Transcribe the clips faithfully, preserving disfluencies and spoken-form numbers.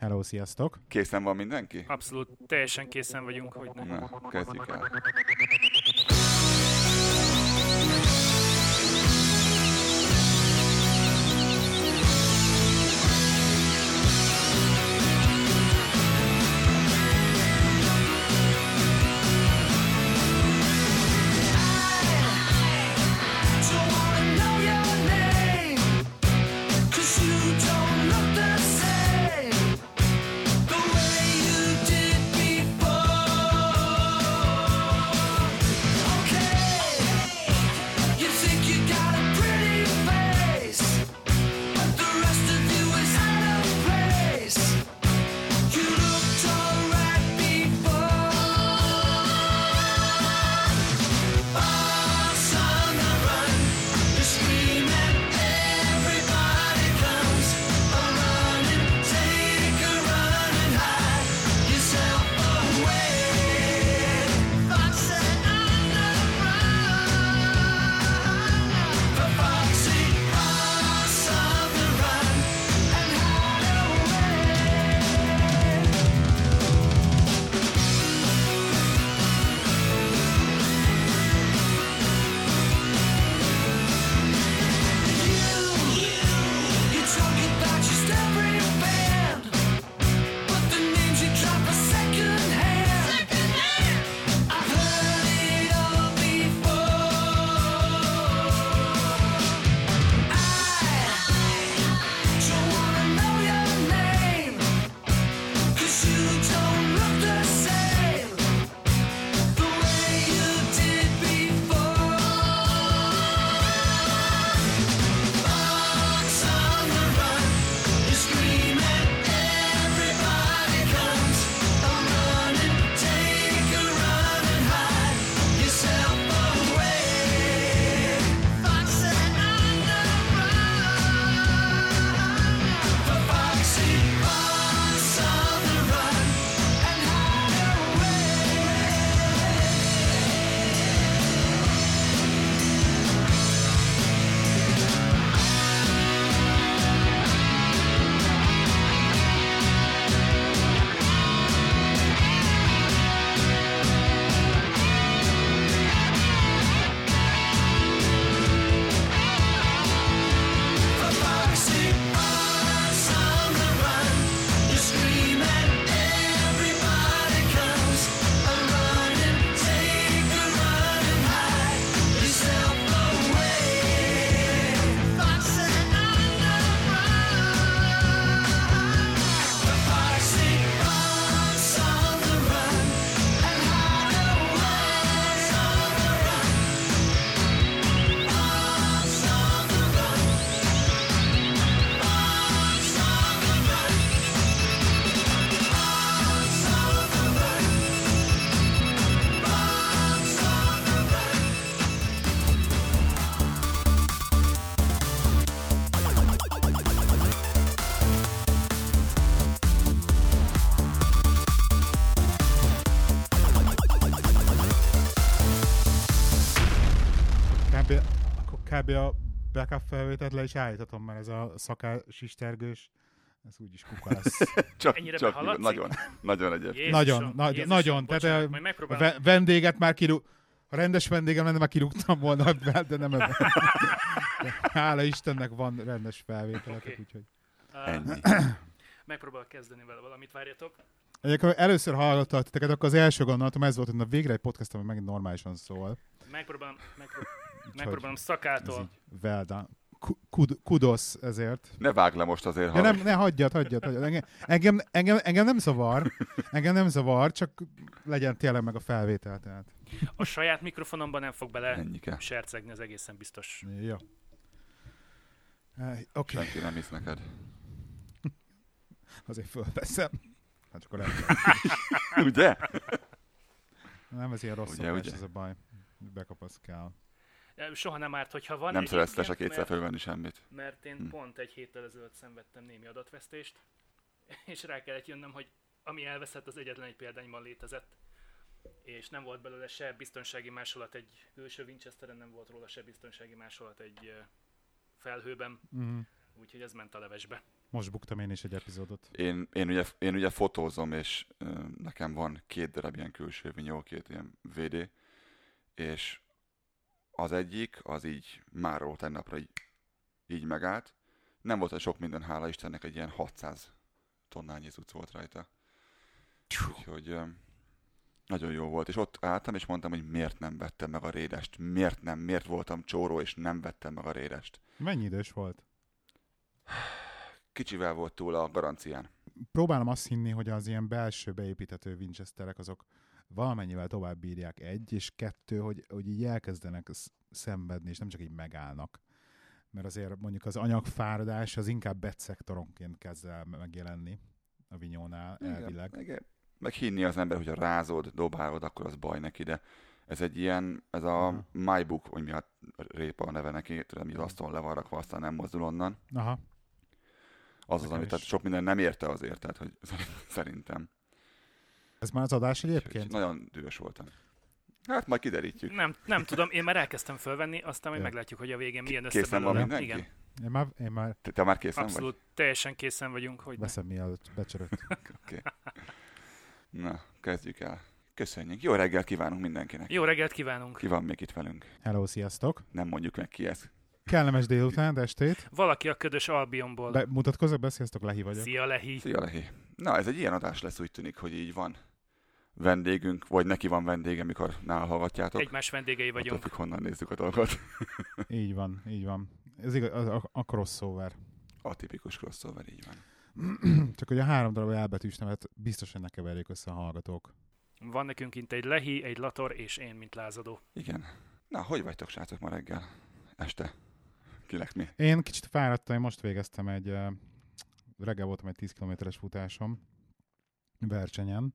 Hello, sziasztok! Készen van mindenki? Abszolút, teljesen készen vagyunk, hogy nem. Na, kezdjük el. Kb. A backup felvételt le is állíthatom, mert ez a szakás sistergős, ez úgyis kuka lesz. csak, ennyire csak behaladsz? Nagyon, nagyon egyébként. Nagyon, nagy, Jézusom, nagyon. Bocsánat, tehát a ve- vendéget már kirúgtam, a rendes vendégem lenne, már kirúgtam volna, de nem ebben. Hála Istennek van rendes felvételetek, okay. Úgyhogy. Uh, Ennyi. Megpróbálok kezdeni vele valamit, várjatok. Egyébként először hallottam titeket, akkor az első gondolatom ez volt, hogy na végre egy podcast, ami megint normálisan szól. Megpróbálom, megpróbálom. Megpróbálom szakától. Well done. Kud, kudosz ezért. Ne vágj le most azért. Ja, nem, ne hagyjad, hagyjad. hagyjad. Engem, engem, engem, engem nem zavar. Engem nem zavar, csak legyen tényleg meg a felvétel. Tehát. A saját mikrofonomban nem fog bele Ennyike. sercegni, az egészen biztos. Jó. Oké. Okay. Senki nem hisz neked. Azért fölveszem. Hát csak akkor Ugye? Nem, ez ilyen rossz ugye, ugye? Ez a baj. Bekapasz kell. Soha nem árt, hogyha van. Nem szereztes a kétszer fölvenni semmit. Mert én hmm. pont egy héttel ezelőtt szenvedtem némi adatvesztést, és rá kellett jönnöm, hogy ami elveszett, az egyetlen egy példányban létezett. És nem volt belőle se biztonsági másolat egy külső Winchesteren, nem volt róla se biztonsági másolat egy felhőben. Hmm. Úgyhogy ez ment a levesbe. Most buktam én is egy epizódot. Én, én, ugye, én ugye fotózom, és nekem van két darab ilyen külső vinyó, két ilyen vé dé, és az egyik, az így máról tegnapra így, így megállt. Nem volt sok minden, hála Istennek, egy ilyen hatszáz tonnányi cucc volt rajta. Úgyhogy nagyon jó volt. És ott álltam, és mondtam, hogy miért nem vettem meg a rédest. Miért nem? Miért voltam csóró, és nem vettem meg a rédest. Mennyi idős volt? Kicsivel volt túl a garancián. Próbálom azt hinni, hogy az ilyen belső beépíthető Winchesterek azok valamennyivel tovább bírják, egy, és kettő, hogy, hogy így elkezdenek szenvedni, és nem csak így megállnak. Mert azért mondjuk az anyagfáradás az inkább betszektoronként kezd el megjelenni a vinyónál elvileg. Igen, igen. Meg hinni az ember, hogyha rázod, dobálod, akkor az baj neki, de ez egy ilyen, ez a aha. MyBook, hogy mi a répa a neve neki, tudom, hogy az asztalon le van rakva, aztán nem mozdul onnan. Aha. Az az, amit sok minden nem érte azért, tehát hogy szerintem. Ez már az adás egyébként? Úgyhogy nagyon dühös voltam. Hát majd kiderítjük. Nem, nem tudom, én már elkezdtem fölvenni, aztán majd meglátjuk, hogy a végén milyen össze belőle. Igen. Én már, én már... Te, te már készen abszolút vagy? Abszolút, teljesen készen vagyunk. Hogy veszem mielőtt becsörött. Okay. Na, kezdjük el. Köszönjük. Jó reggelt kívánunk mindenkinek. Jó reggelt kívánunk. Ki van még itt velünk? Hello, sziasztok. Nem mondjuk meg ki ez. Kellemes délután, estét. Valaki a ködös Albionból. Be, mutatkozok be, sziasztok, Lehi vagyok. Szia, Lehi. Szia, Lehi. Na, ez egy ilyen adás lesz, úgy tűnik, hogy így van vendégünk, vagy neki van vendége, mikor nála hallgatjátok. Egymás vendégei vagyunk. Attól, honnan nézzük a dolgot. Így van, így van. Ez igaz, a, a crossover. A tipikus crossover, így van. Csak hogy a három darab elbetűs nevet biztos, hogy ne keverjék össze a hallgatók. Van nekünk itt egy Lehi, egy Lator, és én, mint Lázadó. Igen. Na, hogy vagytok, srácok, ma reggel, este? Kinek mi? Én kicsit fáradtam, én most végeztem egy, reggel voltam egy tíz kilométeres futásom versenyen,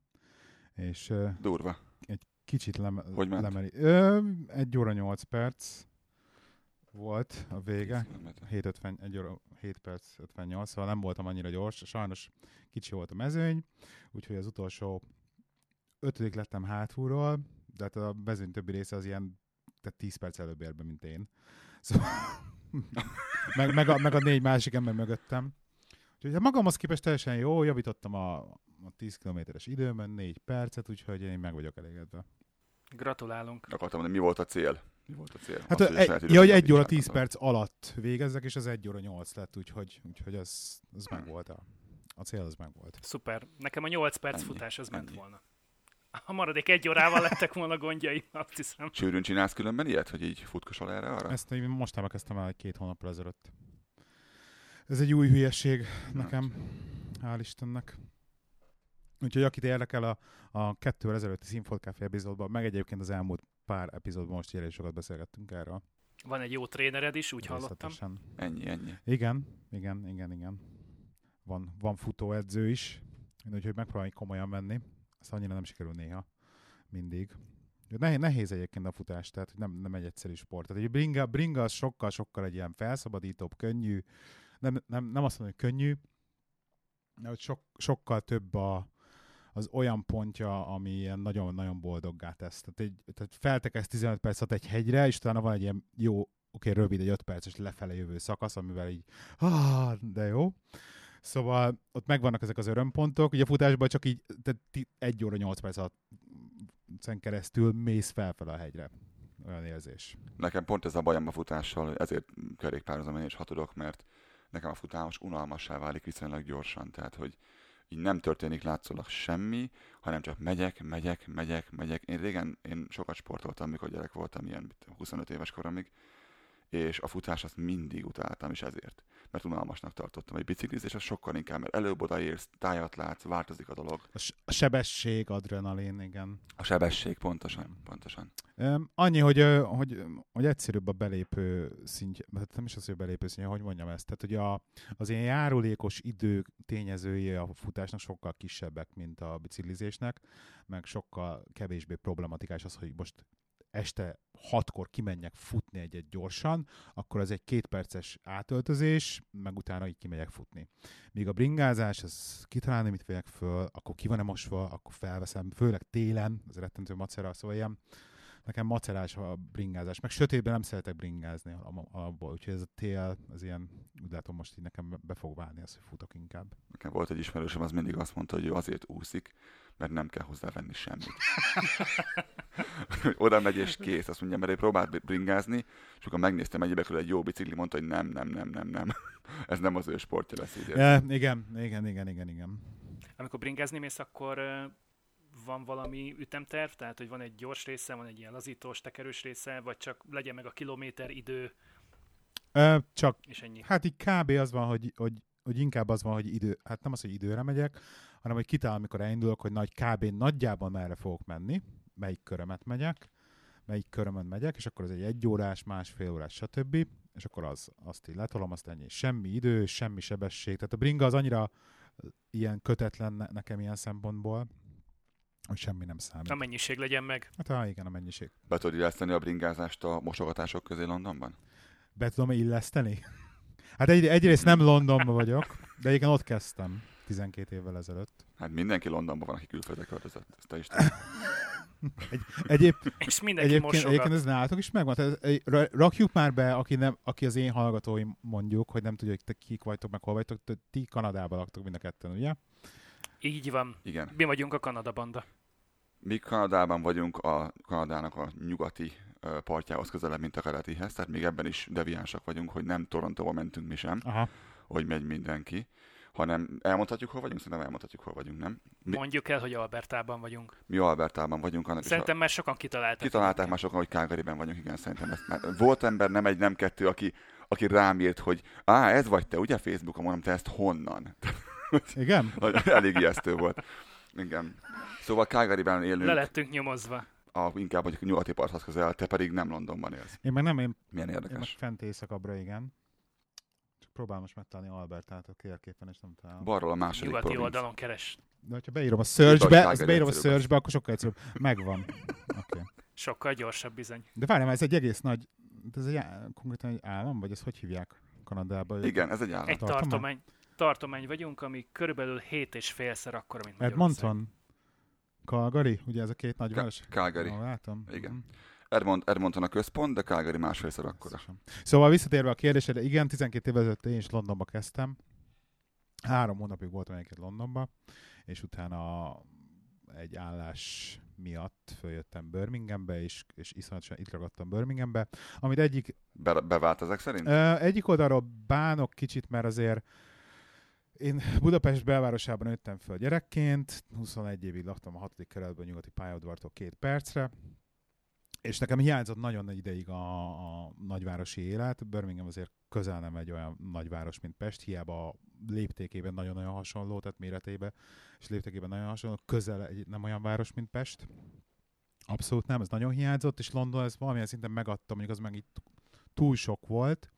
és durva. Egy kicsit lem- hogy ment? lemeli. Ö, egy óra nyolc perc volt a vége, hét ötven, egy óra hét perc ötvennyolc, szóval nem voltam annyira gyors, sajnos kicsi volt a mezőny, úgyhogy az utolsó ötödik lettem hátulról, de hát a mezőny többi része az ilyen, tehát tíz perc előbb érbe, mint én. Szóval meg, meg, a, meg a négy másik ember mögöttem. Úgyhogy magamhoz képest teljesen jó, javítottam a, a tíz kilométeres időben, négy percet, úgyhogy én meg vagyok elégedve. Gratulálunk. Akartam mondani, mi volt a cél? Mi volt a cél? Hát az, egy, hogy ja, hogy egy óra tíz perc alatt végezzek, és az egy óra nyolc lett, úgyhogy, úgyhogy az, az hmm. meg volt. A, a cél az meg volt. Szuper. Nekem a nyolc perc ennyi, futás az ennyi. Ment volna. A maradék egy órával lettek volna gondjaim, azt hiszem. Sűrűn csinálsz különben ilyet, hogy így futkosol erre arra? Ezt én mostában kezdtem el két hónappal ezelőtt. Ez egy új hülyeség nekem, hál' Istennek. Úgyhogy akit érdekel a, a kettővel ezelőtti Szimpodkafé epizódban, meg egyébként az elmúlt pár epizódban most jelenti sokat beszélgettünk erről. Van egy jó trénered is, úgy hallottam. Ennyi, ennyi. Igen, igen, igen, igen. Van, van futóedző is, úgyhogy megpróbáljuk komolyan venni. Ezt annyira nem sikerül néha, mindig. Nehéz, nehéz egyébként a futás, tehát nem, nem egy egyszerű sport. Tehát egy bringa, bringa az sokkal-sokkal egy ilyen felszabadítóbb, könnyű, nem, nem, nem azt mondom, hogy könnyű, de hogy sok, sokkal több a, az olyan pontja, ami ilyen nagyon-nagyon boldoggá tesz. Tehát, egy, tehát feltekesz tizenöt percet egy hegyre, és utána van egy ilyen jó, oké, okay, rövid, egy öt perces lefele jövő szakasz, amivel így, ah, de jó. Szóval ott megvannak ezek az örömpontok, ugye a futásban csak így egy óra nyolc perc alatt keresztül mész felfel a hegyre. Olyan érzés. Nekem pont ez a bajom a futással, ezért kerékpározom én is, ha tudok, mert nekem a futás unalmassá válik viszonylag gyorsan, tehát hogy így nem történik látszólag semmi, hanem csak megyek, megyek, megyek, megyek. Én régen én sokat sportoltam, mikor gyerek voltam, ilyen huszonöt éves koromig, és a futás azt mindig utáltam is ezért. Mert unalmasnak tartottam, egy biciklizés, az sokkal inkább, mert előbb odaérsz, tájat látsz, változik a dolog. A, s- a sebesség, adrenalin, igen. A sebesség, pontosan, pontosan. Um, annyi, hogy, hogy, hogy egyszerűbb a belépő szintje, nem is az, hogy belépő szintje, hogy mondjam ezt, tehát ugye a, az ilyen járulékos idő tényezői a futásnak sokkal kisebbek, mint a biciklizésnek, meg sokkal kevésbé problematikás az, hogy most este hatkor kimenjek futni egyet gyorsan, akkor az egy két perces átöltözés, meg utána így kimegyek futni. Míg a bringázás, az kitalálni, mit vegyek föl, akkor ki van-e mosva, akkor felveszem, főleg télen, az rettentő macera, szóval ilyen nekem macerás a bringázás, meg sötétben nem szeretek bringázni alapból, úgyhogy ez a tél, az ilyen, úgy látom most így nekem be fog válni az, hogy futok inkább. Nekem volt egy ismerősöm, az mindig azt mondta, hogy ő azért úszik, mert nem kell hozzávenni semmit. Oda megy és kész, azt mondja, mert én próbált bringázni, és akkor megnéztem egyébként egy jó bicikli, mondta, hogy nem, nem, nem, nem, nem. Ez nem az ő sportja lesz így. E, igen, igen, igen, igen, igen. Amikor bringázni mész, akkor van valami ütemterv? Tehát, hogy van egy gyors része, van egy ilyen lazítós, tekerős része, vagy csak legyen meg a kilométer idő? E, csak, és ennyi. Hát így kb. Az van, hogy, hogy, hogy inkább az van, hogy idő, hát nem az, hogy időre megyek, hanem hogy kitálom, amikor elindulok, hogy nagy kb. Nagyjából merre fogok menni, melyik körömet megyek, melyik körömön megyek, és akkor az egy egy órás, másfél órás, stb. És akkor az, azt így letolom, azt ennyi. Semmi idő, semmi sebesség. Tehát a bringa az annyira ilyen kötetlen nekem ilyen szempontból, hogy semmi nem számít. A mennyiség legyen meg. Hát á, igen, a mennyiség. Be tudod illeszteni a bringázást a mosogatások közé Londonban? Be tudom illeszteni? Hát egy, egyrészt nem Londonban vagyok, de igen, ott kezdtem tizenkét évvel ezelőtt. Hát mindenki Londonban van, aki külföldre költözött. Ezt te is tudod. Egy, egyéb, és mindenki egyébként, mosogat. Egyébként ez nálatok is megvan. Egy, rakjuk már be, aki, nem, aki az én hallgatóim mondjuk, hogy nem tudja, hogy te kik vagytok, meg hol vagytok, ti Kanadában laktok mind a ketten, ugye? Így van. Igen. Mi vagyunk a Kanada Banda. Mi Kanadában vagyunk, a Kanadának a nyugati partjához közelebb, mint a keletihez, tehát még ebben is deviánsak vagyunk, hogy nem Torontóba mentünk mi sem, aha, hogy megy mindenki, hanem elmondhatjuk, hol vagyunk, szerintem elmondhatjuk, hol vagyunk, nem? Mi... Mondjuk el, hogy Albertában vagyunk. Mi Albertában vagyunk. Annak szerintem a... már sokan kitalálták. Kitalálták már sokan, hogy Calgaryben vagyunk, igen, szerintem ezt már... Volt ember, nem egy, nem kettő, aki, aki rám írt, hogy á, ez vagy te, ugye Facebookon, mondom, te ezt honnan? Igen? Elég ijesztő volt. Igen. Szóval Calgaryben élünk. Le lettünk nyomozva. A, inkább, hogy nyugati parthoz közel, te pedig nem Londonban élsz. Én meg nem, én, milyen érdekes. Én meg fent éjszakabbra, igen. Próbálom most megtalálni Albertát a térképen, és nem találom. Balról a második nyugati provinc. Oldalon keres. De hogyha beírom a searchbe, azt beírom a searchbe, akkor sokkal egyszerűbb. Megvan. Okay. Sokkal gyorsabb bizony. De várjál, ez egy egész nagy, ez egy konkrétan egy állam, vagy ezt hogy hívják Kanadában? Igen, ez egy állam. Egy tartomány, tartomány, tartomány vagyunk, ami körülbelül hét és félszer akkora, mint Magyarország. Edmonton, Calgary, ugye ez a két nagyváros? Ka- Calgary. Ah, látom. Igen. Edmont, Edmonton a központ, de Calgary másfélszer akkora. Szóval visszatérve a kérdésre, igen, tizenkét évvel ezelőtt én is Londonba kezdtem. Három hónapig voltam egyébként Londonba, és utána egy állás miatt följöttem Birminghambe, és, és iszonyatosan itt ragadtam Birminghambe, amit egyik... Be, bevált ezek szerint? Egyik oldalról bánok kicsit, mert azért én Budapest belvárosában nőttem föl gyerekként, huszonegy évig laktam a hatodik kerületben, nyugati pályaudvartól két percre, és nekem hiányzott nagyon nagy ideig a, a nagyvárosi élet. Birmingham azért közel nem egy olyan nagyváros, mint Pest, hiába a léptékében nagyon-nagyon hasonló, tehát méretében és léptékében nagyon hasonló, közel egy, nem olyan város, mint Pest. Abszolút nem, ez nagyon hiányzott, és London ez valamilyen szinten megadta, mondjuk az meg itt túl sok volt.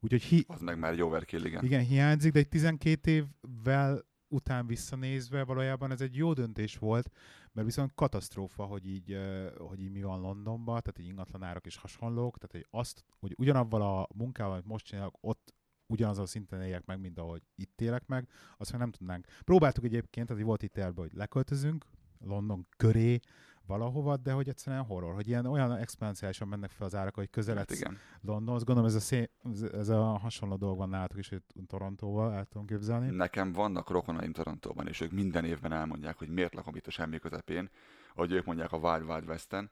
Úgyhogy hi- az meg már egy overkill, igen. Igen, hiányzik, de egy tizenkét évvel után visszanézve valójában ez egy jó döntés volt, mert viszont katasztrófa, hogy így, hogy így mi van Londonban, tehát így ingatlanárak is hasonlók, tehát hogy azt, hogy ugyanavval a munkával, amit most csinálok, ott ugyanazon a szinten éljek meg, mint ahogy itt élek meg, azt meg nem tudnánk. Próbáltuk egyébként, tehát volt itt terve, hogy leköltözünk London köré valahova, de hogy egyszerűen horror, hogy ilyen olyan exponenciálisan mennek fel az árak, hogy közeledsz hát Londonhoz. Gondolom ez a, szé- ez a hasonló dolog van nálatok is, hogy Torontóval el tudom képzelni. Nekem vannak rokonaim Torontóban, és ők minden évben elmondják, hogy miért lakom itt a semmi közepén, ahogy ők mondják a Wild Wild Westen,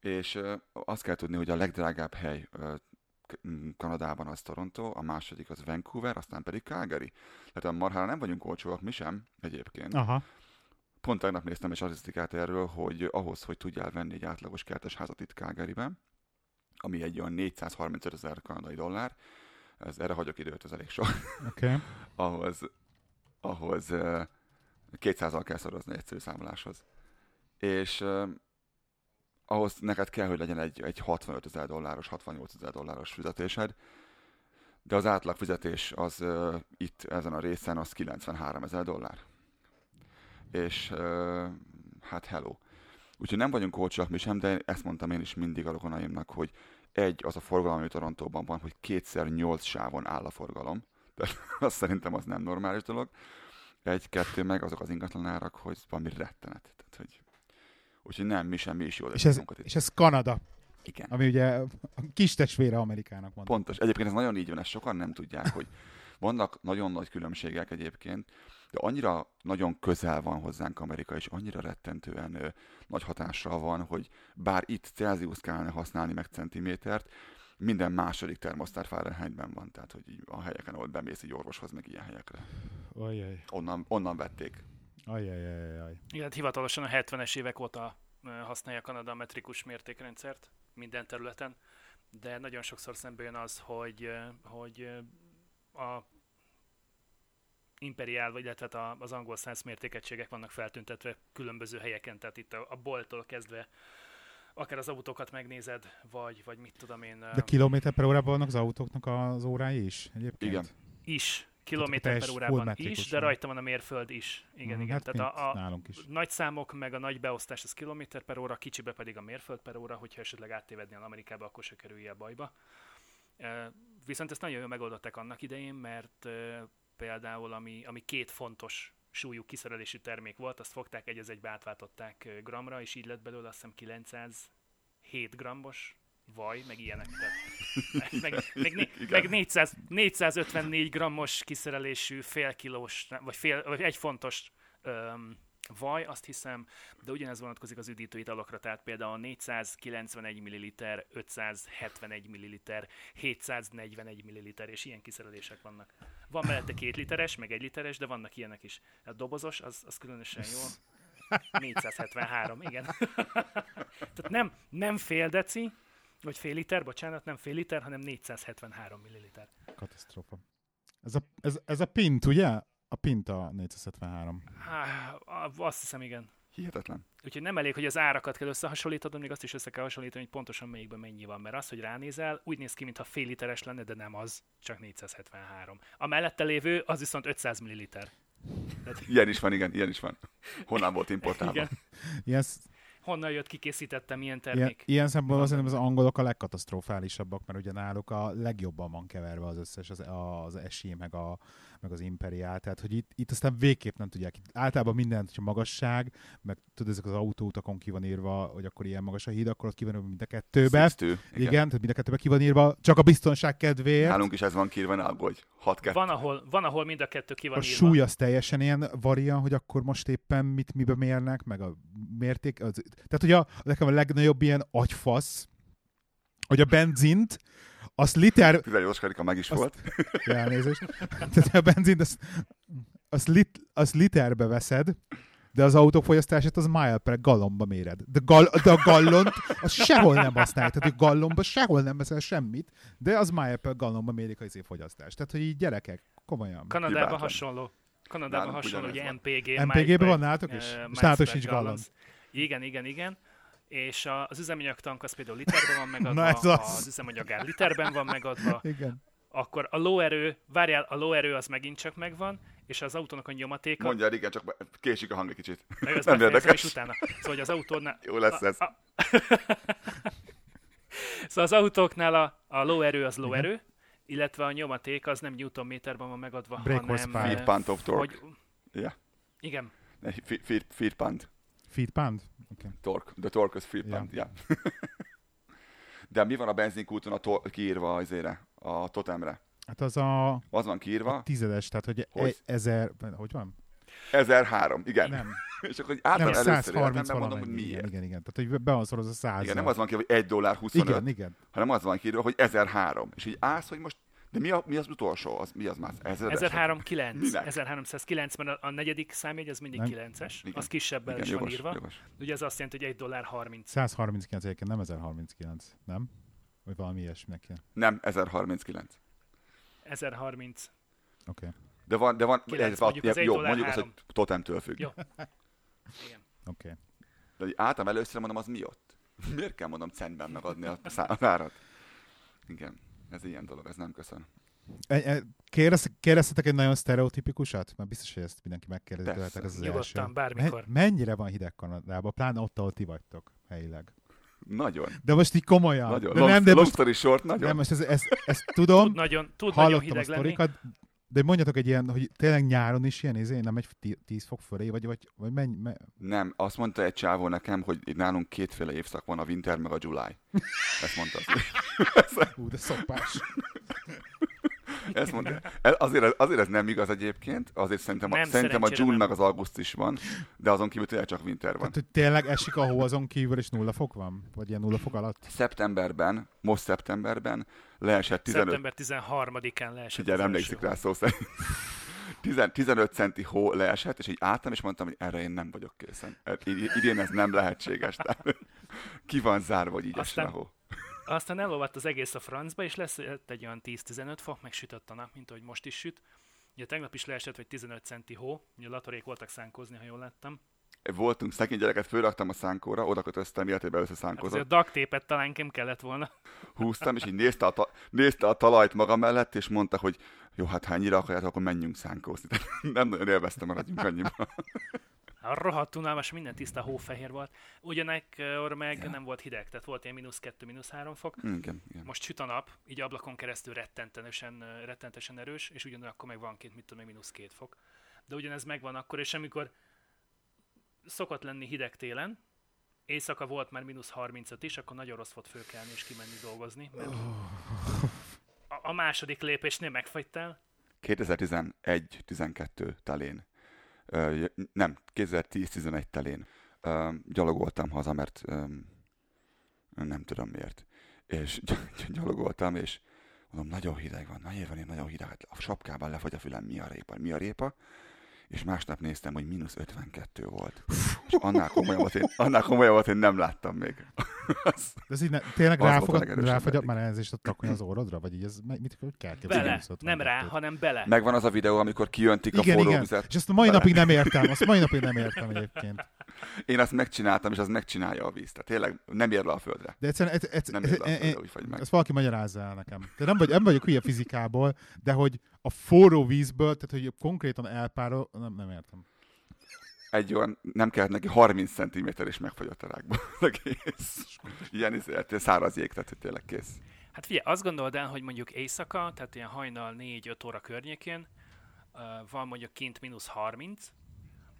és azt kell tudni, hogy a legdrágább hely Kanadában az Toronto, a második az Vancouver, aztán pedig Calgary. Tehát a marhára nem vagyunk olcsóak, mi sem egyébként. Aha. Pont tegnap néztem egy statisztikát erről, hogy ahhoz, hogy tudjál venni egy átlagos kertes házat itt Calgaryben, ami egy olyan négyszázharmincöt ezer kanadai dollár, ez, erre hagyok időt, ez elég sok. Okay. ahhoz, ahhoz kétszázzal kell szorozni egyszerű számoláshoz. És eh, ahhoz neked kell, hogy legyen egy, egy hatvanöt ezer dolláros, hatvannyolc ezer dolláros fizetésed, de az átlag fizetés az eh, itt ezen a részen az kilencvenhárom ezer dollár. És uh, hát hello. Úgyhogy nem vagyunk olcsóak mi sem, de ezt mondtam én is mindig a rokonaimnak, hogy egy, az a forgalom, ami Torontóban van, hogy kétszer nyolc sávon áll a forgalom. De azt szerintem az nem normális dolog. Egy, kettő, meg azok az ingatlanárak, hogy valami rettenet. Tehát, hogy Úgyhogy nem, mi sem, mi is jól értünk. És, és ez Kanada. Igen. Ami ugye kis testvére Amerikának van. Pontos. Egyébként ez nagyon így van, ezt sokan nem tudják, hogy vannak nagyon nagy különbségek egyébként, de annyira nagyon közel van hozzánk Amerika, és annyira rettentően ö, nagy hatással van, hogy bár itt Celsius kellene használni meg centimétert, minden második termosztár Fahrenheitben van, tehát hogy a helyeken, ahol bemész egy orvoshoz, meg ilyen helyekre. Ajaj. Onnan, onnan vették. Ajaj, ajaj, ajaj. Igen, hivatalosan a hetvenes évek óta használja Kanada a metrikus mértékrendszert minden területen, de nagyon sokszor szembe jön az, hogy, hogy a imperiál, vagy illetve az angol száz mértékegységek vannak feltüntetve különböző helyeken, tehát itt a, a bolttól kezdve akár az autókat megnézed, vagy, vagy mit tudom én... De kilométer per órában vannak az autóknak az órái is egyébként? Igen. Is. Kilométer per órában is, de rajta van a mérföld is. Igen, mm, igen. Hát tehát a, a nagy számok meg a nagy beosztás az kilométer per óra, kicsibe pedig a mérföld per óra, hogyha esetleg áttévednél Amerikába, akkor se kerülje a bajba. Viszont ezt nagyon jól megoldották annak idején, mert például ami, ami két fontos súlyú kiszerelésű termék volt, azt fogták, egy az egybe átváltották gramra, és így lett belőle azt hiszem kilencszázhét grammos vaj, meg ilyenek. Tehát, meg, meg, meg négyszáz, négyszázötvennégy grammos kiszerelésű fél kilós, vagy, fél, vagy egy fontos um, vaj, azt hiszem, de ugyanez vonatkozik az üdítő italokra, tehát például négyszázkilencvenegy milliliter, ötszázhetvenegy milliliter, hétszáznegyvenegy milliliter, és ilyen kiszerelések vannak. Van mellette két literes, meg egy literes, de vannak ilyenek is. A dobozos, az, az különösen jó. négyszázhetvenhárom, igen. Tehát nem, nem fél deci, vagy fél liter, bocsánat, nem fél liter, hanem négyszázhetvenhárom milliliter. Katasztrófa. Ez a, ez, ez a pint, ugye? A pint a négyszázhetvenhárom. Há, azt hiszem, igen. Hihetetlen. Úgyhogy nem elég, hogy az árakat kell összehasonlítanod, még azt is össze kell hasonlítani, hogy pontosan melyikben mennyi van. Mert az, hogy ránézel, úgy néz ki, mintha fél literes lenne, de nem az, csak négyszázhetvenhárom. A mellette lévő, az viszont ötszáz milliliter. Tehát... Ilyen is van, igen, ilyen is van. Honnan volt importálva? Yes. Honnan jött, kikészítettem, ilyen termék? Ilyen szempontból szerintem az angolok a legkatasztrofálisabbak, mert ugye náluk a legjobban van keverve az összes, az, az es i, meg, a, meg az imperiál. Tehát, hogy itt, itt aztán végképp nem tudják. Itt általában mindent, hogyha magasság, meg tudod, ezek az autóutakon ki van írva, hogy akkor ilyen magas a híd, akkor ott ki van mind a kettőbe. Igen, igen, tehát mind a kettőbe ki van írva, csak a biztonság kedvéért. Nálunk is ez van kiírva, ne aggódj. Van ahol, van, ahol mind a kettő ki van a írva. A súly az teljesen ilyen varian, hogy akkor most éppen mit mibe mérnek, meg a mérték, az, tehát ugye a, nekem a legnagyobb ilyen agyfasz, hogy a benzint, az liter... tizennyolc karika meg is azt, volt. Elnézést. Tehát a benzint, azt, azt, lit, azt literbe veszed, de az autók fogyasztását az mile per gallonba méred. De, gal, de a gallont az sehol nem használják. Tehát a gallonba sehol nem veszel semmit, de az mile per gallonba mérik az évfogyasztást. Tehát, hogy így gyerekek, komolyan. Kanadában hasonló. Kanadában hasonló, ugye em pé gé. em pé gé-ben van nálatok is? És nálatok sincs gallon. Igen, igen, igen. És az üzemanyagtank az például literben van megadva, az. az üzemanyagár literben van megadva. Igen. Akkor a lóerő, várjál, a lóerő az megint csak megvan, és az autónak a nyomatéka... Mondjál, igen, csak késik a hang egy kicsit. Meg nem érdekes. Utána. Szóval az autónál... Jó lesz a, ez. A... szóval az autóknál a, a lóerő az lóerő, igen. Illetve a nyomaték az nem newtonméterben van megadva, break hanem... Feed pound of torque. Hogy... Yeah. Igen. Feed, feed pound. Feed pound? Okay. Torque. The torque is feed pound, yeah. Yeah. De mi van a benzinkúton a to- kiírva azére, a totemre? Hát az a... Az van kiírva. Tizedes, tehát hogy, hogy? E- ezer... Hogy van? ezerhárom, igen. Nem. És akkor általában először értem, nem mondom, hogy miért. Igen, igen, igen. Tehát, hogy be van szoroz a száz. Igen, nem az van kiírva, hogy egy dollár huszonöt, igen, igen. Hanem az van kiírva, hogy ezerhárom. És így állsz, hogy most... De mi, a, mi az utolsó? Az, mi az már? ezerháromszázkilenc, mert a negyedik számjegy az mindig nem. kilences, igen. Az kisebbel is van írva. Jogos. Ugye ez azt jelenti, hogy egy dollár harminc. száz harminckilenc egyébként, nem ezerharminckilenc, nem? Vagy valami ilyesminek ilyen. Nem, ezerharminckilenc. ezerharminc. Oké. Okay. De van, de van, kilenc, mondjuk az jó, mondjuk az, hogy totemtől függ. Jó. Igen. Oké. Okay. De hogy álltam először, mondom, az mi ott? Miért kell mondom centben megadni a számárat? Igen. Ez ilyen dolog, ez nem köszön. Kérdez, kérdeztetek egy nagyon sztereotipikusat? Már biztos, hogy ezt mindenki megkérdeztetek. Ez az nyugodtan, első. Bármikor. Mennyire van hideg Kanadában? Pláne ott, ahol ti vagytok helyileg. Nagyon. De most így komolyan. Nagyon. De long, nem, de long most, story short, nagyon. Nem, most ezt, ezt, ezt tudom. Tud, nagyon, tud hallottam nagyon hideg a sztorikat, lenni. De mondjatok egy ilyen, hogy tényleg nyáron is ilyen, izé, nem egy tíz fok fölé, vagy, vagy, vagy menj, menj? Nem, azt mondta egy csávó nekem, hogy nálunk kétféle évszak van, a winter meg a July. Ezt mondta. Hú, de szopás. Ezt mondta. Azért, azért ez nem igaz egyébként, azért szerintem a, szerintem a June nem. meg az augusztus is van, de azon kívül tényleg csak winter van. Tehát, hogy tényleg esik a hó azon kívül, és nulla fok van? Vagy ilyen nulla fok alatt? Szeptemberben, most szeptemberben, leesett tizenöt... szeptember tizenharmadikán leesett. Ugye, emlékszik rá szó szerint. tizenöt centi hó leesett, és így álltam, és mondtam, hogy erre én nem vagyok készen. Idén ez nem lehetséges. Tehát ki van zárva, hogy így Aztán... esne a hó. Aztán elolvadt az egész a francba, és lesz egy olyan tíz-tizenöt fok, meg sütött a nap, mint ahogy most is süt. Ugye tegnap is leesett, vagy tizenöt centi hó, ugye latorék voltak szánkozni, ha jól láttam. Voltunk, szegény gyereket fölraktam a szánkóra, odakötöztem, életében összeszánkozott. Hát a ducktépet talán nem kellett volna. Húztam, és így nézte a, ta- nézte a talajt maga mellett, és mondta, hogy jó, hát hányira akarjátok, akkor menjünk szánkózni. Nem nagyon élveztem, maradjunk annyiban. A rohadt unalmas, minden tiszta hófehér volt. Ugyanekkor meg yeah. nem volt hideg, tehát volt ilyen mínusz kettő, mínusz három fok. Mm, igen, igen. Most süt a nap, így ablakon keresztül rettentesen erős, és ugyanakkor meg van két, mit tudom, mínusz két fok. De ugyanez megvan akkor, és amikor szokott lenni hideg télen, éjszaka volt már mínusz harmincöt is, akkor nagyon rossz volt fölkelni és kimenni dolgozni, mert a, a második lépésnél megfagytál. kétezer-tizenegy tizenkettő telén. Uh, nem, kétezer-tíz tizenegy telén uh, gyalogoltam haza, mert um, nem tudom miért. És gy- gyalogoltam, és mondom, nagyon hideg van, nagyon van, nagyon hideg, hát a sapkában lefagy a fülem, mi a répa, mi a répa, és másnap néztem, hogy mínusz ötvenkettő volt. És annál komolyabbat én, annál komolyabbat én nem láttam még. az, De ez így ne, tényleg ráfogyott már elnézést a takony az órodra? Vagy így ez, mit kell? Bele, nem rá, hanem bele. Megvan az a videó, amikor kijöntik igen, a forróvizet. És ezt a mai bele. napig nem értem, azt mai napig nem értem egyébként. Én azt megcsináltam, és az megcsinálja a víz. Tehát tényleg nem ér le a földre. De egyszerűen, ez, ez, nem ér le a földre, úgy fagy meg. Ezt valaki magyarázza el nekem. De nem, vagy, nem vagyok hülye fizikából, de hogy a forró vízből, tehát hogy konkrétan elpárol, nem, nem értem. Egy olyan, nem kellett neki harminc centiméter és megfagyott a rákban. Kész. Ilyen is, száraz jég, tehát hogy tényleg kész. Hát figyelj, azt gondold el, hogy mondjuk éjszaka, tehát ilyen hajnal négy-öt óra környékén van mondjuk kint mínusz harminc,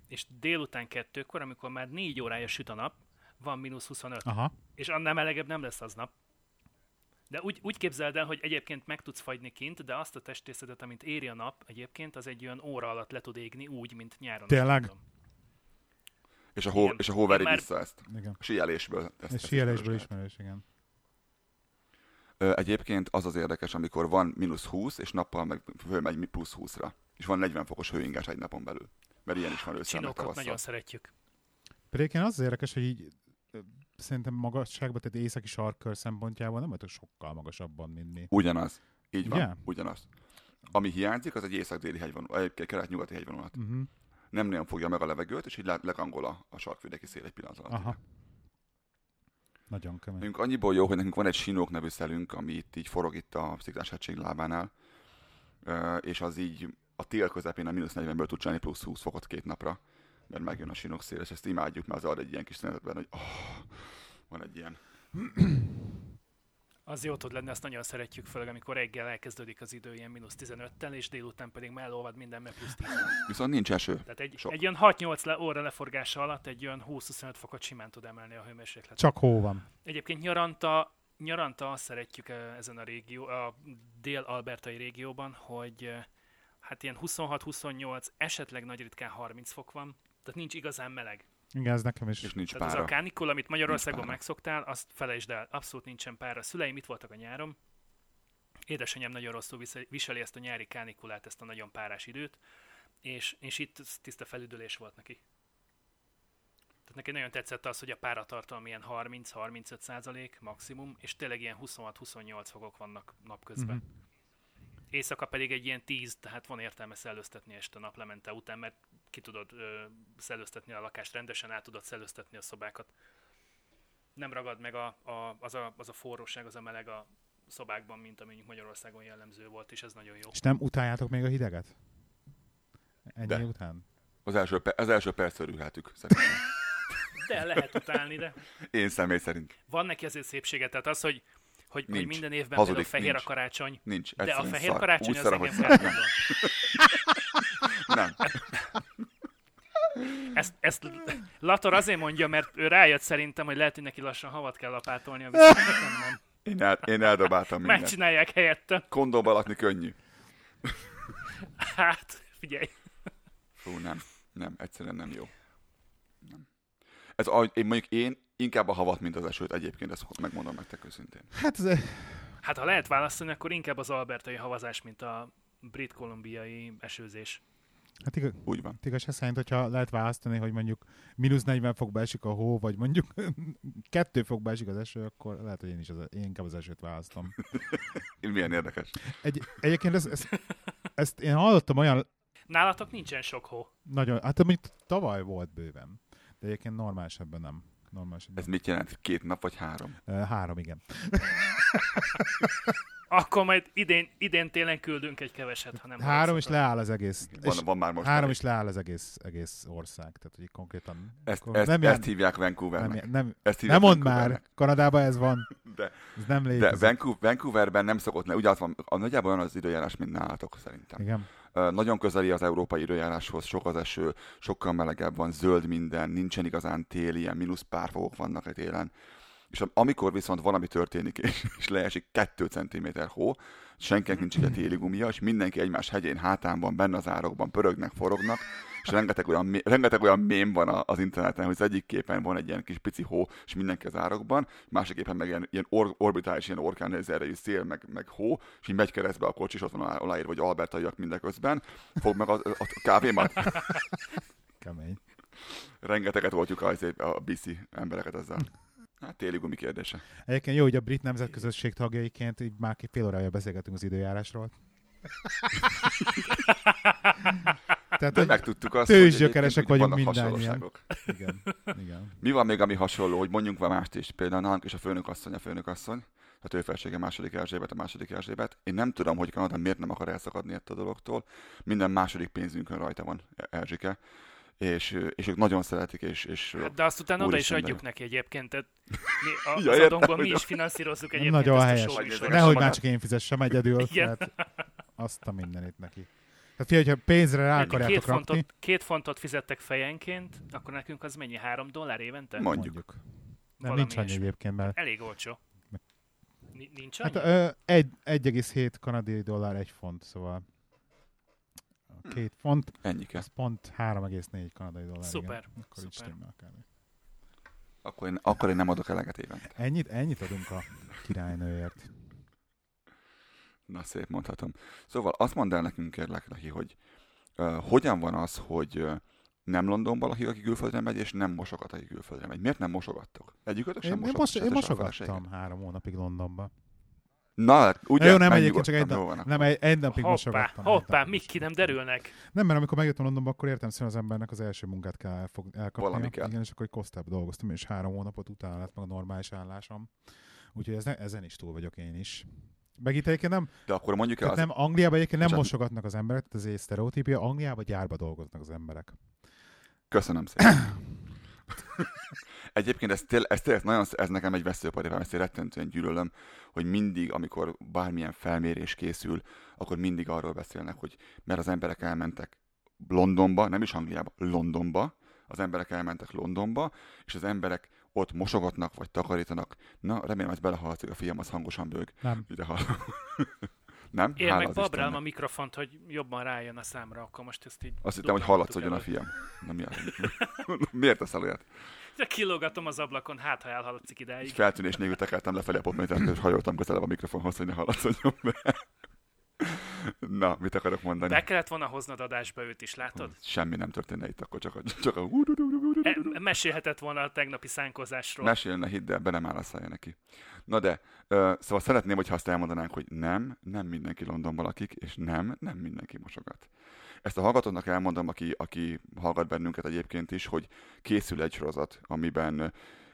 és délután kettőkor, amikor már négy órája süt a nap, van mínusz huszonöt. Aha. És annál melegebb nem lesz az nap. De úgy, úgy képzeld el, hogy egyébként meg tudsz fagyni kint, de azt a testrészedet, amit éri a nap egyébként, az egy olyan óra alatt le tud égni úgy, mint nyáron. Tényleg? És a hó, és a hó veri már... vissza ezt. Igen. A síelésből. Ezt, a síelésből ismerős, igen. Egyébként az az érdekes, amikor van mínusz húsz, és nappal meg fölmegy plusz húszra. És van negyven fokos hőingás egy napon belül. Mert ilyen is van ősszel, meg tavasszal. Nagyon szeretjük. Pedig az érdekes, hogy így szerintem magasságban, tehát északi sarkkör szempontjából nem vagyok sokkal magasabban, mint mi. Ugyanaz. Így van. Yeah. Ugyanaz. Ami hiányzik, az egy észak-déli hegyvonal, egy kelet-nyugati hegyvonalat. Uh-huh. Nem nagyon fogja meg a levegőt, és így lekangol a, a sarkvidéki szél egy pillanat alatt. Aha. Nagyon kemény. Nekünk annyiból jó, hogy nekünk van egy Chinook nevű szelünk, ami itt így forog itt a Sziklás-hegység lábánál, és az így a tél közepén a mínusz negyvenből tud csinálni plusz húsz fokot két napra, mert megjön a Chinook szél, és ezt imádjuk, mert az ad egy ilyen kis szünetben, hogy oh, van egy ilyen. Az jó tud lenni, azt nagyon szeretjük, főleg amikor reggel elkezdődik az idő ilyen mínusz tizenöttel, és délután pedig már elolvad minden, mert plusz tíz. Viszont nincs eső. Tehát egy, egy olyan hat-nyolc óra leforgása alatt egy olyan húsz-huszonöt fokot simán tud emelni a hőmérséklet. Csak hó van. Egyébként nyaranta, nyaranta azt szeretjük ezen a régió, a dél-albertai régióban, hogy hát ilyen huszonhat-huszonnyolc, esetleg nagy ritkán harminc fok van, tehát nincs igazán meleg. Igen, ez nekem is. És nincs tehát pára. Az a kánikula, amit Magyarországon megszoktál, azt felejtsd el, abszolút nincsen pára. Szüleim itt voltak a nyáron. Édesanyám nagyon rosszul viseli ezt a nyári kánikulát, ezt a nagyon párás időt, és, és itt tiszta felüdülés volt neki. Tehát neki nagyon tetszett az, hogy a páratartalom ilyen harminc-harmincöt százalék maximum, és tényleg ilyen huszonhat-huszonnyolc fokok vannak napközben. Mm-hmm. Éjszaka pedig egy ilyen tíz, tehát van értelme szellőztetni este naplemente után, mert ki tudod ö, szellőztetni a lakást rendesen, át tudod szellőztetni a szobákat. Nem ragad meg a, a, az, a, az a forróság, az a meleg a szobákban, mint ami Magyarországon jellemző volt, és ez nagyon jó. És nem utáljátok még a hideget? Ennyi de. Után? Az első, az első percről ülhetük, szerintem. De lehet utálni, de... Én személy szerint. Van neki azért szépsége, tehát az, hogy Hogy, hogy minden évben Hazudik, a fehér nincs. a karácsony, nincs. de a fehér szar. karácsony Úgy az szar, engem felmondott. Nem. Ezt, ezt Lator azért mondja, mert ő rájött szerintem, hogy lehet, hogy neki lassan havat kell lapátolnia, viszont nekem nem. Én, el, én eldobáltam mindent. Megcsinálják helyette. Kondóba lakni könnyű. Hát, figyelj. Fú, nem. Nem, egyszerűen nem jó. Nem. Ez, ahogy én mondjuk én inkább a havat, mint az esőt egyébként, ezt megmondom nektek őszintén. Hát, ez... hát ha lehet választani, akkor inkább az albertai havazás, mint a brit-kolumbiai esőzés. Hát igaz, úgy van. Igazság szerint, hogyha lehet választani, hogy mondjuk mínusz negyven fokba esik a hó, vagy mondjuk kettő fokba esik az eső, akkor lehet, hogy én is az, én inkább az esőt választom. Milyen érdekes. Egy, egyébként ezt, ezt, ezt én hallottam olyan... Nálatok nincsen sok hó. Nagyon, hát amit tavaly volt bőven, de egyébként normális ebben nem. Normális ebben. Ez mit jelent? Két nap vagy három? Három, igen. Akkor majd idén, idén télen küldünk egy keveset, ha nem... Három is leáll az egész. Van, van már most. Három is leáll az egész, egész ország. Tehát, hogy konkrétan... Ezt, ezt, nem ezt hívják Vancouvernek. Nem, nem, ezt hívják nem mondd már! Kanadában ez van. De, ez nem létezik. De Vancouverben nem szokott le. Ugye az van, a nagyjából olyan az időjárás, mint nálatok szerintem. Igen. Uh, nagyon közeli az európai időjáráshoz, sok az eső, sokkal melegebb van, zöld minden, nincsen igazán tél, ilyen mínusz pár fokok vannak egy télen. És amikor viszont valami történik, és, és leesik kettő centiméter hó, senkinek nincs egy téli gumia, és mindenki egymás hegyén, hátán van, benne az árokban, pörögnek, forognak, és rengeteg olyan, rengeteg olyan mém van az interneten, hogy az egyik képen van egy ilyen kis pici hó, és mindenki az árokban, másik képen meg ilyen, ilyen or, orbitális, ilyen orkánnéz erejű szél, meg, meg hó, és így megy keresztbe a kocsi, és ott van aláírva, hogy albertaiak mindeközben, fog meg a, a kávémat. Kemény. Rengeteget voltjuk a, a bici embereket ezzel. Hát téli gumi kérdése. Egyébként jó, hogy a brit nemzetközösség tagjaiként így már fél órája beszélgetünk az időjárásról. Tehát, de megtudtuk azt, tőzsgyökeresek vagyunk mindannyian. Igen, igen. Mi van még, ami hasonló, hogy mondjunk van mást is. Például nálunk és a főnökasszony, a főnökasszony, a tőfelsége második Erzsébet, a második Erzsébet. Én nem tudom, hogy Kanada miért nem akar elszakadni ettől a dologtól. Minden második pénzünkön rajta van Erzsike. És, és ők nagyon szeretik, és... és hát de azt utána oda is adjuk neki egyébként, tehát mi a, ja, az adónkból mi is finanszírozzuk egyébként ezt a sóvisorot. Nehogy már csak én fizessem egyedül, tehát azt a mindenit neki. Hát figyelj, hogyha pénzre rá akarjátok rakni... Két fontot fizettek fejenként, akkor nekünk az mennyi? Három dollár évente? Mondjuk. Mondjuk. Nem, nincs annyi egyébként, mert... Elég olcsó. Nincs annyi? Hát egy egész hét kanadai dollár egy font, szóval... Két font, ennyike. Ez pont három egész négy kanadai dollár. Szuper. Akkor, szuper. Akkor, én, akkor én nem adok eleget évente. Ennyit, ennyit adunk a királynőért. Na, szép mondhatom. Szóval azt mondd el nekünk, kérlek, Lehi, hogy uh, hogyan van az, hogy uh, nem Londonban Lehi, aki külföldre megy, és nem mosogat, aki külföldre megy. Miért nem mosogattok? Egyikőtök sem mosogat. Én, mos, én mosogattam három hónapig Londonban. Na, ugye? Jó, nem egyébként csak egy, nap, nem, egy, egy napig hoppá, mosogattam. Hoppá, mik ki nem derülnek. Nem, mert amikor megjöttem Londonba, akkor értem szerint az embernek az első munkát kell elfog, elkapni. Valami kell. Igen, és akkor egy kosztább dolgoztam, és három hónapot utána lett meg a normális állásom. Úgyhogy ez ne, ezen is túl vagyok én is. Meg itt egyébként nem... De akkor mondjuk el az... nem, Angliában egyébként nem mosogatnak az emberek, ez egy sztereotípia. Angliában gyárba dolgoznak az emberek. Köszönöm szépen. Egyébként ez tényleg, ez tényleg nagyon, ez nekem egy veszőparivám, ezt én rettentően gyűlölöm, hogy mindig, amikor bármilyen felmérés készül, akkor mindig arról beszélnek, hogy mert az emberek elmentek Londonba, nem is Angliába, Londonba, az emberek elmentek Londonba, és az emberek ott mosogatnak, vagy takarítanak. Na, remélem, ez belehallatszik, a fiam az hangosan bőg. Nem. Ide hall... nem? Én Hála meg babrálom a mikrofont, hogy jobban rájön a számra, akkor most ezt így... Azt hittem, hogy hallatszódjon a fiam. Na, mi a... Miért teszel olyat? De kilógatom az ablakon, hát ha elhaladszik idáig. Feltűnés nélkül tekertem lefelé a popmétert, és hajoltam közelebb a mikrofonhoz, hogy ne hallatszódjon be. Na, mit akarok mondani? Be kellett volna hoznod adásba őt is, látod? Semmi nem történne itt, akkor csak a... Csak a... E, mesélhetett volna a tegnapi szánkozásról. Mesélne, hidd el, be nem áll a szája neki. Na de, uh, szóval szeretném, hogyha azt elmondanánk, hogy nem, nem mindenki Londonban lakik, és nem, nem mindenki mosogat. Ezt a hallgatónak elmondom, aki, aki hallgat bennünket egyébként is, hogy készül egy sorozat, amiben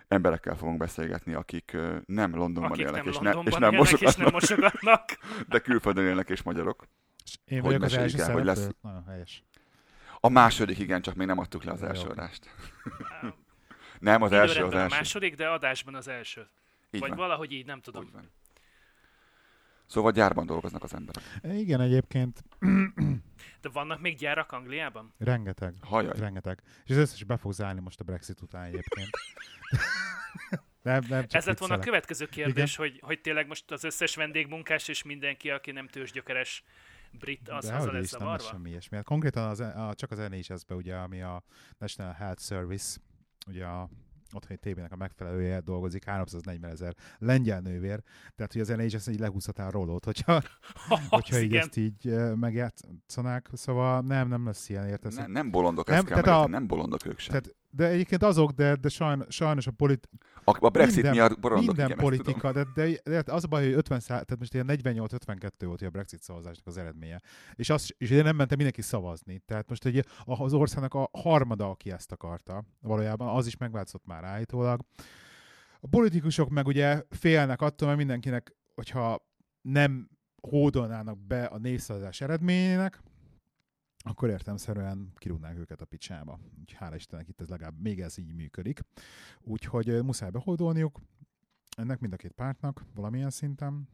emberekkel fogunk beszélgetni, akik nem Londonban akik élnek, nem és, Londonban ne, és, nem élnek és nem mosogatnak, de külföldön élnek és magyarok. És én hogy mesélik el, hogy lesz... Nagyon helyes. A második, igen, csak még nem adtuk le az első adást. Nem, az első az első. A második, de adásban az első. Így vagy van. Valahogy így, nem tudom. Szóval gyárban dolgoznak az emberek. Igen, egyébként De vannak még gyárak Angliában? Rengeteg. Hajaj. Rengeteg. És az összes be fogsz állni most a Brexit után egyébként. Nem, nem, ez lett volna a következő kérdés, hogy, hogy tényleg most az összes vendégmunkás és mindenki, aki nem tőzsgyökeres brit, az de azzal lesz zavarva? Dehogy is, nem semmi ilyesmi. Hát konkrétan az, a, csak az en há es bé, ugye, ami a National Health Service, ugye a otthoni té bének a megfelelője dolgozik, háromszáznegyven ezer lengyel nővér, tehát hogy az en há es így lehúzhatná a rólót, hogyha, oh, hogyha így igen. Ezt így megjátszanák, szóval nem, nem lesz ilyen értesz. Nem, nem bolondok, nem, ezt kell a, nem bolondok ők sem. Tehát, de egyébként azok, de, de sajnos, sajnos a politika... A, a Brexit minden, miatt bolondok, minden igen, politika, de, de, de az a baj, hogy ötven szá... tehát most ilyen negyvennyolc ötvenkettő volt a Brexit szavazásnak az eredménye, és, az, és nem mentem mindenki szavazni, tehát most egy, az országnak a harmada, aki ezt akarta, valójában az is megváltozott már állítólag. A politikusok meg ugye félnek attól, mert mindenkinek, hogyha nem hódolnának be a népszavazás eredményének, akkor értelemszerűen kirúgnák őket a picsába. Úgyhogy hála Istennek itt ez legalább még ez így működik. Úgyhogy muszáj behódolniuk ennek mind a két pártnak valamilyen szinten.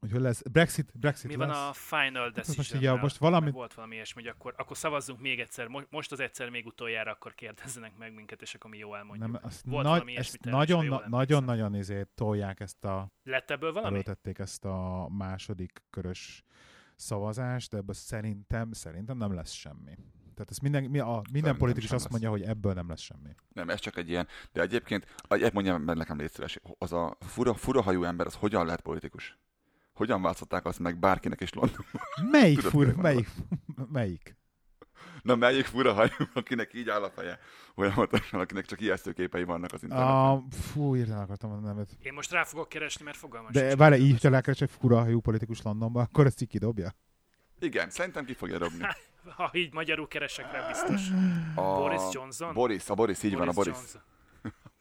Úgyhogy lesz Brexit, Brexit mi lesz. Mi van a final decision-nál? Hát most valami... Volt valami ilyesmi, hogy akkor, akkor szavazzunk még egyszer, most az egyszer még utoljára, akkor kérdezzenek meg minket, és akkor mi jól elmondjuk. Nem, azt volt nagy, valami ilyesmi termésre. Nagyon-nagyon izé tolják ezt a... Lett ebből valami? Előtették ezt a második körös... szavazás, de ebből szerintem, szerintem nem lesz semmi. Tehát ez minden, mi a, minden politikus azt mondja, lesz. Hogy ebből nem lesz semmi. Nem, ez csak egy ilyen, de egyébként, egyébként mondjam, mert nekem légy szíves, az a fura, fura hajú ember, az hogyan lehet politikus? Hogyan változtatták azt meg bárkinek is Londonban? Melyik Tudod, fura, melyik, melyik? Na, melyik fura hajú, akinek így áll a feje? Folyamatosan, akinek csak ijesztő képei vannak az interneten. Ah, fú, írtán akartam a nevet. Én most rá fogok keresni, mert fogalmam sincs. De várj, így elkeres egy fura hajú politikus Londonba, akkor ezt így kidobja? Igen, szerintem ki fogja dobni. Ha így magyarul keresek rá, biztos. A... Boris Johnson? Boris, a Boris, így Boris van, a Boris.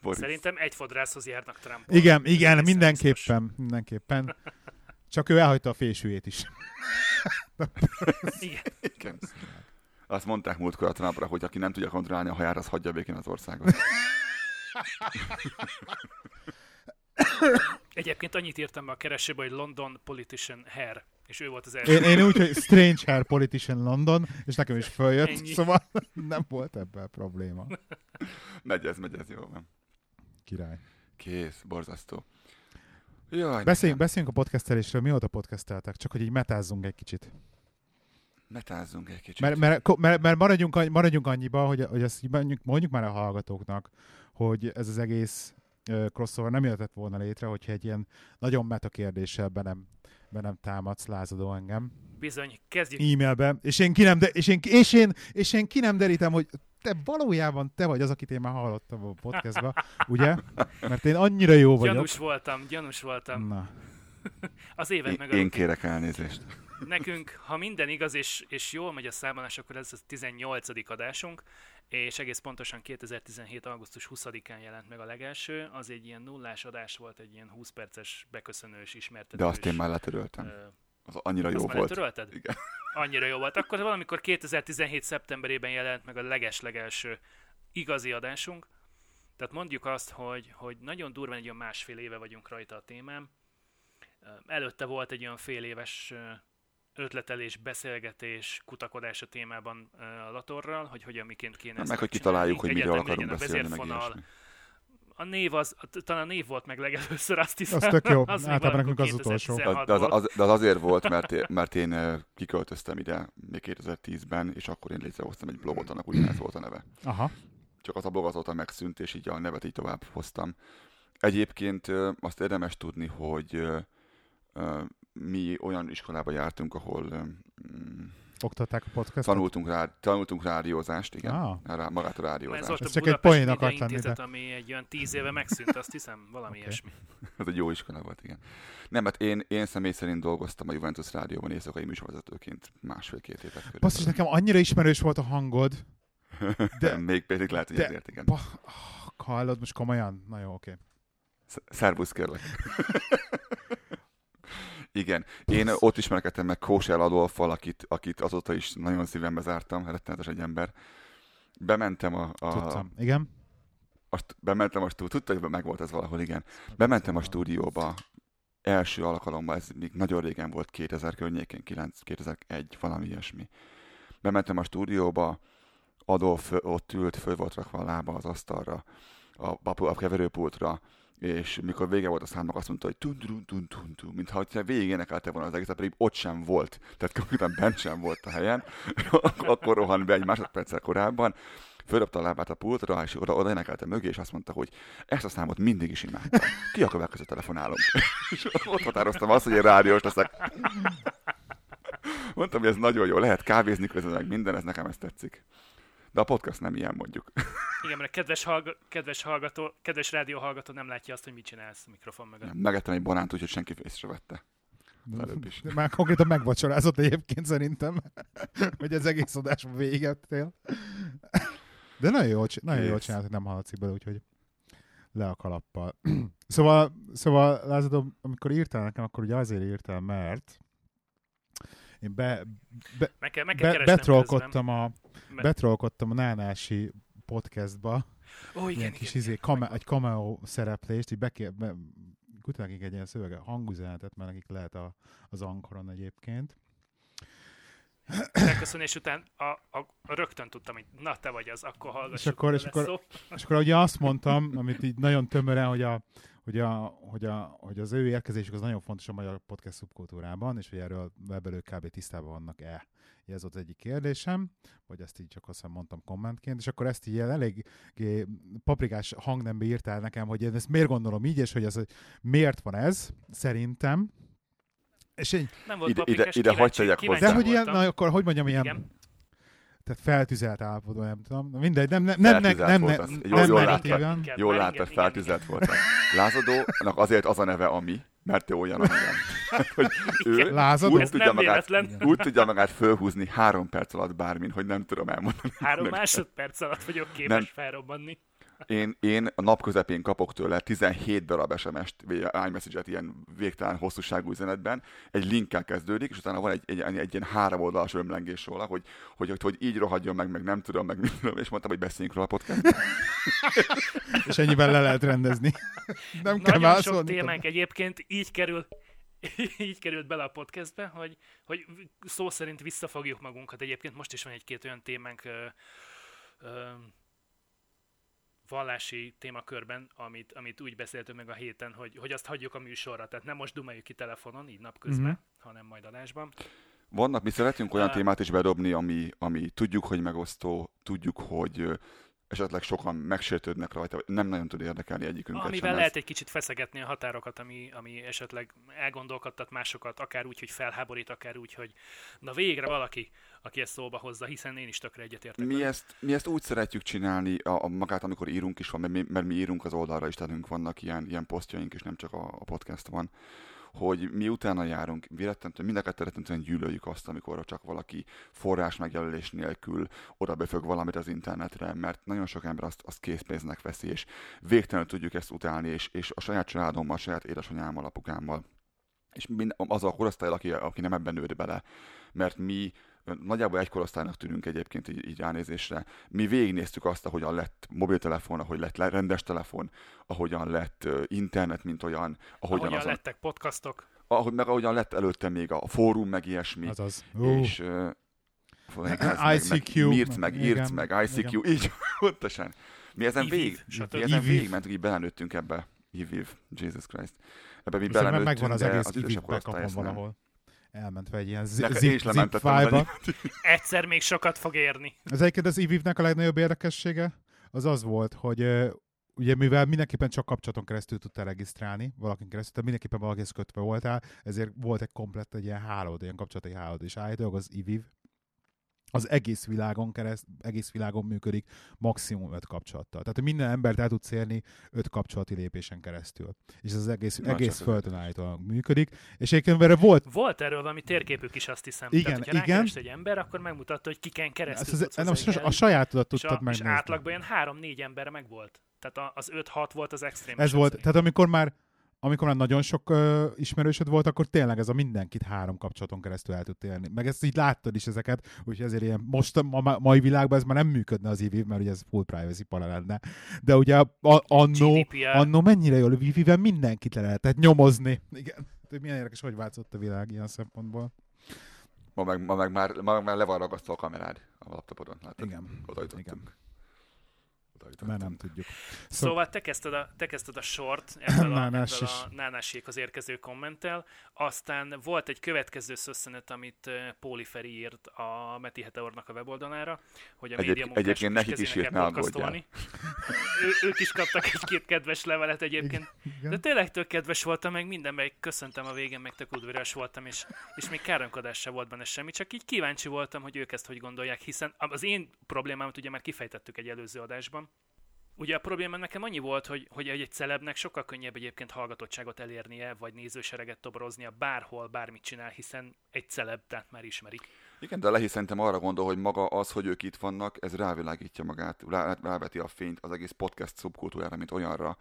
Boris. Szerintem egy fodrászhoz járnak Trumpon. Igen, igen, mindenképpen, mindenképpen. Csak ő elhagyta a fésűjét is. Igen. Igen. Azt mondták múltkor a Trumpra, hogy aki nem tudja kontrollálni a haját, az hagyja békén az országot. Egyébként annyit írtam be a keresőbe, hogy London Politician Hair, és ő volt az első. Én, én úgy, hogy Strange Hair Politician London, és nekem is följött, ennyi. Szóval nem volt ebben probléma. Megy ez, megy ez, jól van. Király. Kész, borzasztó. Jaj, beszéljünk, beszéljünk a podcastelésről, mióta podcasteltek, csak hogy így metázzunk egy kicsit. Metázzunk egy kicsit. Mert, mert, mert, mert maradjunk, maradjunk annyiba, hogy, hogy azt mondjuk, mondjuk már a hallgatóknak, hogy ez az egész uh, crossover nem jöhetett volna létre, hogyha egy ilyen nagyon meta kérdéssel be nem, be nem támadsz, lázadó engem. Bizony, kezdjük. E-mailbe. És én ki nem, de, és én, és én, és én ki nem derítem, hogy te valójában te vagy az, akit én már hallottam a podcastban, ugye? Mert én annyira jó vagyok. Gyanús voltam, gyanús voltam. Na. Az évet meg. Én kérek elnézést. Nekünk, ha minden igaz és, és jól megy a számolás, akkor ez a tizennyolcadik adásunk, és egész pontosan kétezer-tizenhét augusztus huszadikán jelent meg a legelső, az egy ilyen nullás adás volt, egy ilyen húsz perces beköszönős, ismertetős. De azt én már letöröltem. Uh, az annyira jó volt. Letörölted? Igen. Annyira jó volt. Akkor valamikor kétezer-tizenhét szeptemberében jelent meg a leges-legelső igazi adásunk. Tehát mondjuk azt, hogy, hogy nagyon durván egy olyan másfél éve vagyunk rajta a témám. Uh, előtte volt egy olyan fél éves uh, ötletelés, beszélgetés, kutakodás a témában a Latorral, hogy hogyan miként kéne ezt meg, hogy kitaláljuk, hogy miről akarunk beszélni, meg ilyesmi. A név az, talán a név volt meg legelőször, azt hiszem. Az tök jó, általában nekünk az utolsó. De az, az, az azért volt, mert én, mert én kiköltöztem ide még kétezer-tízben, és akkor én létrehoztam egy blogot, annak ugyanez volt a neve. Aha. Csak az a blog azóta megszűnt, és így a nevet így tovább hoztam. Egyébként azt érdemes tudni, hogy mi olyan iskolába jártunk, ahol mm, oktatták a podcastot? Tanultunk, rá, tanultunk rádiózást, igen. Ah. Rá, magát a rádiózást. Ez, ez csak egy poén akartam ide. Ami egy olyan tíz éve megszűnt, azt hiszem, valami okay. Ilyesmi. Ez egy jó iskola volt, igen. Nem, hát én, én személy szerint dolgoztam a Juventus Rádióban éjszakai műsorvezetőként másfél-két évet körülbelül. Basszus, nekem annyira ismerős volt a hangod. De... Még pedig lehet, hogy de... ezért, igen. Bah... Oh, hallod, most komolyan? Na jó, oké. Okay. Szervusz, kérlek. Igen, én ott ismerkedtem meg Kósel Adolffal, akit, akit azóta is nagyon szívembe zártam, rettenetes egy ember. Bementem a... a Tudtam, igen. A, bementem a stúdióba, tudta, hogy megvolt ez valahol, igen. Bementem a stúdióba első alkalommal, ez még nagyon régen volt, kétezer környékén, kilenc, kétezer-egy, valami ilyesmi. Bementem a stúdióba, Adolf ott ült, föl volt rakva a lába az asztalra, a, a keverőpultra, és mikor vége volt a számnak, azt mondta, hogy tun-tun-tun-tun-tun, mintha végig énekelte volna az egész, pedig ott sem volt, tehát konkrétan bent sem volt a helyen, akkor rohan be egy másodperccel korábban, fölröpte a lábát a pultra, és oda énekelte mögé, és azt mondta, hogy ezt a számot mindig is imádtam. Ki a következő telefonálunk? És ott határoztam azt, hogy én rádiós leszek. Mondtam, hogy ez nagyon jó, lehet kávézni közben, meg minden, ez nekem ezt tetszik. De a podcast nem ilyen, mondjuk. Igen, mert a kedves, hallg- kedves, hallgató, kedves rádió hallgató nem látja azt, hogy mit csinálsz a mikrofon mögött. Megettem egy banánt, úgyhogy senki észre vette. Előbb is. De már konkrétan megvacsorázott egyébként szerintem, hogy az egész adásban végettél. De nagyon jól, nagyon jól csinált, hogy nem hallatszik bele, úgyhogy le a kalappal. Szóval, szóval Lázadó, amikor írtál nekem, akkor ugye azért írtál, mert én be, be, meg kell, meg kell be, betrolkodtam, a, betrolkodtam a Nánási podcastba. Ó, igen, kis igen, izé, igen, kame, egy cameo szereplést, így bekér, be, nekik egy ilyen szöveget, hangüzenetet, mert nekik lehet a, az Ankoron egyébként. Megköszönés után a, a, a rögtön tudtam, hogy na te vagy az, akkor hallgassuk, és akkor, és akkor, és akkor ugye azt mondtam, amit így nagyon tömören, hogy, a, hogy, a, hogy, a, hogy az ő érkezésük az nagyon fontos a magyar podcast szubkultúrában, és hogy erről belül kb. Tisztában vannak-e. Ez volt az egyik kérdésem, vagy ezt így csak aztán mondtam kommentként, és akkor ezt így elég paprikás hangnembe írtál nekem, hogy én ezt miért gondolom így, és hogy, ez, hogy miért van ez, szerintem. És én... Nem volt paprikás, ide, ide, kíváncsi, ide kíváncsi, de hogy ilyen, na, akkor hogy mondjam, ilyen... Igen. Tehát feltüzelt állapodó, nem tudom. Mindegy, nem, nem, nem, nem, nem, nem, nem, jól láttad, jól láttad, feltüzelt voltál. Lázadónak azért az a neve, ami, mert te olyan, amilyen. Hogy ő Lázadó? Úgy, tudja magát, úgy tudja magát fölhúzni három perc alatt bármin, hogy nem tudom elmondani. Három másodperc alatt vagyok képes felrobbanni. Én, én a nap közepén kapok tőle tizenhét darab es em est, vagy iMessage-et ilyen végtelen hosszúságú üzenetben, egy linkkel kezdődik, és utána van egy, egy, egy, egy ilyen három oldalas ömlengés róla, hogy, hogy, hogy, hogy így rohadjon meg, meg nem tudom, meg mit tudom, és mondtam, hogy beszéljünk róla a podcastban. És ennyiben le lehet rendezni. Nem kell nagyon sok témánk egyébként így kerül, így került bele a podcastbe, hogy, hogy szó szerint visszafogjuk magunkat. Egyébként most is van egy-két olyan témánk, ö, ö, vallási témakörben, amit, amit úgy beszéltünk meg a héten, hogy, hogy azt hagyjuk a műsorra. Tehát nem most dumáljuk ki telefonon, így napközben, mm-hmm. hanem majd adásban. Vannak, mi szeretünk olyan uh, témát is bedobni, ami, ami tudjuk, hogy megosztó, tudjuk, hogy esetleg sokan megsértődnek rajta, vagy nem nagyon tud érdekelni egyikünket. Amivel lehet egy kicsit feszegetni a határokat, ami, ami esetleg elgondolkodtat másokat, akár úgy, hogy felháborít, akár úgy, hogy na végre valaki, aki ezt szóba hozza, hiszen én is tökre egyetértek. Mi ezt, mi ezt úgy szeretjük csinálni, a, a magát, amikor írunk is van, mert mi, mert mi írunk az oldalra is, tehát vannak ilyen, ilyen posztjaink, és nem csak a, a podcast van, hogy mi utána járunk, mind a kettő rettentően gyűlöljük azt, amikor csak valaki forrás megjelölés nélkül oda befög valamit az internetre, mert nagyon sok ember azt, azt készpénznek veszi, és végtelenül tudjuk ezt utálni, és, és a saját családommal, a saját édesanyámmal, apukámmal, és mind, az a korosztály, aki, aki nem ebben nőtt bele, mert mi nagyjából egy korosztálynak tűnünk egyébként így, így ránézésre. Mi végignéztük azt, ahogyan lett mobiltelefon, ahogy lett rendes telefon, ahogyan lett internet, mint olyan. Ahogyan, ahogyan azon, lettek podcastok. Ahogy, meg ahogyan lett előtte még a fórum, meg ilyesmi. Azaz. Uh. És uh, I C Q. Mirc, meg Irc, meg I C Q. Igen. Így, pontosan. Mi ezen végigmentünk, így belenőttünk ebbe. Iviv, Jesus Christ. Ebbe mi belenőttünk, megvan az egész Iviv backupon valahol. Elmentve egy ilyen zip-fájba. Egyszer még sokat fog érni. Az egyébként az i vé i vé-nek a legnagyobb érdekessége az az volt, hogy uh, ugye mivel mindenképpen csak kapcsolaton keresztül tudtál regisztrálni, valakin keresztül, tehát mindenképpen valakihez kötve voltál, ezért volt egy komplett egy ilyen hálód, ilyen kapcsolati hálód, és állítólag az i vé i vé az egész világon keresztül, egész világon működik maximum öt kapcsolattal. Tehát minden embert el tudsz érni öt kapcsolati lépésen keresztül. És ez az egész, egész földön állítólag működik. És egyébként erre volt... Volt erről valami térképük is, azt hiszem. Igen, tehát, hogyha rákerest egy ember, akkor megmutatta, hogy kiken keresztül tudsz az, az, az a sajátodat tudtad megnézni. És átlagban ilyen három-négy emberre megvolt. Tehát az öt-hat volt az extrém. Ez volt. Tehát amikor már Amikor már nagyon sok uh, ismerősöd volt, akkor tényleg ez a mindenkit három kapcsolaton keresztül el tud élni. Meg ezt így láttad is ezeket, úgyhogy ezért ilyen most a mai világban ez már nem működne az i vé i vé, mert ugye ez full privacy para lenne. De ugye annó, annó mennyire jól i vé i vé-ben mindenkit le lehetett nyomozni. Igen. Milyen érdekes, hogy változott a világ ilyen szempontból. Ma meg, ma meg már, ma már le van ragasztva a kamerád a laptopodon. Hát igen. Oda jutottunk. Már nem tudjuk. Szóval, szóval te, kezdted a, te kezdted a sort ebből a, a Nánásiékhoz érkező kommenttel, aztán volt egy következő szösszenet, amit Póli Feri írt a Meti Heteornak a weboldalára, hogy a média munkások is kezdének el podcastolni. Ők is kaptak egy-két kedves levelet egyébként. Igen. De tényleg tök kedves voltam, meg minden, meg köszöntem a végén, meg tök udvarias voltam, és, és még káromkodás sem volt benne semmi, csak így kíváncsi voltam, hogy ők ezt hogy gondolják, hiszen az én problémámat ugye már kifejtettük egy előző adásban. Ugye a probléma nekem annyi volt, hogy, hogy egy celebnek sokkal könnyebb egyébként hallgatottságot elérnie, vagy nézősereget toboroznia bárhol, bármit csinál, hiszen egy celeb, tehát már ismerik. Igen, de Lehi szerintem arra gondol, hogy maga az, hogy ők itt vannak, ez rávilágítja magát, rá, ráveti a fényt az egész podcast szubkultúrára, mint olyanra,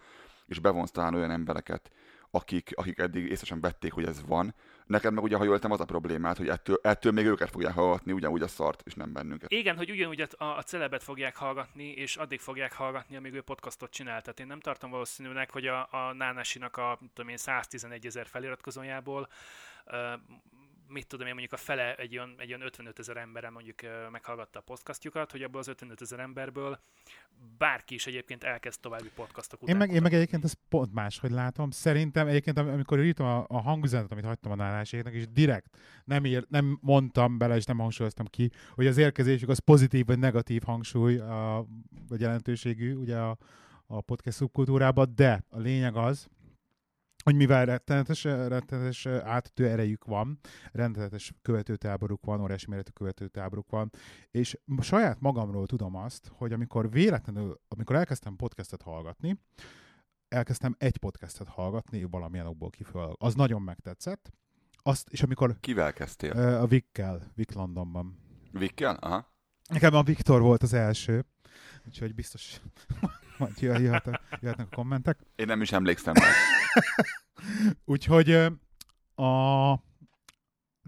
és bevonz talán olyan embereket, akik, akik eddig észre sem vették, hogy ez van. Nekem meg ugye, ha jól értem, az a problémát, hogy ettől, ettől még őket fogják hallgatni, ugyanúgy a szart, és nem bennünket. Igen, hogy ugyanúgy a, a celebet fogják hallgatni, és addig fogják hallgatni, amíg ő podcastot csinál. Tehát én nem tartom valószínűnek, hogy a, a Nánásinak a tudom én, száztizenegy ezer feliratkozójából, uh, mit tudom én, mondjuk a fele egy olyan, egy olyan ötvenöt ezer emberen mondjuk uh, meghallgatta a podcastjukat, hogy abból az ötvenöt ezer emberből bárki is egyébként elkezd további podcastok után. Én meg, én meg egyébként ezt pont máshogy látom. Szerintem egyébként, amikor írtam a, a hangüzenetet, amit hagytam a Nánásiéknak, és direkt nem, ír, nem mondtam bele, és nem hangsúlyoztam ki, hogy az érkezésük az pozitív vagy negatív hangsúly, a, vagy jelentőségű ugye a, a podcast szubkultúrában, de a lényeg az, hogy mivel rettenetes, rettenetes átütő erejük van, rettenetes követőtáboruk van, óriási méretű követőtáboruk van, és saját magamról tudom azt, hogy amikor véletlenül, amikor elkezdtem podcastet hallgatni, elkezdtem egy podcastet hallgatni, valamilyen okból kifelől. Az nagyon megtetszett. Azt, és amikor... Kivel kezdtél? A Vikkel, Vic Londonban. Vikkel? Aha. Nekem a Viktor volt az első, úgyhogy biztos majd jöhetnek, jöhetnek a kommentek. Én nem is emlékszem már. Úgyhogy a...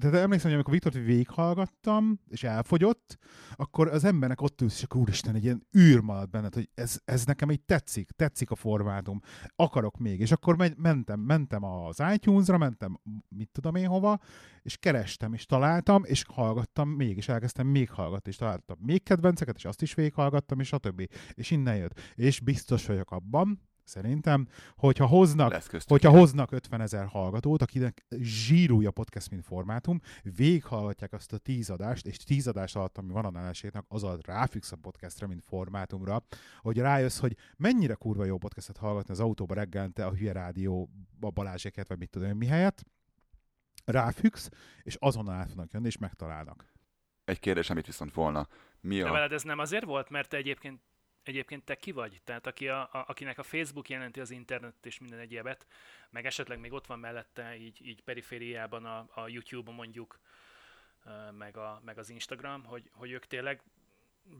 Tehát emlékszem, hogy amikor Viktort végighallgattam, és elfogyott, akkor az embernek ott ülsz, és akkor úristen, egy ilyen űr maradt benned, hogy ez, ez nekem így tetszik, tetszik a formátum, akarok még. És akkor mentem, mentem az iTunes-ra, mentem mit tudom én hova, és kerestem, és találtam, és hallgattam még, és elkezdtem még hallgatni, és találtam még kedvenceket, és azt is végighallgattam, és stb. És innen jött. És biztos vagyok abban, szerintem, hogyha hoznak, hogyha hoznak ötven ezer hallgatót, akinek zsírúj a podcast, mint formátum, végighallgatják azt a tíz adást, és tíz adás alatt, ami van a Nánásiéknak, az alatt ráfüggsz a podcastra, mint formátumra, hogy rájössz, hogy mennyire kurva jó podcastet hallgatni az autóba reggelente, a hülye rádió, a Balázséket, vagy mit tudom én mi helyett, ráfüggsz, és azonnal át fognak jönni, és megtalálnak. Egy kérdés, amit viszont volna. Mi a... De veled ez nem azért volt, mert egyébként Egyébként te ki vagy? Tehát aki a, a, akinek a Facebook jelenti az internetet és minden egyébet, meg esetleg még ott van mellette így, így perifériában a, a YouTube mondjuk, meg, a, meg az Instagram, hogy, hogy ők tényleg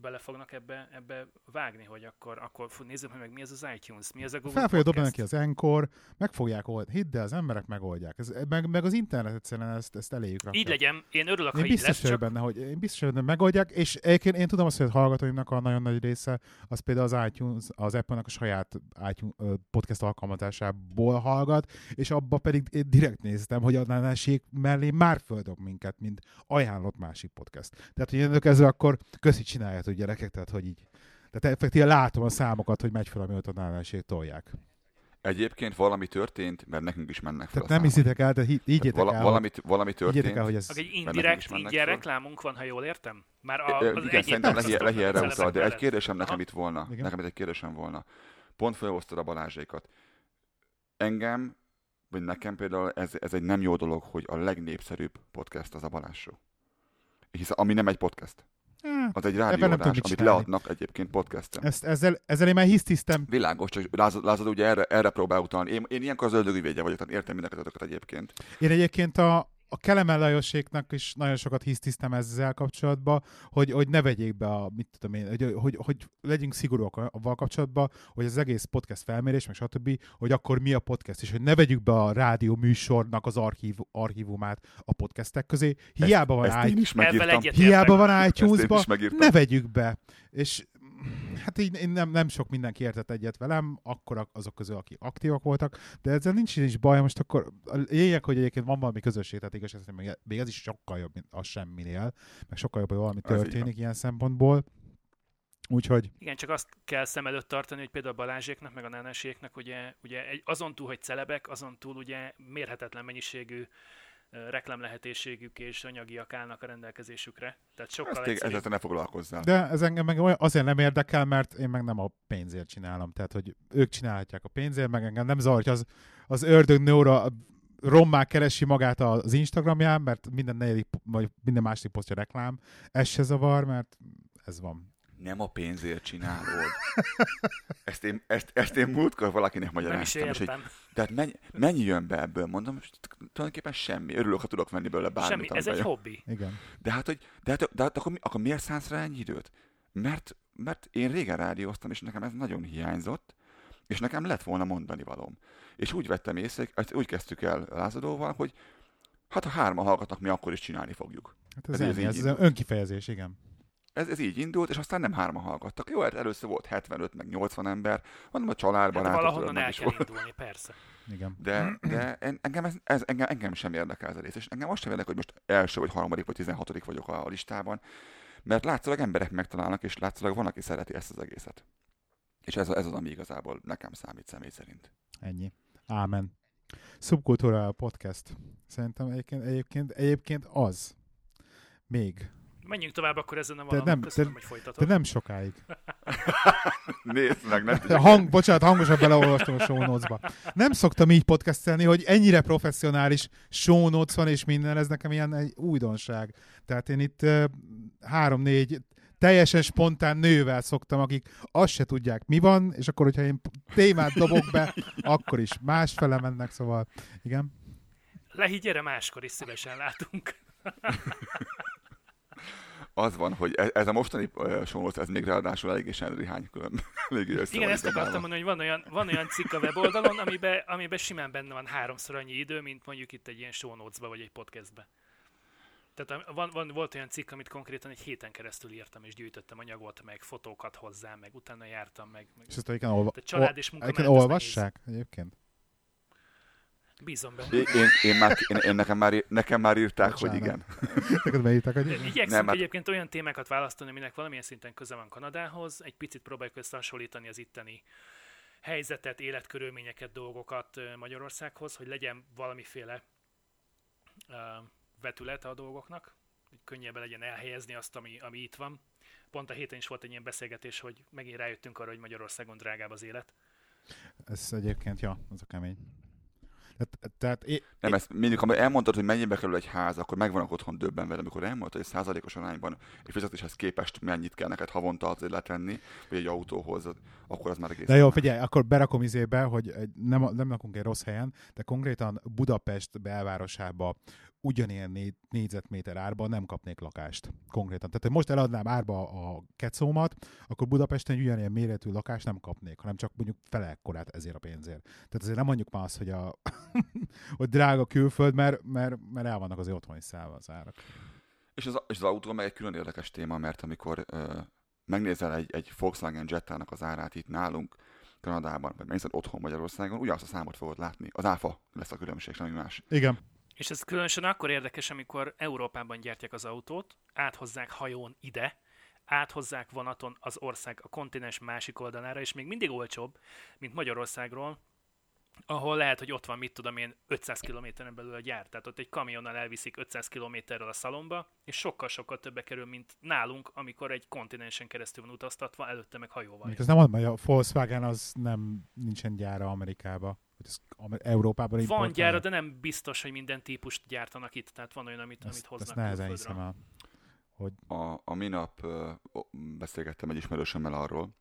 bele fognak ebbe, ebbe vágni, hogy akkor, akkor nézzük meg, mi ez az iTunes, mi ez a Google Fel fogja dobni neki az Encore, meg fogják oldani. Hidd el, az emberek megoldják. Ez, meg, meg az internet egyszerűen ezt, ezt eléjük rakja. Így legyen, én örülök, én ha így lesz. Csak... Benne, hogy én biztos vagyok benne, hogy megoldják, és én, én tudom azt, hogy a hallgatóimnak a nagyon nagy része, az például az iTunes, az Apple-nak a saját iTunes podcast alkalmazásából hallgat, és abba pedig direkt néztem, hogy a Nánásiék mellé már földob minket, mint ajánlott másik podcast. Tehát, hogy önök ezzel akkor köszi csinálják. Hogy gyerekek, tehát hogy így. Tehát effektíve látom a számokat, hogy megy fel, ami ott a Nánásiék tolják. Egyébként valami történt, mert nekünk is mennek fel. Tehát nem hiszitek el, de higgyétek vala, el. Valami, hogy, valami történt. El, hogy ez... Egy indirekt ingyen reklámunk van, ha jól értem? Már a, az igen, szerintem Lehi erre utal, de egy kérdésem nekem aha. itt volna. Igen? Nekem itt egy kérdésem volna. Pont felhoztad a Balázsékat. Engem, vagy nekem például ez, ez egy nem jó dolog, hogy a legnépszerűbb podcast az a Balázs Show. Hisz ami nem egy podcast. Hmm. Az egy rádióadás, amit leadnak egyébként podcasten. Ezt, ezzel, ezzel én már hisztisztem. Világos, csak Lázadó ugye erre, erre próbál utalni. Én, én ilyenkor az ördögügyvédje vagyok, tehát értem mindenkit egyébként. Én egyébként a, a Kelemen Lajoséknak is nagyon sokat hisztisztem ezzel kapcsolatban, hogy, hogy ne vegyék be a, mit tudom én, hogy, hogy, hogy legyünk szigorúak avval kapcsolatban, hogy az egész podcast felmérés, meg stb., hogy akkor mi a podcast, és hogy ne vegyük be a rádió műsornak az archív, archívumát a podcastek közé. Hiába ezt, van iTunes-ba, hiába van iTunes-ba, ne vegyük be. És Hát így nem, nem sok mindenki értett egyet velem, akkor azok közül, akik aktívak voltak, de ezzel nincs is baj, most akkor lényeg, hogy egyébként van valami közösség, tehát igaz, még ez is sokkal jobb, mint a semminél, meg sokkal jobb, hogy valami történik ilyen szempontból. Úgyhogy... Igen, csak azt kell szem előtt tartani, hogy például a Balázséknak, meg a Nánásiéknak ugye, ugye azon túl, hogy celebek, azon túl ugye mérhetetlen mennyiségű reklámlehetőségük és anyagiak állnak a rendelkezésükre. Tehát sokkal egyszerűbb. Ezzel ne foglalkozzál. De ez engem meg azért nem érdekel, mert én meg nem a pénzért csinálom. Tehát, hogy ők csinálhatják a pénzért, meg engem nem zavarja, az, az ördög Nóra rommá keresi magát az Instagramján, mert minden negyedik, vagy minden második posztja reklám. Ez se zavar, mert ez van. Nem a pénzért csinálod. Ezt én, ezt, ezt én múltkor valakinek magyaráztam. Nem is értem. És hogy, tehát mennyi, mennyi jön be ebből? Mondom, tulajdonképpen semmi. Örülök, ha tudok venni bőle bármit. Semmi, ez bejön. Egy hobbi. Igen. De hát, hogy, de hát de akkor, akkor miért szánsz rá ennyi időt? Mert, mert én régen rádióztam, és nekem ez nagyon hiányzott, és nekem lett volna mondani valóm. És úgy vettem észre, úgy kezdtük el Lázadóval, hogy hát ha hárman hallgatnak, mi akkor is csinálni fogjuk. Hát ez, ez, ennyi, ez, ez önkifejezés, igen. Ez, ez így indult, és aztán nem hárman hallgattak. Jó, hát először volt hetvenöt, meg nyolcvan ember, mondom, a családbarátok. Hát valahonnan el kell indulni, persze. Igen. De, de engem, ez, ez, engem, engem sem érdekel ez a rész, és engem azt sem érdekel, hogy most első, vagy harmadik, vagy tizenhatodik vagyok a listában, mert látszólag emberek megtalálnak, és látszólag van, aki szereti ezt az egészet. És ez, ez az, ami igazából nekem számít személy szerint. Ennyi. Ámen. Szubkultúra podcast. Szerintem egyébként, egyébként, egyébként az. Még... Menjünk tovább, akkor ezen a valamit, köszönöm, hogy folytatod. De nem sokáig. Nézd meg, nem tudjuk. Hang, bocsánat, hangosan beleolvastam a show notes-ba. Nem szoktam így podcastelni, hogy ennyire professzionális show notes van, és minden, ez nekem ilyen egy újdonság. Tehát én itt három-négy uh, teljesen spontán nővel szoktam, akik azt se tudják, mi van, és akkor, hogyha én témát dobok be, akkor is másfele mennek, szóval igen. Lehi, gyere, máskor is szívesen látunk. Az van, hogy ez a mostani uh, show ez még ráadásul elég és elrihány külön. Igen, ezt akartam mondani, hogy van olyan, van olyan cikk a weboldalon, amiben, amiben simán benne van háromszor annyi idő, mint mondjuk itt egy ilyen show notes-ba, vagy egy podcastbe. Tehát van, van, volt olyan cikk, amit konkrétan egy héten keresztül írtam, és gyűjtöttem anyagot, meg fotókat hozzá, meg utána jártam, meg... meg és ezt egyébként olva... család és munka olvassák egyébként? Bízom benne. Én, én, én, már, én, én nekem, már, nekem már írták, Bocsánat. hogy igen. Neked beírták, hogy igen. Igyekszünk már... egyébként olyan témákat választani, aminek valamilyen szinten köze van Kanadához. Egy picit próbáljuk összehasonlítani az itteni helyzetet, életkörülményeket, dolgokat Magyarországhoz, hogy legyen valamiféle uh, vetülete a dolgoknak, hogy könnyebben legyen elhelyezni azt, ami, ami itt van. Pont a héten is volt egy ilyen beszélgetés, hogy megint rájöttünk arra, hogy Magyarországon drágább az élet. Ez egyébként, ja, az a kemény. Tehát, tehát é, nem, é... ezt mindig, ha elmondtad, hogy mennyibe kerül egy ház, akkor megvannak otthon döbbenve, amikor elmondtad, hogy százalékos arányban egy fizetéshez képest mennyit kell neked havonta azért letenni, vagy egy autóhoz, akkor az már egész. De jó, figyelj, akkor berakom izébe, hogy nem, nem lakunk egy rossz helyen, de konkrétan Budapest belvárosába ugyanilyen négy, négyzetméter árban nem kapnék lakást. Konkrétan. Tehát, hogy most eladnám árba a kecómat, akkor Budapesten egy ugyanilyen méretű lakást nem kapnék, hanem csak mondjuk fele ekkorát ezért a pénzért. Tehát azért nem mondjuk már azt, hogy a hogy drága külföld, mert, mert, mert el vannak azért otthoni szállva az árak. És az, és az autó meg egy külön érdekes téma, mert amikor ö, megnézel egy, egy Volkswagen Jettának az árát itt nálunk, Kanadában, vagy megnézed otthon Magyarországon, ugyanazt a számot fogod látni. Az áfa lesz a különbség, semmi más. Igen. És ez különösen akkor érdekes, amikor Európában gyártják az autót, áthozzák hajón ide, áthozzák vonaton az ország a kontinens másik oldalára, és még mindig olcsóbb, mint Magyarországról, ahol lehet, hogy ott van, mit tudom én, ötszáz kilométeren belül a gyár. Tehát ott egy kamionnal elviszik ötszáz kilométerrel a szalomba, és sokkal-sokkal többe kerül, mint nálunk, amikor egy kontinensen keresztül van utaztatva, előtte meg hajóval. Ez nem mondom, hogy a Volkswagen az nem, nincsen gyára Amerikába. Európában van gyára, de nem biztos, hogy minden típust gyártanak itt. Tehát van olyan, amit, ezt, amit hoznak. Ezt nehezen hiszem el, hogy... A, a minap beszélgettem egy ismerősömmel arról,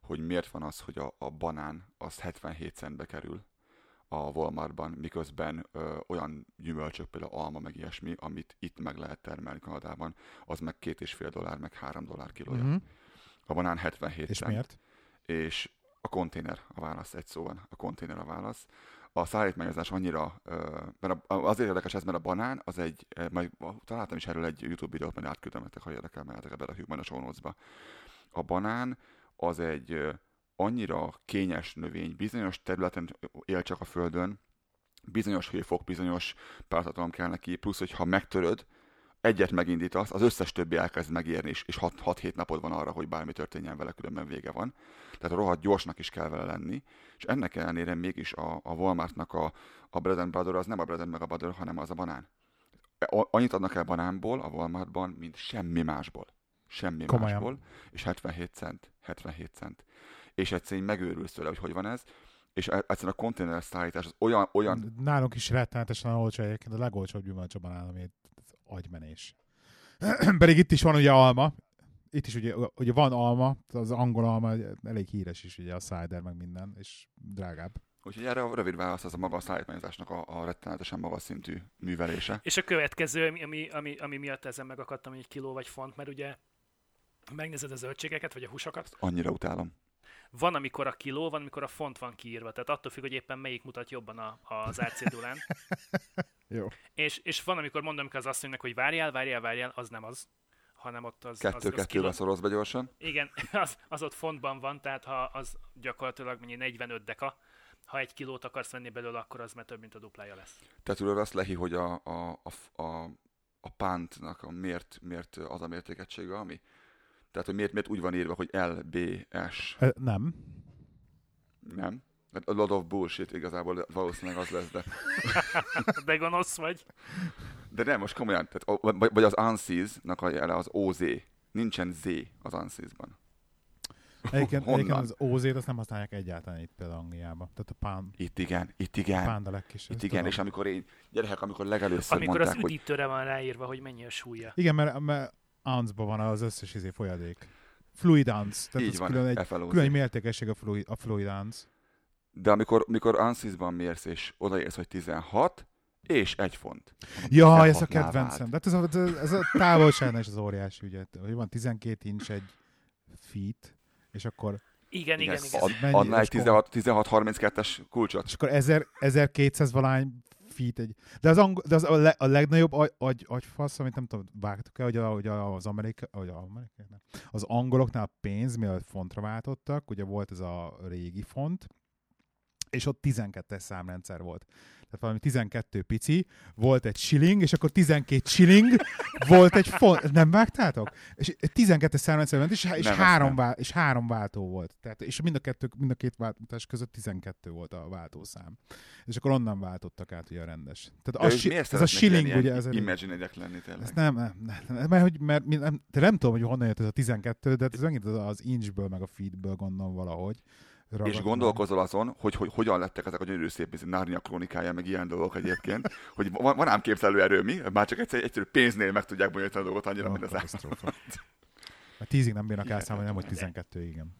hogy miért van az, hogy a, a banán az hetvenhét centbe kerül a Walmartban, miközben ö, olyan gyümölcsök, például alma, meg ilyesmi, amit itt meg lehet termelni Kanadában, az meg két és fél dollár, meg három dollár kilója. Mm-hmm. A banán hetvenhét és cent. És miért? És a konténer a válasz, egy szóval a konténer a válasz. A szállítmányozás annyira, ö, mert a, azért érdekes ez, mert a banán az egy, majd találtam is erről egy YouTube videót, mert átküldöm nektek, ha érdekel, mehetek ebben a Human a show notes-ba. A banán az egy annyira kényes növény, bizonyos területen él csak a földön, bizonyos hőfok, bizonyos pártatlan kell neki, plusz, hogy ha megtöröd, egyet megindítasz, az összes többi elkezd megérni, és hat-hét napod van arra, hogy bármi történjen vele, különben vége van. Tehát a rohadt gyorsnak is kell vele lenni, és ennek ellenére mégis a, a Walmartnak a, a bread and butter az nem a bread and meg a butter, hanem az a banán. Annyit adnak el banánból a Walmartban, mint semmi másból. Semmi Komolyan. másból, és hetvenhét cent. hetvenhét cent. És egyszerűen megőrülsz tőle, hogy hogy van ez, és egyszerűen a konténer szállítás az olyan... olyan... Nálunk is rettenetesen olcsó egyébként, a legolcsóbb gyümölcs a banán, ami agymenés. Pedig itt is van ugye alma, itt is ugye, ugye van alma, az angol alma elég híres is ugye, a cider meg minden, és drágább. Úgyhogy erre a rövid válasz az a maga a szállítmányozásnak a, a rettenetesen magas szintű művelése. És a következő, ami, ami, ami miatt ezen megakadtam, egy kiló vagy font, mert ugye megnézed a zöldségeket, vagy a húsokat. Ezt annyira utálom. Van, amikor a kiló, van, amikor a font van kiírva. Tehát attól függ, hogy éppen melyik mutat jobban a, az árcédulán. Jó. És, és van, amikor mondom az asszonynak, hogy várjál, várjál, várjál, az nem az, hanem ott az... Kettő-kettőre szorolsz be gyorsan. Igen, az, az ott fontban van, tehát ha az gyakorlatilag mondjuk negyvenöt deka, ha egy kilót akarsz venni belőle, akkor az már több, mint a duplája lesz. Tehát tudod azt, Lehi, hogy a, a, a, a, a pántnak a mért, mért az a mértékegysége, ami... Tehát, hogy miért, miért úgy van írva, hogy el bé es? Nem. Nem? A lot of bullshit igazából valószínűleg az lesz, de... De gonosz vagy. De nem, most komolyan. Tehát, vagy az ANSYS-nak a jele az o zé. Nincsen Z az ANSYS-ban. Egyébként, egyébként az o zét azt nem használják egyáltalán itt például Angliában. Tehát a pán... Itt igen, itt igen. Pán a legkisebb. Itt igen, tudom. És amikor én... Gyerekek, amikor legelőször amikor mondták, hogy... Amikor az üdítőre van ráírva, hogy mennyi a súlya. Igen, mert... mert ounce-ban van az összes izé folyadék. Fluid ounce. Tehát így van, külön egy, külön egy mértékesség a fluid, a fluid ounce. De amikor, amikor ounces-ban mérsz, és odaérsz, hogy tizenhat, és egy font. Jaj, ez a kedvencem. De ez a, ez a távolságos az óriási ügyet. Hogy van tizenkét inch egy feet, és akkor... Igen, igen, igen. igen. Adná egy tizenhat harminckettes kulcsot. És akkor ezerkétszáz valány feet egy... De az, ang- de az a, le- a legnagyobb agy- agy- agyfasz, amit nem tudom, vágtuk-e, hogy, a, hogy a, az Amerika, hogy a, az angoloknál pénz, mielőtt fontra váltottak, ugye volt ez a régi font, és ott tizenkettes számrendszer volt. Tehát valami tizenkét pici, volt egy shilling, és akkor tizenkét shilling, volt egy font. Nem vágtátok? És tizenkettes számrendszer volt, és, és, három, vál- és három váltó volt. Tehát, és mind a, kettő, mind a két váltás között tizenkettő volt a váltószám. És akkor onnan váltottak át ugye a rendes. Tehát az, ez a shilling, lenni, ugye... Imagine-edek lenni tényleg. Ezt nem, nem, nem, mert, hogy, mert nem, nem tudom, hogy honnan jött ez a tizenkettő, de ez megint az, az inchből, meg a feetből gondolom valahogy. Ragadnán. És gondolkozol azon, hogy, hogy hogyan lettek ezek a gyönyörű szép Nárnia krónikája, meg ilyen dolgok egyébként, hogy van, van ám képzelő erő mi, már csak egyszer, egyszerű pénznél meg tudják bonyolítani a dolgot annyira, no, mint az állat. A tízig nem bírnak elszámolni, nem, hogy tizenkettő, igen.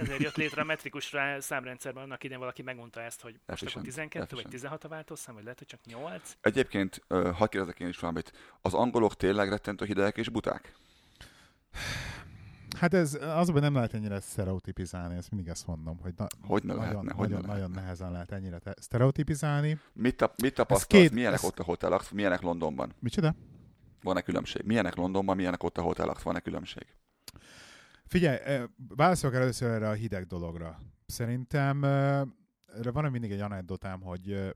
Ezért jött létre a metrikus számrendszerben, annak idén valaki megmondta ezt, hogy most akkor tizenkettő, vagy tizenhat a váltószám, vagy lehet, hogy csak nyolc. Egyébként, ha kérdezek én is valamit, az angolok tényleg rettentő hidegek és buták? Hát ez azonban nem lehet ennyire sztereotipizálni, ezt mindig ezt mondom, hogy na, hogy ne nagyon, lehetne, nagyon, ne nagyon nehezen lehet ennyire sztereotipizálni. Mit, tap, mit tapasztalsz, két, milyenek ez... ott a hotelak, milyenek Londonban? Micsoda? Van-e különbség? Milyenek Londonban, milyenek ott a hotelak, van-e különbség? Figyelj, válaszolok először erre a hideg dologra. Szerintem erre van mindig egy anekdotám, hogy,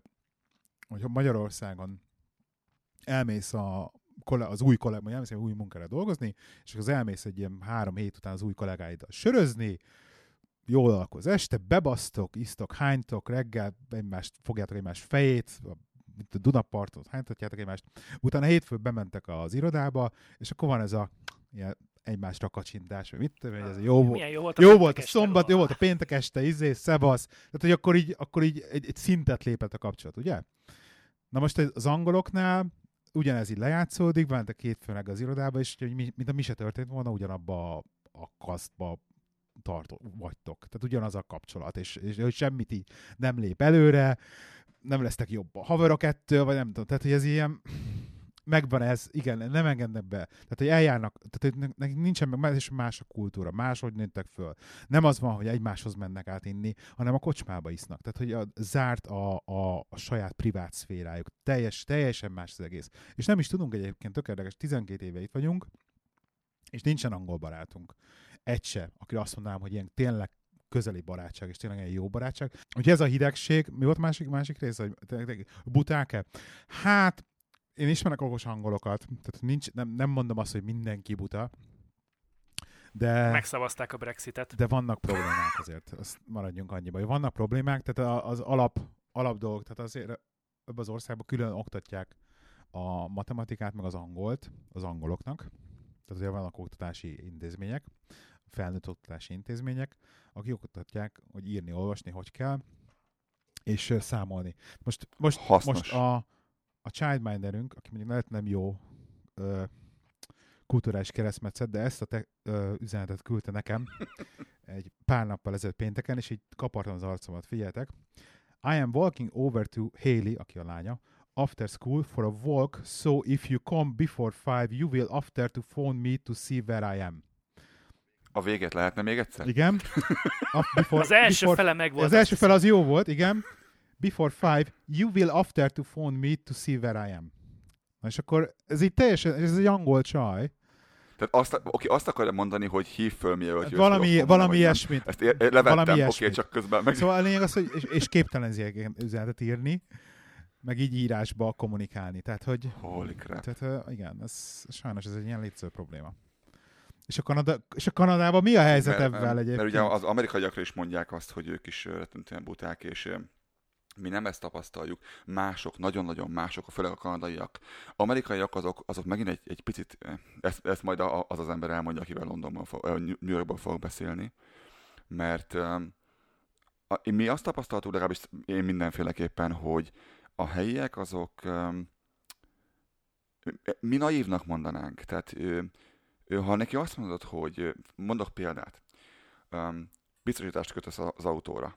hogy Magyarországon elmész a az új kollég, majd elmész egy új munkára dolgozni, és az elmész egy ilyen három hét után az új kollégáiddal sörözni, jól alkoz este, bebasztok, isztok, hánytok, reggel egymást, fogjátok egymást fejét, mint a Dunaparton, hánytatjátok egymást, utána hétfőn bementek az irodába, és akkor van ez a ilyen egymásra kacsintás, vagy mit tudom, hogy ez jó volt, jó volt a, jó volt a szombat, róla. Jó volt a péntek este, izé, szevasz, tehát hogy akkor így, akkor így egy, egy szintet lépett a kapcsolat, ugye? Na most az angoloknál ugyanez így lejátszódik, bementek hétfőleg az irodába, és mint a mi se történt volna, ugyanabba a, a kasztba tartó, vagytok. Tehát ugyanaz a kapcsolat, és, és hogy semmit így nem lép előre, nem lesztek jobb a haverok ettől, vagy nem tudom. Tehát, hogy ez ilyen, megvan ez, igen, nem engednek be. Tehát, hogy eljárnak, tehát, hogy nekik nincsen meg, és más a kultúra, máshogy nőttek föl. Nem az van, hogy egymáshoz mennek át inni, hanem a kocsmába isznak. Tehát, hogy a, zárt a, a, a saját privát szférájuk. Teljes, teljesen más az egész. És nem is tudunk egyébként, tök érdekes, tizenkét éve itt vagyunk, és nincsen angol barátunk. egy sem, akire azt mondanám, hogy ilyen tényleg közeli barátság, és tényleg egy jó barátság. Úgyhogy ez a hidegség, mi volt másik, másik része, hogy buták-e? Hát, én ismerek okos hangolokat, tehát nincs, nem, nem mondom azt, hogy mindenki buta, de... Megszavazták a Brexitet. De vannak problémák azért, azt maradjunk annyiba, hogy vannak problémák, tehát az alap, alap dolog, tehát azért ebben az országban külön oktatják a matematikát, meg az angolt, az angoloknak, tehát azért vannak oktatási intézmények, felnőtt oktatási intézmények, akik oktatják, hogy írni, olvasni, hogy kell, és számolni. Most, most, most a, a childminderünk, aki mondjuk lehet nem jó ö, kulturális keresztmetszet, de ezt a te, ö, üzenetet küldte nekem egy pár nappal ezelőtt pénteken, és így kapartam az arcomat, figyeltek. I am walking over to Haley, aki a lánya, after school for a walk, so if you come before five, you will after to phone me to see where I am. A véget lehetne még egyszer? Igen. Before, az első before, fele meg volt. Az első fele az jó volt, igen. Before five, you will after to phone me to see where I am. Na és akkor ez így teljesen, ez egy angol csaj. Tehát azt, oké, azt akarja mondani, hogy hív föl, mielőtt jössz. Valami, valami, valami ilyesmit. Ezt é- levettem, oké, okay, csak közben meg... Szóval a lényeg az, hogy és, és képtelen üzenetet írni, meg így írásba kommunikálni. Tehát, hogy... Holy crap. Tehát, igen, ez, sajnos ez egy ilyen létező probléma. És a, Kanada, és a Kanadában mi a helyzet mert, ebben egyébként? Mert ugye az amerikaiakra is mondják azt, hogy ők is rettentően buták, és mi nem ezt tapasztaljuk. Mások, nagyon-nagyon mások, főleg a kanadaiak. Amerikaiak azok, azok megint egy, egy picit, ezt, ezt majd az az ember elmondja, akivel Londonban fog, New Yorkban fogok beszélni, mert a, mi azt tapasztaltuk, legalábbis én mindenféleképpen, hogy a helyiek azok, mi naívnak mondanánk, tehát ha neki azt mondod, hogy mondok példát, biztosítást kötesz az autóra,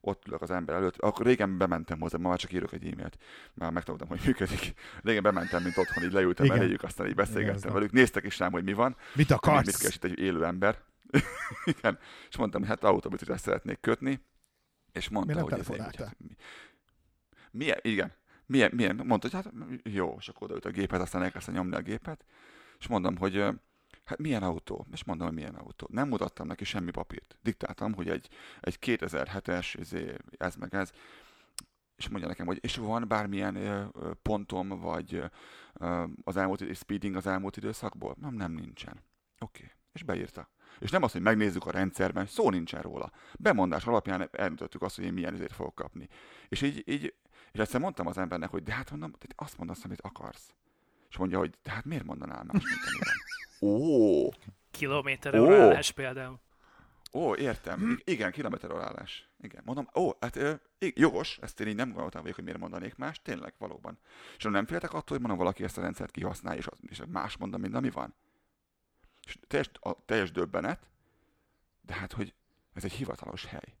ott ülök az ember előtt, akkor régen bementem hozzá, ma már csak írok egy e-mailt, már megtanultam, hogy működik. Régen bementem, mint otthon, így leültem eléjük, aztán így beszélgettem igen, velük, néztek is rám, hogy mi van. Mit akarsz? Mit keres itt egy élő ember. Igen. És mondtam, hogy hát autóbiztosítást szeretnék kötni, és mondta, hogy ez így, hát, mi... milyen, igen, milyen, milyen, mondta, hogy hát jó, és akkor odaült a géphez, aztán elkezdtem nyomni a gépet, és mondom, hogy hát milyen autó? És mondom, hogy milyen autó. Nem mutattam neki semmi papírt. Diktáltam, hogy egy, egy kétezer-hetes, ez meg ez. És mondja nekem, hogy és van bármilyen pontom, vagy az elmúlt, speeding az elmúlt időszakból? Nem, nem nincsen. Oké. Okay. És beírta. És nem az, hogy megnézzük a rendszerben, szó nincsen róla. Bemondás alapján eldöntöttük azt, hogy én milyen ezért fogok kapni. És így, így és egyszer mondtam az embernek, hogy de hát mondom, azt mondasz, amit akarsz. És mondja, hogy de hát miért mondanál más, mint amilyen? Ó! Oh. Kilométerorálás oh. például. Ó, oh, értem. I- igen, kilométerorálás. Igen, mondom, ó, oh, hát ö, jogos, ezt én így nem gondoltam vagyok, hogy miért mondanék más, tényleg, valóban. És nem féltek attól, hogy mondom, valaki ezt a rendszert kihasználja, és, az, és más mondom, mint ami van. És teljes, a, teljes döbbenet, de hát, hogy ez egy hivatalos hely.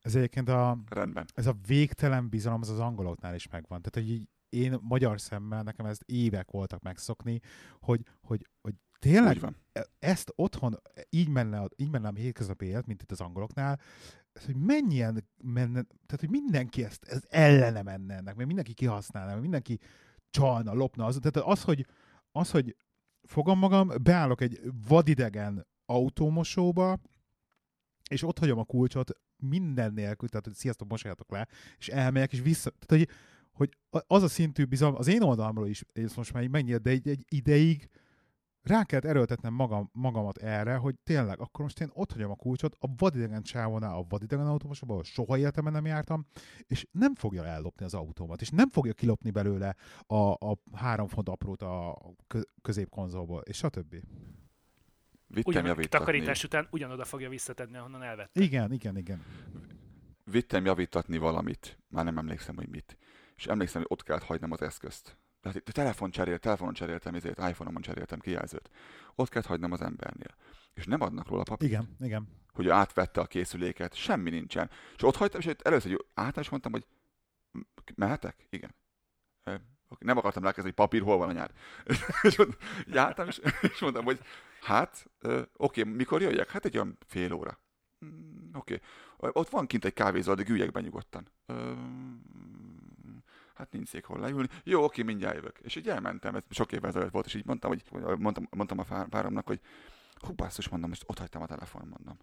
Ez egyébként a... Rendben. Ez a végtelen bizalom, az az angoloknál is megvan. Tehát, hogy így én magyar szemmel, nekem ezt évek voltak megszokni, hogy, hogy, hogy tényleg ezt otthon így menne, így menne a hétköznapi élet, mint itt az angoloknál, hogy mennyien menne, tehát hogy mindenki ezt, ezt ellene menne ennek, mert mindenki kihasználna, mert mindenki csalna, lopna. Az, tehát az, hogy, az, hogy fogom magam, beállok egy vadidegen autómosóba, és ott hagyom a kulcsot minden nélkül, tehát hogy sziasztok, mosáljatok le, és elmegyek, és vissza, tehát hogy hogy az a szintű bizalom, az én oldalamról is, és most már így mennyire, de egy, egy ideig rá kellett erőltetnem magam, magamat erre, hogy tényleg, akkor most én ott hagyom a kulcsot, a vadidegen csávónál, a vadidegen autómosokban, ahol soha életemben nem jártam, és nem fogja ellopni az autómat, és nem fogja kilopni belőle a, a három font aprót a középkonzolból, és stb. Vittem takarítás után ugyanoda fogja visszatenni, ahonnan elvette. Igen, igen, igen. Vittem javítatni valamit, már nem emlékszem, hogy mit. És emlékszem, hogy ott kellett hagynom az eszközt. Tehát telefon cserél, telefonon cseréltem, ezért iPhone-on cseréltem kijelzőt. Ott kellett hagynom az embernél. És nem adnak róla papírt. Igen, igen. Hogy átvette a készüléket, semmi nincsen. És ott hagytam, és először általános mondtam, hogy mehetek? Igen. Nem akartam rákezdeni, hogy papír, hol van anyád? És jártam, és mondtam, hogy hát, oké, mikor jöjjek? Hát egy olyan fél óra. Oké. Ott van kint egy kávézó, de üljek be nyugodtan. Hát nincs szék hol leülni. Jó, oké, mindjárt jövök. És így elmentem, ez sok évvel ezelőtt volt, és így mondtam, hogy, mondtam, mondtam a páromnak, hogy hú, basszus, mondom, most ott hagytam a telefon, mondom.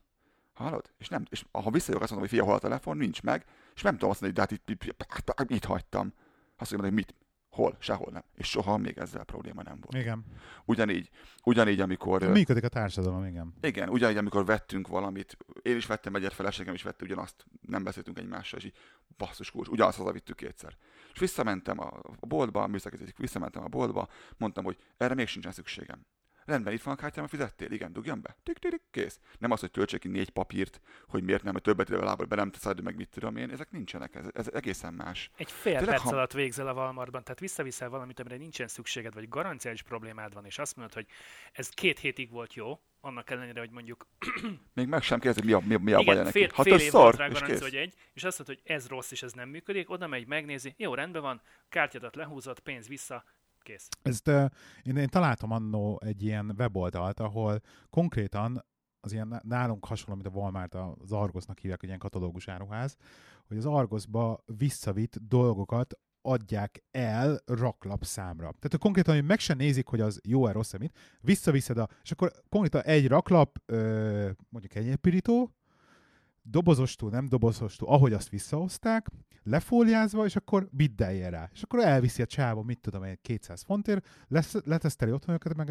Hallod? És, nem, és ha visszajövök, azt mondom, hogy figyelj, hol a telefon, nincs meg, és nem tudom azt mondani, hogy de hát itt, itt, itt, itt hagytam. Azt mondom, hogy mit? Hol? Sehol nem. És soha még ezzel probléma nem volt. Igen. Ugyanígy, ugyanígy amikor... Működik a társadalom, igen. Igen, ugyanígy, amikor vettünk valamit, én is vettem egyet, feleségem is vette ugyanazt, nem beszéltünk egymással, és így basszus kulcs, ugyanazt hazavittük kétszer. És visszamentem a boltba, műszakezésig visszamentem a boltba, mondtam, hogy erre még sincsen szükségem. Rendben, itt van a kártyám, fizettél? Igen, dugjam be? Tik-tik-tik, kész. Nem az, hogy töltsék ki négy papírt, hogy miért nem, hogy többet idő a lábad be nem teszed, meg mit tudom én. Ezek nincsenek, ez, ez egészen más. Egy fél tényleg, perc ha... alatt végzel a Walmartban, tehát visszaviszel valamit, amire nincsen szükséged, vagy garanciális problémád van, és azt mondod, hogy ez két hétig volt jó, annak ellenére, hogy mondjuk... Még meg sem kérdezi, mi a, mi a, mi a igen, baj neki. Igen, fél, fél év volt rá garancia, hogy egy, és azt mondod, hogy ez rossz, és ez nem működik, oda megy, megnézi, jó, rendben van, kártyadat lehúzott, pénz vissza. Kész. Ezt uh, én, én találtam annó egy ilyen weboldalt, ahol konkrétan az ilyen nálunk hasonló, mint a Walmart, az Argosznak hívják, egy ilyen katalógus áruház, hogy az Argoszba visszavitt dolgokat adják el raklap számra. Tehát konkrétan, hogy meg sem nézik, hogy az jó-e, rossz-e, mit, visszaviszed a... És akkor konkrétan egy raklap, ö, mondjuk egy pirító, dobozostól, nem dobozostól, ahogy azt visszahozták, lefóliázva, és akkor biddelje rá. És akkor elviszi a csávon, mit tudom én, kétszáz fontért, lesz, leteszteli otthon őket, meg,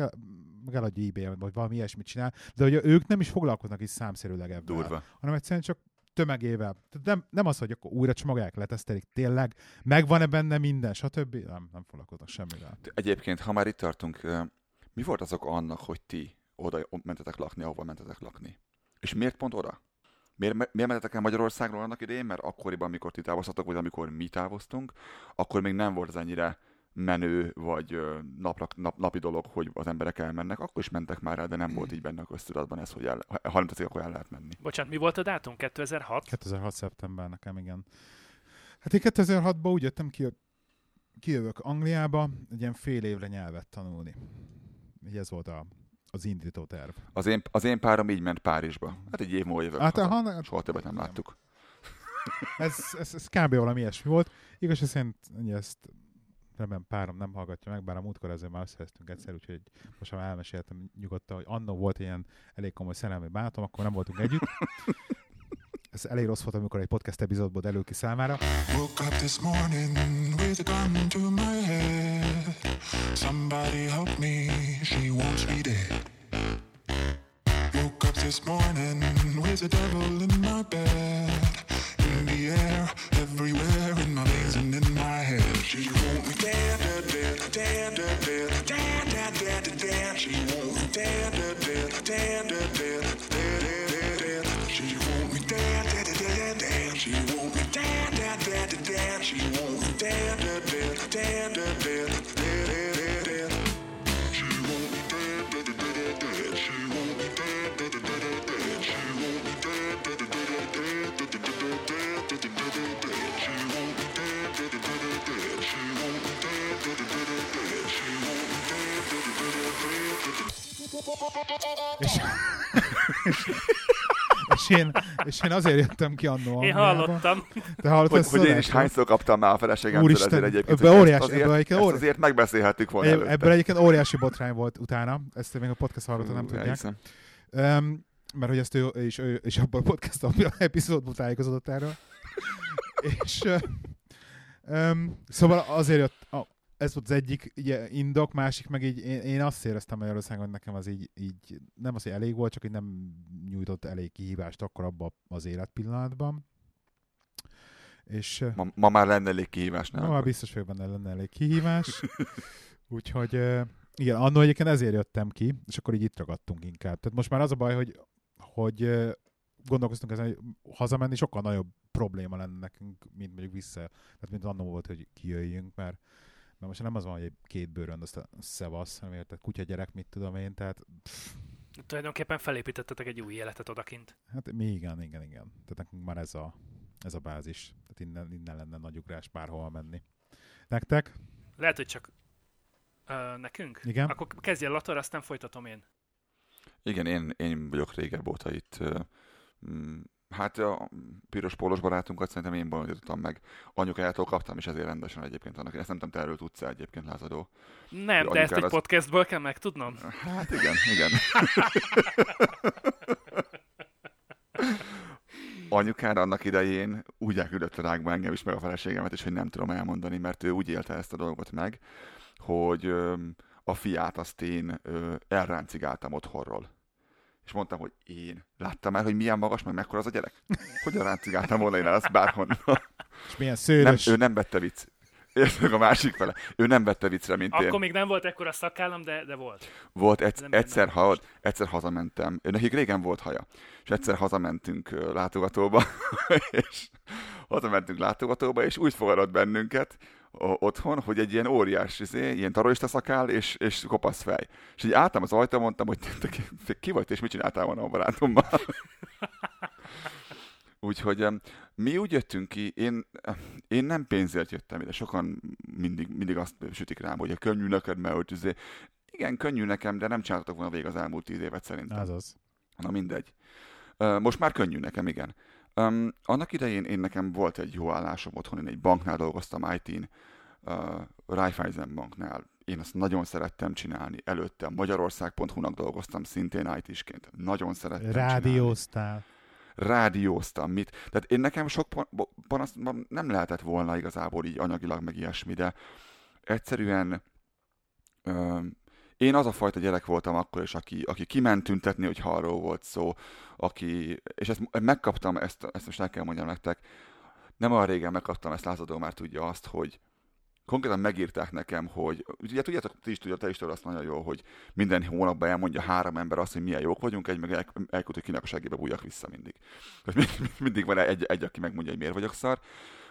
meg eladja eBay-en, vagy valami ilyesmit csinál, de ugye ők nem is foglalkoznak is számszerűleg ebből. Durva. Hanem egyszerűen csak tömegével. Tehát nem, nem az, hogy akkor újra csomagolják, letesztelik, tényleg megvan-e benne minden, stb. Nem, nem foglalkoznak semmivel. Egyébként, ha már itt tartunk, mi volt azok annak, hogy ti oda mentetek lakni, ahova mentetek lakni? És miért pont oda? Miért, miért mentetek el Magyarországról annak idején? Mert akkoriban, amikor ti távoztatok, vagy amikor mi távoztunk, akkor még nem volt az ennyire menő, vagy napra, nap, napi dolog, hogy az emberek elmennek. Akkor is mentek már el, de nem volt így benne a köztudatban ez, hogy el, ha nem tetszik, akkor el lehet menni. Bocsánat, mi volt a dátum? kétezer-hat? kétezer-hat szeptember nekem, igen. Hát én kétezer-hatban úgy jöttem ki, kijövök Angliába, egy ilyen fél évre nyelvet tanulni. Így ez volt a... az indító terv. Az én, az én párom így ment Párizsba. Hát egy év múlva jövök hát, haza. Han... Soha többet nem láttuk. ez, ez, ez kb. Valami ilyesmi volt. Igaz, hogy szerint ezt remélem párom nem hallgatja meg, bár a múltkor ezzel már összeheztünk egyszer, úgyhogy most már elmeséltem nyugodtan, hogy annó volt ilyen elég komoly szerelmi bánatom, akkor nem voltunk együtt. Ez elég rossz volt, amikor egy podcast epizódból elő ki számára. És, és, és, én, és én azért jöttem ki annó Angliába. Én hallottam. Te hallottad, hogy, hogy én is hányszor kaptam már a feleségemtől ezért egyébként. Ebbe óriási, ezt, azért, ebbe ezt azért megbeszélhettük volna előtte. Ebből egyébként óriási botrány volt utána. Ezt még a podcast hallgatók nem tudják. Um, mert hogy ezt ő is, ő is abban a podcast epizódban tájékozódott erről. És um, szóval azért jött... Oh, ez volt az egyik ugye, indok, másik meg így én, én azt éreztem Magyarországon, hogy nekem az így, így nem az, hogy elég volt, csak így nem nyújtott elég kihívást akkor abban az életpillanatban. És, ma, ma már lenne elég kihívás, nem? Ma már biztos vagyok benne lenne elég kihívás. Úgyhogy igen, annól egyébként ezért jöttem ki, és akkor így itt ragadtunk inkább. Tehát most már az a baj, hogy, hogy gondolkoztunk ezen, hogy hazamenni sokkal nagyobb probléma lenne nekünk, mint mondjuk vissza. Tehát mint annól volt, hogy kijöjjünk, mert de most nem az van, hogy egy két bőrön, azt a szevasz, amiért kutyagyerek, mit tudom én, tehát... Pff. Tulajdonképpen felépítettetek egy új életet odakint. Hát mi igen, igen, igen. Tehát nekünk már ez a, ez a bázis. Tehát innen, innen lenne nagy ugrás bárhova menni. Nektek? Lehet, hogy csak ö, nekünk? Igen. Akkor kezdjél Lator, aztán folytatom én. Igen, én, én vagyok régebb óta itt... Ö, m- Hát a piros pólós barátunkat szerintem én bolondítottam meg. Anyukájától kaptam is ezért rendesen egyébként annak. Ezt nem tudom, te erről tudsz-e egyébként, Lázadó? Nem, de ezt egy az... podcastból kell megtudnom? Hát igen, igen. Anyukára annak idején úgy elküldött a rákba engem is, meg a feleségemet is, hogy nem tudom elmondani, mert ő úgy élte ezt a dolgot meg, hogy a fiát azt én elráncigáltam otthonról. És mondtam, hogy én láttam el, hogy milyen magas, meg mekkora az a gyerek. Hogyan ráncigáltam volna én el azt bárhonnan. És milyen szőrös. Nem, ő nem vette vicc. Értök a másik fele. Ő nem vette viccre, mint Akkor én. Akkor még nem volt ekkora szakállam, de, de volt. Volt. Egy, egyszer, ha, egyszer hazamentem. Nekik régen volt haja. És egyszer hazamentünk látogatóba. És hazamentünk látogatóba, és úgy fogadott bennünket otthon, hogy egy ilyen óriás, izé, ilyen taroista szakál, és, és kopasz fej. És így álltam az ajtón, mondtam, hogy te ki, ki vagy, és mit csináltál volna a barátommal? Úgyhogy mi úgy jöttünk ki, én, én nem pénzért jöttem ide. Sokan mindig, mindig azt sütik rám, hogy a könnyű neked, mert hogy izé, igen, könnyű nekem, de nem csináltatok volna végig az elmúlt tíz évet szerintem. Azaz. Na mindegy. Most már könnyű nekem, igen. Um, annak idején én nekem volt egy jó állásom otthon, én egy banknál dolgoztam í té-n, uh, Raiffeisen banknál. Én azt nagyon szerettem csinálni előtte. Magyarország pont hu-nak dolgoztam szintén í té-sként. Nagyon szerettem Rádióztál. Csinálni. Rádióztam. Mit? Tehát én nekem sok panasz nem lehetett volna igazából így anyagilag meg ilyesmi, de egyszerűen... Um, Én az a fajta gyerek voltam akkor is, aki, aki kiment tüntetni, hogy arról volt szó, aki, és ezt megkaptam, ezt, ezt most el kell mondjam nektek, nem olyan régen megkaptam, ezt Lázadó már tudja azt, hogy konkrétan megírták nekem, hogy ugye tudjátok, ti is tudjátok, te is tudod azt nagyon jól, hogy minden hónapban elmondja három ember azt, hogy milyen jók vagyunk, egy meg el, elküld, hogy kinek a segébe bújjak vissza mindig. Mindig van egy, egy, aki megmondja, hogy miért vagyok szar.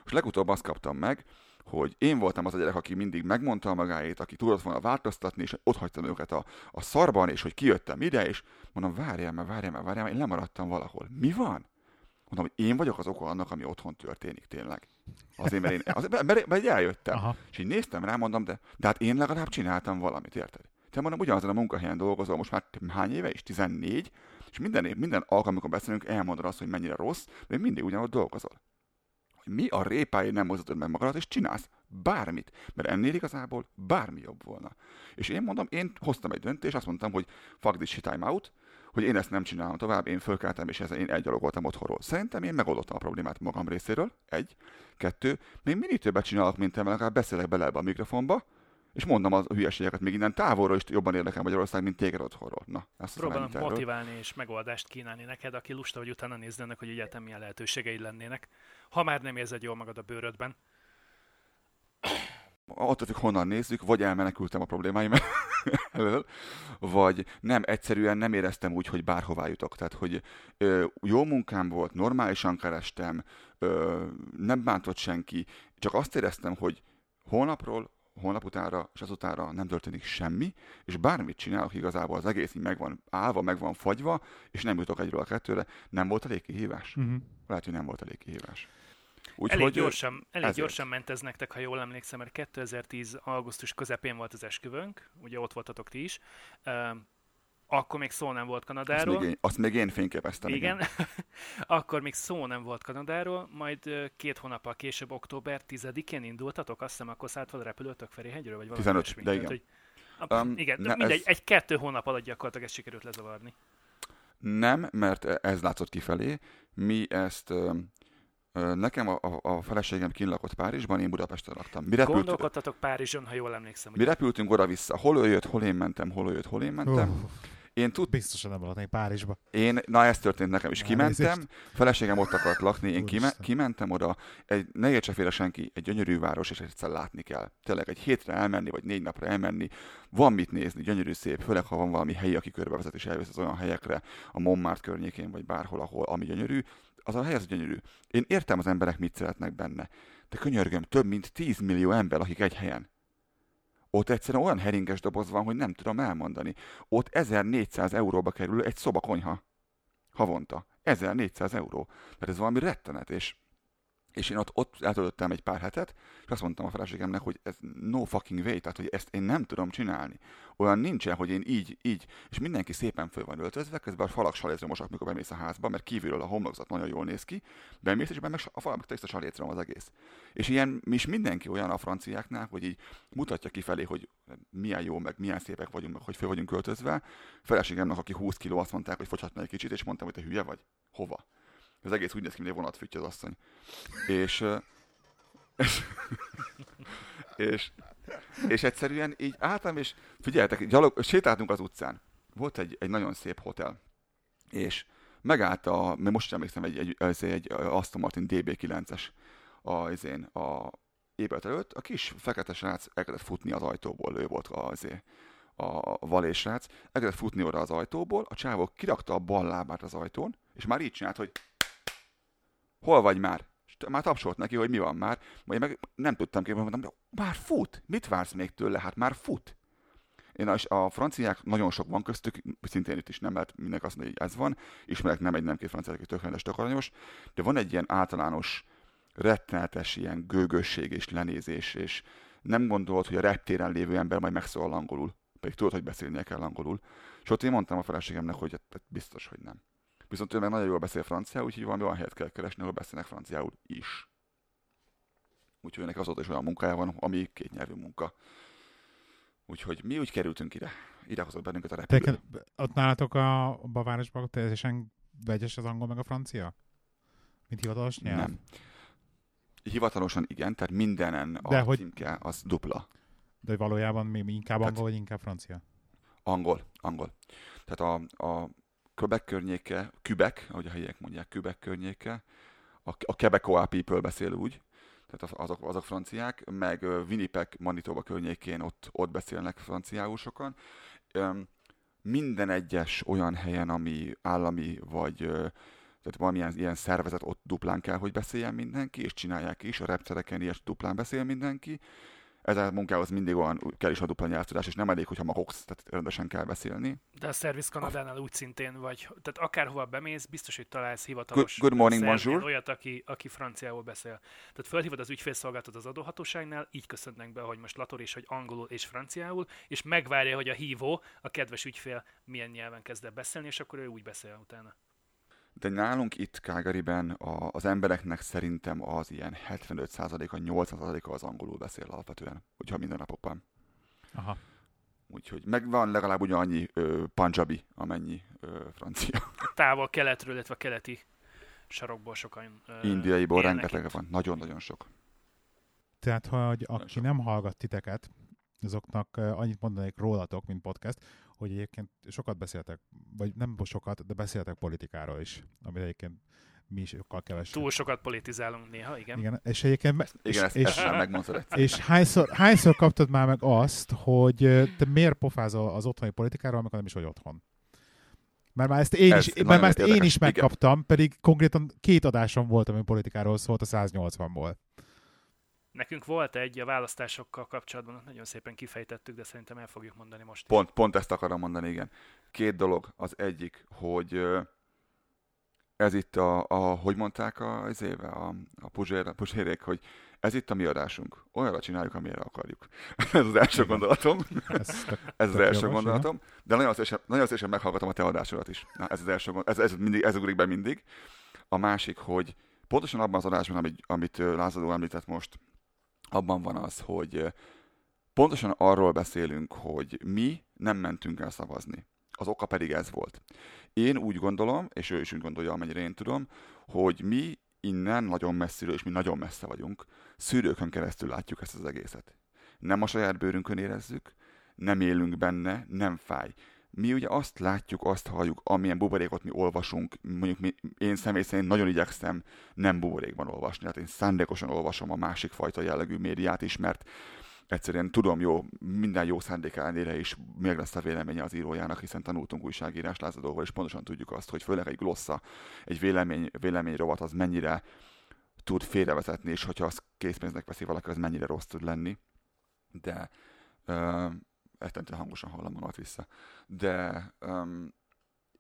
És legutóbb azt kaptam meg, hogy én voltam az a gyerek, aki mindig megmondta magáét, aki tudott volna változtatni, és ott hagytam őket a, a szarban, és hogy kijöttem ide, és mondom, várjál már, várjál már, várjál már, én lemaradtam valahol. Mi van? Mondom, hogy én vagyok az oka annak, ami otthon történik tényleg. Azért, mert én azért, mert, mert eljöttem. Aha. És így néztem rá, mondom, de, de hát én legalább csináltam valamit, érted? Te mondom, ugyanazon a munkahelyen dolgozol, most már hány éve is? tizennégy, és minden év, minden alkalom, amikor beszélünk, elmondod azt, hogy mennyire rossz, de mindig ugyanott dolgozol. Mi a répáért nem mozdítod meg magadat, és csinálsz bármit, mert ennél igazából bármi jobb volna. És én mondom, én hoztam egy döntést, azt mondtam, hogy fuck this time out, hogy én ezt nem csinálom tovább, én fölkeltem, és ezzel én elgyalogoltam otthonról. Szerintem én megoldottam a problémát magam részéről, egy, kettő, még mindig többet csinálok, mint te, mert akár beszélek bele ebbe a mikrofonba, és mondom az hülyeségeket, még innen távolról is jobban érdekel Magyarország, mint téged otthonról. Na, próbálom motiválni és megoldást kínálni neked, aki lusta, hogy utána nézd ennek, hogy egyetem milyen lehetőségei lennének, ha már nem érzed jól magad a bőrödben. Attól, honnan nézzük, vagy elmenekültem a problémáim elől, vagy nem, egyszerűen nem éreztem úgy, hogy bárhová jutok. Tehát, hogy ö, jó munkám volt, normálisan kerestem, ö, nem bántott senki, csak azt éreztem, hogy holnapról, holnap utánra és azutánra nem történik semmi, és bármit csinálok igazából, az egész így meg van állva, meg van fagyva, és nem jutok egyről a kettőre, nem volt elég kihívás. Uh-huh. Lehet, hogy nem volt elég kihívás. Úgy, elég gyorsan, elég gyorsan ment ez nektek, ha jól emlékszem, mert kétezer-tíz augusztus közepén volt az esküvőnk, ugye ott voltatok ti is, akkor még szó nem volt Kanadáról. Azt még én, azt még én fényképeztem. Igen, igen. Akkor még szó nem volt Kanadáról, majd két hónappal később, október tizedikén indultatok, azt hiszem, akkor szállt fel a repülőtök Ferihegyről, vagy valami tizenöt, de igen. Hogy, um, igen, ne, mindegy, ez... egy-kettő hónap alatt gyakorlatilag ezt sikerült lezavarni. Nem, mert ez látszott kifelé. Mi ezt... Um... Nekem a, a feleségem kint lakott Párizsban, én Budapesten laktam. Mi repült... Gondolkodtatok Párizson, ha jól emlékszem. Ugye? Mi repültünk oda-vissza. Hol ő jött, hol én mentem, hol ő jött, hol én mentem. Uh, én tud... Biztosan nem maradnék Párizsba. Én, na ez történt nekem is. Kimentem, feleségem ott akart lakni, én kime, kimentem oda. Egy, ne értse félre senki, egy gyönyörű város, és egyszer látni kell. Tényleg egy hétre elmenni, vagy négy napra elmenni. Van mit nézni, gyönyörű szép, főleg ha van valami helyi, aki körbevezet és elvisz az olyan helyekre, a Montmartre környékén, vagy bárhol, ahol, ami gyönyörű. Az a hely az gyönyörű. Én értem az emberek, mit szeretnek benne. De könyörgöm, több mint tíz millió ember lakik egy helyen. Ott egyszerűen olyan heringes doboz van, hogy nem tudom elmondani. Ott ezernégyszáz euróba kerül egy szobakonyha havonta. ezernégyszáz euró. Tehát ez valami rettenet, és és én ott, ott eltöltöttem egy pár hetet, és azt mondtam a feleségemnek, hogy ez no fucking way, tehát hogy ezt én nem tudom csinálni. Olyan nincsen, hogy én így, így, és mindenki szépen föl van öltözve, közben a falak salécromosak, mikor bemész a házba, mert kívülről a homlokzat nagyon jól néz ki, bemész, és meg a falak tiszta salécrom az egész. És ilyen, és mindenki olyan a franciáknál, hogy így mutatja kifelé, hogy milyen jó, meg milyen szépek vagyunk, meg hogy föl vagyunk öltözve. Feleségemnek, aki húsz kiló, azt mondták, hogy fogyhatna egy kicsit, és mondtam, hogy te hülye vagy, hova? Az egész úgy néz ki, mint egy vonatfütty az asszony. És, és, és, és egyszerűen így álltam, és figyeljetek, gyalog, sétáltunk az utcán. Volt egy, egy nagyon szép hotel, és megállt a, most sem emlékszem, egy, egy, egy Aston Martin dé bé kilences az én, a épület előtt. A kis fekete srác elkezdett futni az ajtóból, ő volt az én. A valés srác, elkezdett futni oda az ajtóból, a csávó kirakta a bal lábát az ajtón, és már így csinált, hogy hol vagy már? És már tapsolt neki, hogy mi van már. Én meg nem tudtam képzelni, mondtam, már fut, mit vársz még tőle? Hát már fut. Én a, a franciák, nagyon sok van köztük, szintén itt is nem lehet mindenki azt mondani, hogy ez van. Ismerek nem egy, nem két franciát, aki tök rendes, tök aranyos, de van egy ilyen általános, rettenetes ilyen gőgösség és lenézés, és nem gondolod, hogy a reptéren lévő ember majd megszólal angolul. Pedig tudod, hogy beszélnie kell angolul. És ott én mondtam a feleségemnek, hogy hát biztos, hogy nem. Viszont ő meg nagyon jól beszél franciául, úgyhogy valami olyan helyet kell keresni, ahol beszélnek franciául is. Úgyhogy neki azóta is olyan munkája van, ami kétnyelvű munka. Úgyhogy mi úgy kerültünk ide. Ide hozott bennünket a repülő. Te, ott nálatok a bavárosban teljesen vegyes az angol meg a francia? Mint hivatalos nyelv? Nem. Hivatalosan igen, tehát mindenen a hogy... címke az dupla. De valójában mi inkább angol, tehát, vagy inkább francia? Angol, angol. Tehát a, a Quebec környéke, Quebec, ahogy a helyiek mondják, Quebec környéke, a, a Quebecois people beszél úgy, tehát azok, azok franciák, meg Winnipeg, Manitoba környékén ott, ott beszélnek franciául sokan. Minden egyes olyan helyen, ami állami vagy tehát valamilyen ilyen szervezet, ott duplán kell, hogy beszéljen mindenki, és csinálják is, a reptereken ilyes duplán beszél mindenki. Ez a munkához mindig olyan kell is a dupla nyelvtudás, és nem elég, hogyha magoksz, tehát rendesen kell beszélni. De a Service Kanadánál úgy szintén vagy, tehát akárhova bemész, biztos, hogy találsz hivatalos good, good morning, bonjour, olyat, aki, aki franciául beszél. Tehát fölhívod az ügyfélszolgálatot az adóhatóságnál, így köszönnek be, hogy most Lator is, hogy angolul és franciául, és megvárja, hogy a hívó, a kedves ügyfél milyen nyelven kezd el beszélni, és akkor ő úgy beszél utána. De nálunk itt Calgaryben a, az embereknek szerintem az ilyen hetvenöt százaléka, nyolcvan százaléka az angolul beszél alapvetően, hogyha mindennapokban. Aha. Úgyhogy megvan legalább ugyanannyi ö, panjabi, amennyi ö, francia. A távol keletről, illetve a keleti sarokból sokan ö, indiaiból rengeteg van, nagyon-nagyon sok. Tehát, hogy aki sok. Nem hallgat titeket, azoknak annyit mondanék rólatok, mint podcast, hogy egyébként sokat beszéltek, vagy nem sokat, de beszéltek politikáról is, amit egyébként mi is sokkal kevesebb. Túl sokat politizálunk néha, igen. Igen, és egyébként... Ezt, és, igen, ezt, és, ezt nem megmondod egyszer. És hányszor, hányszor kaptad már meg azt, hogy te miért pofázol az otthoni politikáról, amikor nem is vagy otthon? Mert már ezt én Ez is, mert már ezt én is megkaptam, igen. Pedig konkrétan két adásom volt, ami politikáról szólt a száznyolcvanból. Nekünk volt egy a választásokkal kapcsolatban, nagyon szépen kifejtettük, de szerintem el fogjuk mondani most. Pont, pont ezt akarom mondani, igen. Két dolog. Az egyik, hogy ez itt a, a hogy mondták az éve, a, a puzsér, puzsérék, hogy ez itt a mi adásunk. Olyanra csináljuk, amire akarjuk. Ez az első gondolatom. Ez, ez az első gondolatom. De nagyon szépen, nagyon szépen meghallgatom a te adásodat is. Na, ez az első gondolatom. Ez, ez, mindig, ez ugrik be mindig. A másik, hogy pontosan abban az adásban, amit, amit Lázadó említett most, abban van az, hogy pontosan arról beszélünk, hogy mi nem mentünk el szavazni. Az oka pedig ez volt. Én úgy gondolom, és ő is úgy gondolja, amennyire én tudom, hogy mi innen nagyon messziről, és mi nagyon messze vagyunk, szűrőkön keresztül látjuk ezt az egészet. Nem a saját bőrünkön érezzük, nem élünk benne, nem fáj. Mi ugye azt látjuk, azt halljuk, amilyen buborékot mi olvasunk, mondjuk mi, én személy szerint nagyon igyekszem nem buborékban olvasni, hát én szándékosan olvasom a másik fajta jellegű médiát is, mert egyszerűen tudom jó, minden jó szándék ellenére is még lesz a véleménye az írójának, hiszen tanultunk újságírás Lázadóval, és pontosan tudjuk azt, hogy főleg egy glossza, egy vélemény, véleményrovat az mennyire tud félrevezetni, és hogyha azt készpénznek veszi valaki, az mennyire rossz tud lenni. De... Uh, ettentől hangosan hallom magamat vissza. De um,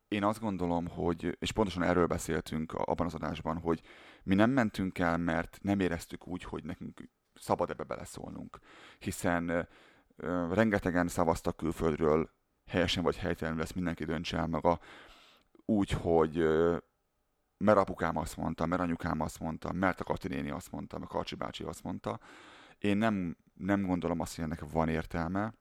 én azt gondolom, hogy, és pontosan erről beszéltünk abban az adásban, hogy mi nem mentünk el, mert nem éreztük úgy, hogy nekünk szabad ebbe beleszólnunk. Hiszen ö, rengetegen szavaztak külföldről, helyesen vagy helytelenül, ezt mindenki döntse el maga, úgy, hogy ö, mert apukám azt mondta, mert anyukám azt mondta, mert a Kati néni azt mondta, mert a Karcsi bácsi azt mondta. Én nem, nem gondolom azt, hogy ennek van értelme.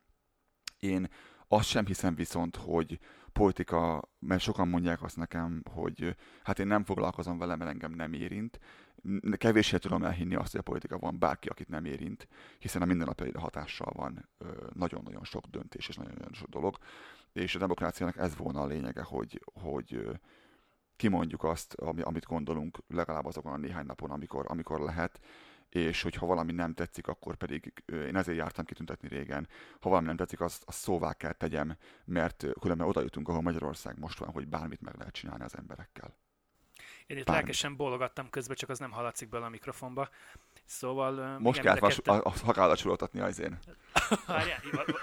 Én azt sem hiszem viszont, hogy politika, mert sokan mondják azt nekem, hogy hát én nem foglalkozom vele, mert engem nem érint. Kevéssé tudom elhinni azt, hogy a politika van bárki, akit nem érint, hiszen a mindennapjaira hatással van nagyon-nagyon sok döntés és nagyon-nagyon sok dolog. És a demokráciának ez volna a lényege, hogy, hogy kimondjuk azt, amit gondolunk legalább azokon a néhány napon, amikor, amikor lehet, és hogyha valami nem tetszik, akkor pedig én ezért jártam kitüntetni régen. Ha valami nem tetszik, azt, azt szóvá kell tegyem, mert különben oda jutunk, ahol Magyarország most van, hogy bármit meg lehet csinálni az emberekkel. Én itt Bármit. Lelkesen bólogattam közben, csak az nem hallatszik bele a mikrofonba. Szóval... Most kell ketten... a hakálat csúltatni az én.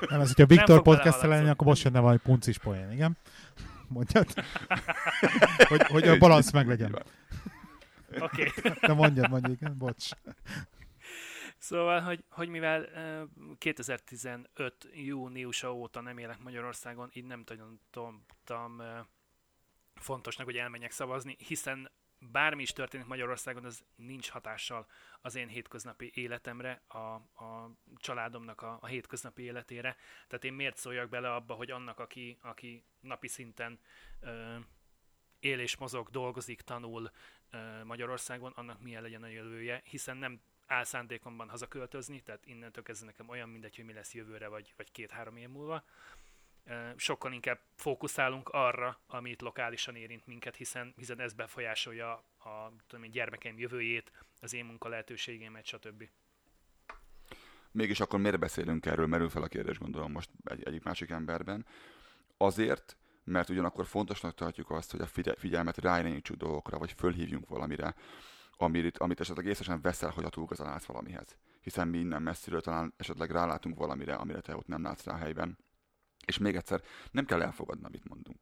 Nem, ez, hogyha Viktor podcast-e lenni, akkor most jönne valami puncis poén, igen? Mondjad? hogy, hogy a balansz meglegyen. Oké. Okay. De mondjad, mondjuk, bocs. Szóval, hogy, hogy mivel kétezer-tizenöt júniusa óta nem élek Magyarországon, így nem tudtam fontosnak, hogy elmenjek szavazni, hiszen bármi is történik Magyarországon, az nincs hatással az én hétköznapi életemre, a, a családomnak a, a hétköznapi életére. Tehát én miért szóljak bele abba, hogy annak, aki, aki napi szinten ö, él és mozog, dolgozik, tanul ö, Magyarországon, annak milyen legyen a jövője, hiszen nem áll szándékomban hazaköltözni, tehát innentől kezdve nekem olyan mindegy, hogy mi lesz jövőre, vagy, vagy két-három év múlva. Sokkal inkább fókuszálunk arra, ami itt lokálisan érint minket, hiszen, hiszen ez befolyásolja a tudom én, gyermekeim jövőjét, az én munka lehetőségeimet, stb. Mégis akkor miért beszélünk erről? Merül fel a kérdés, gondolom most egy, egyik másik emberben. Azért, mert ugyanakkor fontosnak tartjuk azt, hogy a figyelmet ráirányítsuk dolgokra, vagy fölhívjunk valamire, amit, amit esetleg észesen veszel, hogy a túlgazán állsz valamihez. Hiszen mi innen messziről talán esetleg rálátunk valamire, amire te ott nem látsz rá helyben. És még egyszer, nem kell elfogadni, amit mondunk.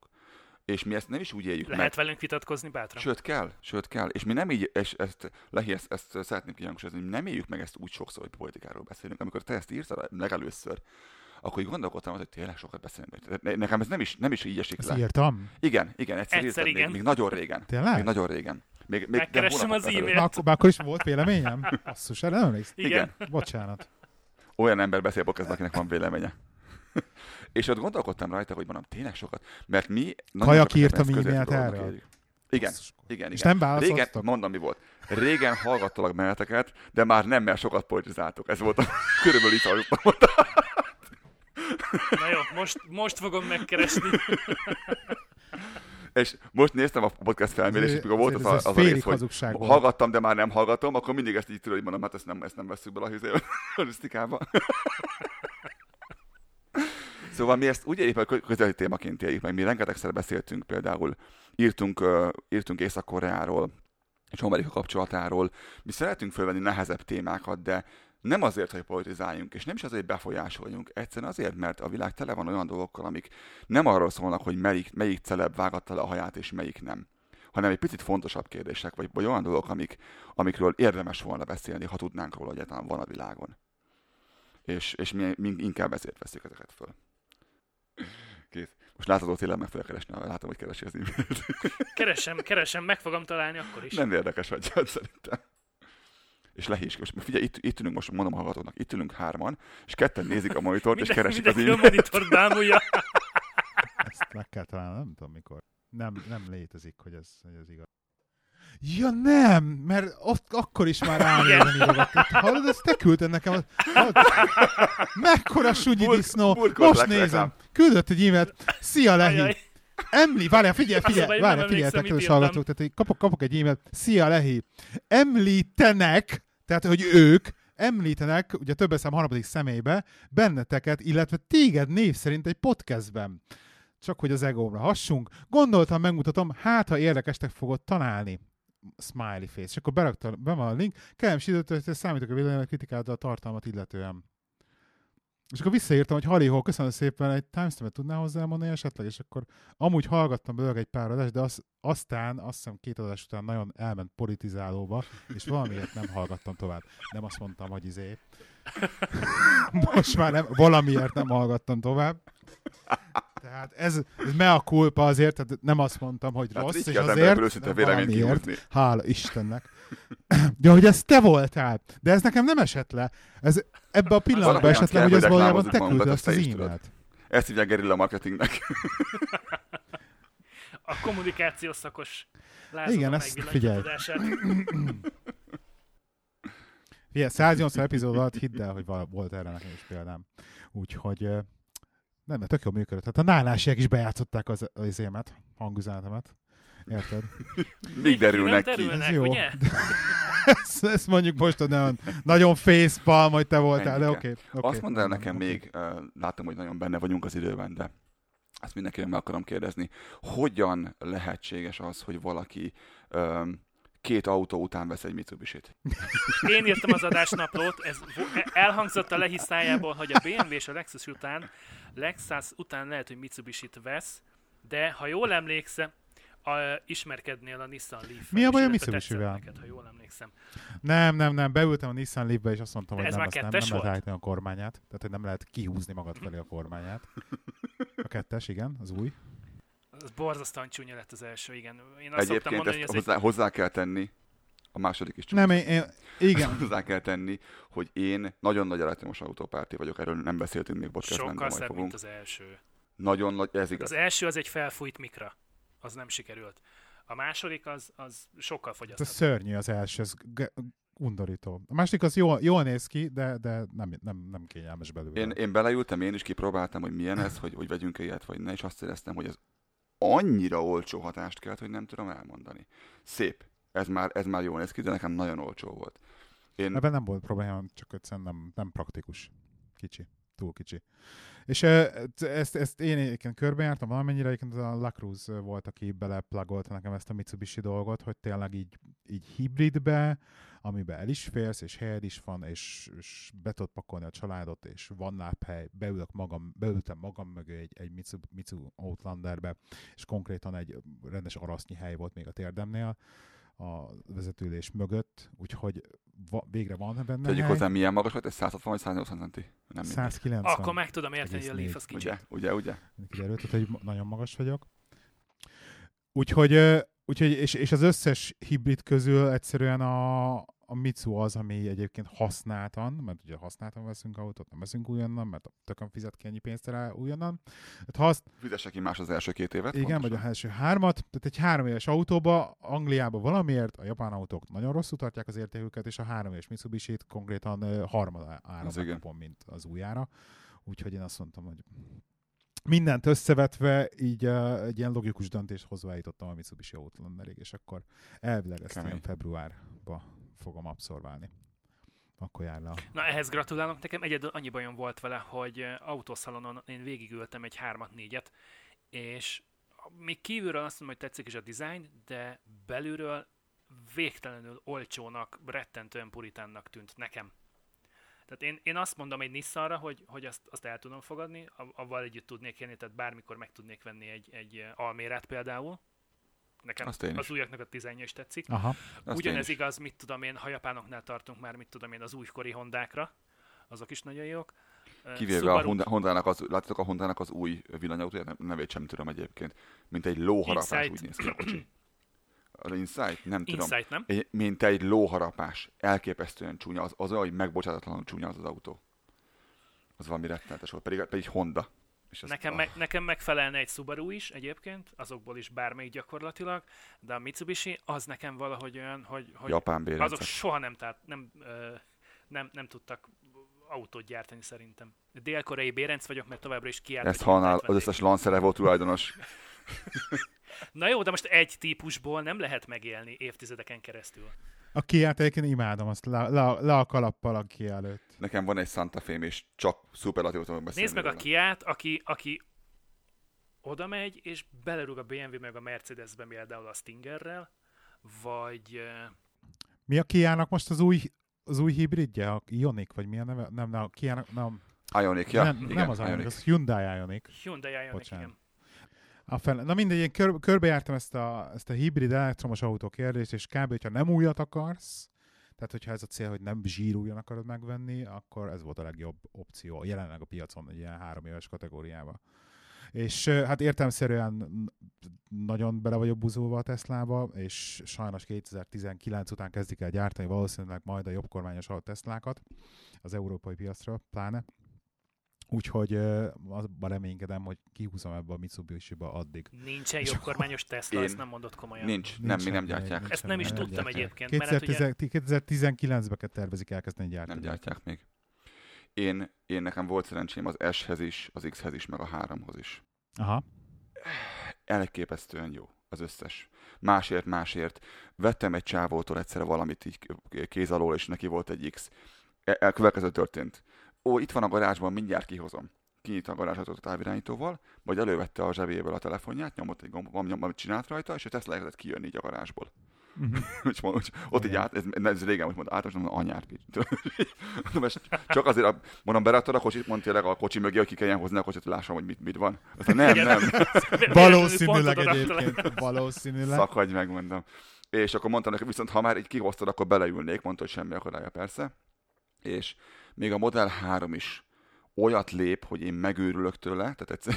És mi ezt nem is úgy éljük meg. Lehet velünk vitatkozni bátran. Sőt, kell, sőt, kell. És mi nem így, és ezt, Lehi, ezt, ezt szeretném kihangsúlyozni, hogy nem éljük meg ezt úgy sokszor, hogy politikáról beszélünk. Amikor te ezt írtad legelőször, akkor így gondolkodtam, hogy tényleg sokat beszélünk. Nekem ez nem is, nem is így esik ezt le. Írtam? Igen, igen, egyszer, egyszer írtam, igen. Még, még nagyon régen. Tényleg? Még nagyon régen. Még, még megkeressem az e-mailt. Már akkor, akkor is volt véleményem? Basszus, nem emlékszem. Igen. Bocsánat. Olyan ember beszél podcastban, akinek van véleménye. És ott gondolkodtam rajta, hogy mondom, tényleg sokat, mert mi... Kajak írtam e-mailt erről. Igen, igen, igen. Nem régen, mondom, mi volt. Régen hallgattalak meneteket, de már nem, mert sokat politizáltok. Ez volt a körülbelül itt hallgattam. Na jó, most, most fogom megkeresni. És most néztem a podcast felmérését, mikor volt az, az, az, az a rész, hogy hallgattam, de már nem hallgatom, akkor mindig ezt így tudom, hogy mondom, hát ezt nem, ezt nem veszük bele a hűzőrisztikába. Szóval mi ezt úgy éljük meg, közeli témaként éljük meg. Mi rengetegszer beszéltünk, például írtunk, uh, írtunk Észak-Koreáról és Amerika kapcsolatáról. Mi szeretünk fölvenni nehezebb témákat, de nem azért, hogy politizáljunk, és nem is azért, hogy befolyásoljunk. Egyszerűen azért, mert a világ tele van olyan dolgokkal, amik nem arról szólnak, hogy melyik, melyik celeb vágatta le a haját, és melyik nem, hanem egy picit fontosabb kérdések, vagy, vagy olyan dolgok, amik, amikről érdemes volna beszélni, ha tudnánk róla, hogy egyáltalán van a világon. És, és mi, mi inkább ezért veszük ezeket föl. Kész. Most Lázadó tényleg meg fogja keresni, látom, hogy keresi az e-mailt. Keresem, keresem, meg fogom találni akkor is. Nem érdekes vagy, szerintem. És Lehi is. Most figyelj, itt, itt ülünk, most mondom hallgatónak, itt ülünk hárman, és ketten nézik a monitort, minden, és keresik az e-mailt. Mindenki a monitort bámulja. Ezt meg kell találni, nem tudom mikor. Nem, nem létezik, hogy ez, hogy ez igaz. Ja nem, mert ott, akkor is már állni írogattam. Hallod, ezt te küldted nekem. Az, az, mekkora súgyi disznó. Most nézem. Küldött egy e-mailt. Szia Lehi. Emli, várjál, figyelj, figyelj. Várjál, figyelj, te kedves hallgatók. Tehát kapok, kapok egy e-mailt. Szia Lehi. Említenek, tehát hogy ők említenek, ugye több eszem harmadik személybe, benneteket, illetve téged név szerint egy podcastben. Csak hogy az egómra hassunk. Gondoltam, megmutatom, hát ha érdekesnek fogod találni. Smiley face. És akkor beraktam, be van a link. Kellemes időtől, hogy számítok a véleményemet, kritikáddal a tartalmat illetően. És akkor visszaírtam, hogy halihó, köszönöm szépen, egy timestampet tudnál hozzá mondani esetleg, és akkor amúgy hallgattam belőle egy pár adást, de az, aztán azt hiszem két adás után nagyon elment politizálóba, és valamiért nem hallgattam tovább. Nem azt mondtam, hogy izé. Most már nem, valamiért nem hallgattam tovább. Tehát ez, ez mea culpa azért, tehát nem azt mondtam, hogy hát rossz, és azért, de valamiért. Hála Istennek. De hogy ez te voltál, de ez nekem nem esett le. Ez, ebbe a pillanatban esett le, hogy ez valójában te küldöd ezt az e-mailt. Ezt hívják gerilla marketingnek. A kommunikáció szakos Lázadó megvilágítását. Igen, száznyolcvan epizód alatt hidd el, hogy volt erre nekem is példám. Úgyhogy nem, mert tök jól működött. Hát a Nánásiek is bejátszották az, az émet, hangüzenetemet. Érted? Még derülnek ki. Derülnek, ez ugye? ezt, ezt mondjuk most nagyon, nagyon facepalm, hogy te voltál, de oké. Okay, okay. Azt mondd nekem okay. Még, látom, hogy nagyon benne vagyunk az időben, de ezt mindenkinek meg akarom kérdezni. Hogyan lehetséges az, hogy valaki um, két autó után vesz egy Mitsubisit? Én írtam az adásnaplót, ez elhangzott a Lehi szájából, hogy a bé em vé és a Lexus után, Lexus után lehet, hogy Mitsubisit vesz, de ha jól emlékszem, A, ismerkednél a Nissan Leaf. Mi a baj a Mitsubisivel? Ha jól emlékszem. Nem, nem, nem. Beültem a Nissan Leafbe, és azt mondtam, de hogy nem, nem, nem lehet állítani a kormányát. Tehát, hogy nem lehet kihúzni magad felé a kormányát. A kettes, igen, az új. Az borzasztóan csúnya lett az első, igen. Én azt szoktam mondani, hogy ez hozzá, egy... hozzá kell tenni. A második is csúnya. Nem, én, én... igen. Azt hozzá kell tenni, hogy én nagyon nagy elektromos autópárti vagyok. Erről nem beszéltünk még, bocsánat. Sokkal szebb, fogunk. Mint az első. Nagyon nagy, ez igaz. Az első az egy felfújt mikra. Az nem sikerült. A második az, az sokkal fogyasztható. Ez szörnyű az első, ez g- undorító. A második az jól, jól néz ki, de, de nem, nem, nem kényelmes belőle. Én, én beleültem, én is kipróbáltam, hogy milyen ez, hogy, hogy vegyünk ilyet, vagy ne, és azt éreztem, hogy ez annyira olcsó hatást kelt, hogy nem tudom elmondani. Szép. Ez már, ez már jól néz ki, de nekem nagyon olcsó volt. Én... Ebben nem volt probléma, csak egyszerűen nem, nem praktikus. Kicsi. Túl kicsi. És ezt, ezt én egyébként körbejártam valamennyire, egyébként a Lacruz volt, aki beleplagolta nekem ezt a Mitsubishi dolgot, hogy tényleg így, így hibridbe, amiben el is férsz, és helyed is van, és, és be tudod pakolni a családot, és van lábhely, beülök magam, beültem magam mögé egy, egy Mitsu, Mitsu Outlanderbe, és konkrétan egy rendes arasznyi hely volt még a térdemnél, a vezetőülés mögött, úgyhogy va- végre van benne. Tegyük hozzá, milyen magas volt? Ez százhatvan vagy száznyolcvan centi? Nem százkilencven. Akkor meg tudom érteni, hogy a Leaf az kicsit. Ugye, ugye, ugye? Kiderült, hogy nagyon magas vagyok. Úgyhogy, úgyhogy és, és az összes hibrid közül egyszerűen a, a Mitsu az, ami egyébként használtan, mert ugye használtan veszünk autót, nem veszünk újonnan, mert tökön fizet ki ennyi pénzt rá újonnan. Hát fizesse ki más az első két évet. Igen, pontosan. Vagy az első hármat. Tehát egy három éves autóba, Angliában valamiért, a japán autók nagyon rosszul tartják az értéküket, és a három éves Mitsubisit konkrétan harmad áron, mint az újjára. Úgyhogy én azt mondtam, hogy mindent összevetve, így uh, egy ilyen logikus döntést hozzáállítottam a Mitsubishi Outlanderig, és akkor elvileg ezt ilyen februárba fogom abszorválni. Akkor jár le a... Na, ehhez gratulálok, nekem egyedül annyi bajom volt vele, hogy autószalonon én végigültem egy hármat, négyet, és még kívülről azt mondom, hogy tetszik is a design, de belülről végtelenül olcsónak, rettentően puritánnak tűnt nekem. Tehát én, én azt mondom egy Nissanra, hogy, hogy azt, azt el tudom fogadni, avval együtt tudnék élni, tehát bármikor meg tudnék venni egy, egy Almérát például. Nekem az újaknak a dizájnja is tetszik. Aha, ugyanez is igaz, mit tudom én, ha japánoknál tartunk már, mit tudom én, az újkori Hondákra, azok is nagyon jók. Kivéve Subaru... a Honda, Hondának az, látjátok a Hondának az új villanyautóját, nevét sem tudom egyébként, mint egy lóharapás Insight. Úgy néz ki a kocsi. Az Insight, nem tudom. Insight, nem? Mint egy lóharapás. Elképesztően csúnya. Az, az olyan, hogy megbocsátatlanul csúnya az az autó. Az valami rettenetes volt. Pedig, pedig Honda. És nekem, a... me- nekem megfelelne egy Subaru is egyébként, azokból is bármelyik gyakorlatilag, de a Mitsubishi az nekem valahogy olyan, hogy, hogy azok soha nem, tárt, nem, ö, nem, nem tudtak autót gyártani szerintem. Dél-koreai bérenc vagyok, mert továbbra is kiállt. Ezt halnál, az összes Lancere volt tulajdonos. Na jó, de most egy típusból nem lehet megélni évtizedeken keresztül. A Kiát egyébként imádom, azt le, le, le a kalappal a Kia előtt. Nekem van egy Santa Fém, és csak szuperlatív tudom beszélni. Nézd meg róla. A Kiát, aki, aki oda megy, és belerúg a bé em vé meg a Mercedesbe, például a Stingerrel, vagy... Mi a Kiának most az új, az új hibridje? A Ioniq, vagy mi a neve? Nem, nem, a Kiának, nem. Ioniq, ja. Nem, igen, nem az Ioniq, az Hyundai Ioniq. Hyundai Ioniq, bocsánat. Igen. A fel... Na mindegy, én kör, körbejártam ezt a, ezt a hibrid elektromos autó kérdést, és kb. Hogyha nem újat akarsz, tehát hogyha ez a cél, hogy nem zsírújan akarod megvenni, akkor ez volt a legjobb opció jelenleg a piacon, egy ilyen három éves kategóriában. És hát értelemszerűen nagyon bele vagyok buzulva a Teslába, és sajnos kétezer-tizenkilenc után kezdik el gyártani valószínűleg majd a jobbkormányos a Teslákat az európai piacra, pláne. Úgyhogy abban reménykedem, hogy kihúzom ebbe a Mitsubishi-ba addig. Nincsen jobbkormányos Tesla, ezt nem mondott komolyan. Nincs, nem, mi nem gyártják. Ezt nem is tudtam egyébként. kétezer-tizenkilencben tervezik elkezdeni gyártani. Nem gyártják még. Én, én nekem volt szerencsém az S-hez is, az X-hez is, meg a háromhoz is. Aha. Elképesztően jó az összes. Másért, másért. Vettem egy csávótól egyszer valamit így kéz alól, és neki volt egy X. Elkövetkező történt. Ó, itt van a garázsban, mindjárt kihozom. Kinyit a garázsot a távirányítóval, vagy elővette a zsebéből a telefonját, nyomott egy gombot, valamit nyom, csinált rajta, és a Tesla elkezdett kijönni így a garázsból. Mm-hmm. Ott így át, ez, ez régen úgy mondta, általános, mondom, anyár, csak azért a, mondom, beráttad a kocsit, mondd tényleg a kocsi mögé, hogy ki kelljen hozni a kocsit, hogy lássam, hogy mit, mit van. Aztán nem, nem. Valószínűleg egyébként. Valószínűleg. Szakadj meg, mondom. És akkor mondtam neki, viszont ha már így kihoztad, akkor beleülnék, mondta, hogy semmi akadálya, persze. És még a Model három is olyat lép, hogy én megőrülök tőle, tehát egyszer,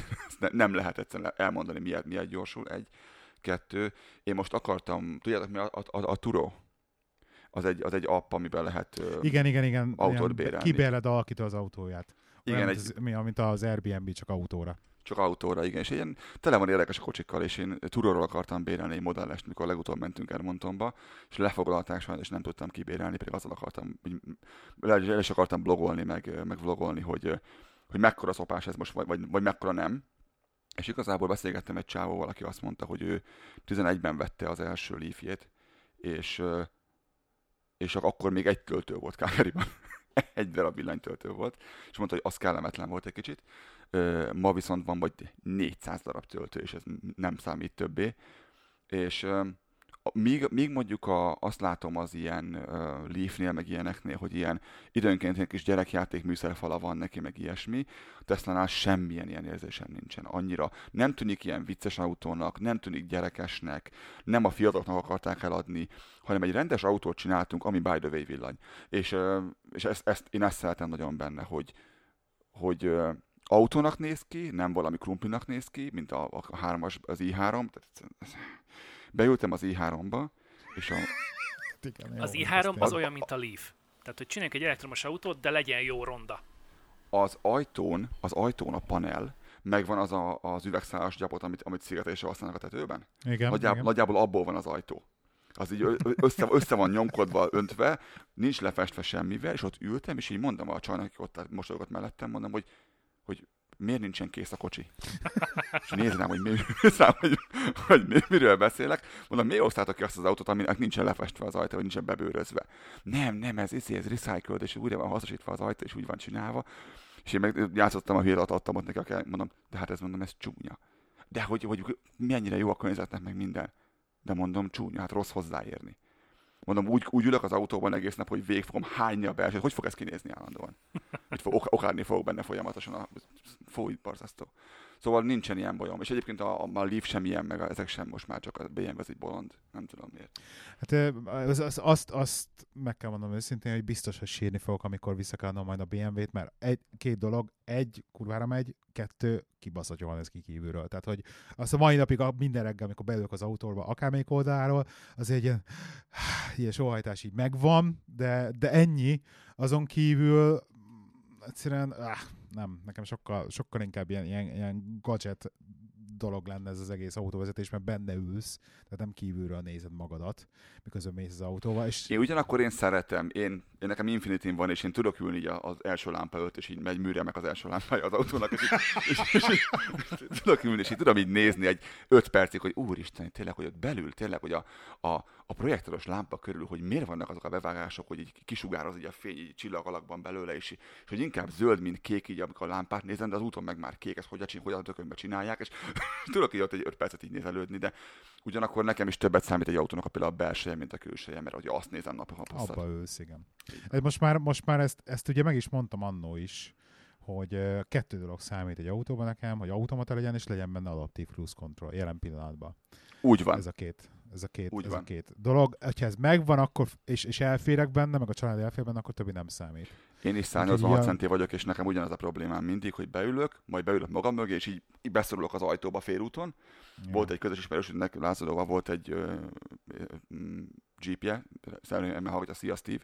nem lehet egyszerűen elmondani, miért, miért gyorsul egy, kettő. Én most akartam, tudjátok mi a, a, a Turo? Az egy, az egy app, amiben lehet igen, igen, igen, autót bérelni. Kibérled alakító az autóját. Igen, egy... az, mint az Airbnb, csak autóra. Csak autóra, igen. És ilyen tele van érdekes a kocsikkal, és én Turóról akartam bérelni egy modellest, mikor legutóbb mentünk Edmontonba, és lefoglalták saját, és nem tudtam kibérelni, pedig azzal akartam, el is akartam blogolni, meg, meg vlogolni, hogy, hogy mekkora szopás ez most, vagy, vagy mekkora nem. És igazából beszélgettem egy csávóval, aki azt mondta, hogy ő tizenegyben vette az első Leafjét, és, és akkor még egy töltő volt Calgaryban. Egy darab villanytöltő volt, és mondta, hogy az kellemetlen volt egy kicsit. Ma viszont van vagy négyszáz darab töltő, és ez nem számít többé. És míg, míg mondjuk a, azt látom az ilyen uh, Leafnél, meg ilyeneknél, hogy ilyen időnként egy kis gyerekjáték műszerfala van neki, meg ilyesmi, Tesla-nál semmilyen ilyen érzésem nincsen annyira. Nem tűnik ilyen vicces autónak, nem tűnik gyerekesnek, nem a fiataloknak akarták eladni, hanem egy rendes autót csináltunk, ami by the way villany. És, uh, és ezt, ezt, én ezt szeretem nagyon benne, hogy, hogy uh, autónak néz ki, nem valami krumplinak néz ki, mint a, a hármas, az i három. Tehát, beültem az i háromba, és a... Az i három az olyan, mint a Leaf. Tehát, hogy csináljunk egy elektromos autót, de legyen jó ronda. Az ajtón, az ajtón a panel, megvan az a, az üvegszálas gyapot, amit, amit szigetelésre használnak a tetőben. Igen, Nagyjáb, igen. Nagyjából abból van az ajtó. Az így össze, össze van nyomkodva, öntve, nincs lefestve semmivel, és ott ültem, és így mondom a csajnak, aki ott mosolygott mellettem, mondom, hogy, hogy miért nincsen kész a kocsi? És nézd rám, hogy, mi, rám, hogy, hogy mi, miről beszélek. Mondom, miért osztátok ki azt az autót, aminek nincsen lefestve az ajta, vagy nincsen bebőrözve? Nem, nem, ez izé, ez recycled, és újra van hasznosítva az ajta, és úgy van csinálva. És én meg játszottam a hülyét, adtam ott neki, akár, mondom, de hát ez mondom, ez csúnya. De hogy, hogy mennyire jó a környezetnek, meg minden. De mondom, csúnya, hát rossz hozzáérni. Mondom, úgy, úgy ülök az autóban egész nap, hogy végig fogom hányni a belsőt. Hogy fog ez kinézni állandóan? Hogy fog, ok- okárni fogok benne folyamatosan a fóit barzasztó. Szóval nincsen ilyen bajom. És egyébként a, a Leaf sem ilyen, meg a, ezek sem most már, csak a bé em vé az egy bolond. Nem tudom miért. Hát az, az, azt, azt meg kell mondanom őszintén, hogy biztos, hogy sírni fogok, amikor visszakállnom majd a bé em vét, mert egy, két dolog, egy, kurvára megy, kettő, kibaszott jól néz ki kívülről. Tehát, hogy azt a mai napig minden reggel, amikor beülök az autóba, akármelyik oldalról, az egy ilyen, ilyen sóhajtás így megvan, de, de ennyi. Azon kívül egyszerűen, áh, nem, nekem sokkal, sokkal inkább ilyen, ilyen, ilyen gadget dolog lenne ez az egész autóvezetés, mert benne ülsz, tehát nem kívülről nézed magadat, miközben mész az autóval. És... Én ugyanakkor én szeretem, én, én nekem Infinitin van, és én tudok ülni így az első lámpa előtt, és így megy műre meg az első lámpája az autónak, és, így, és, és, és tudok ülni, és így tudom így nézni egy öt percig, hogy úristen, tényleg, hogy ott belül, tényleg, hogy a, a, a projektoros lámpa körül, hogy miért vannak azok a bevágások, hogy így kisugároz így a fény, így csillag alakban belőle, és, és hogy inkább zöld, mint kék, így amikor a lámpát nézem, de az úton meg már kék, ezt hogy a, hogy a tökömbe csinálják, és tudok így ott egy öt percet így nézelődni, de ugyanakkor nekem is többet számít egy autónak a például a belseje, mint a külseje, mert hogy azt nézem napon hosszat. Abba ősz, igen. Most már, most már ezt, ezt ugye meg is mondtam annó is, hogy kettő dolog számít egy autóban nekem, hogy automata legyen, és legyen benne adaptív cruise control jelen pillanatban. Úgy van. Ez a két, ez a két, ez a két dolog. Ha ez megvan, akkor, és, és elférek benne, meg a család elfér benne, akkor többi nem számít. Én is száznyolcvanhat centi vagyok, és nekem ugyanaz a problémám mindig, hogy beülök, majd beülök magam mögé, és így, így beszorulok az ajtóba félúton. Ja. Volt egy közös ismerősünknek, Lázadóval volt egy uh, jeepje, szerintem hallgatja, szia Steve,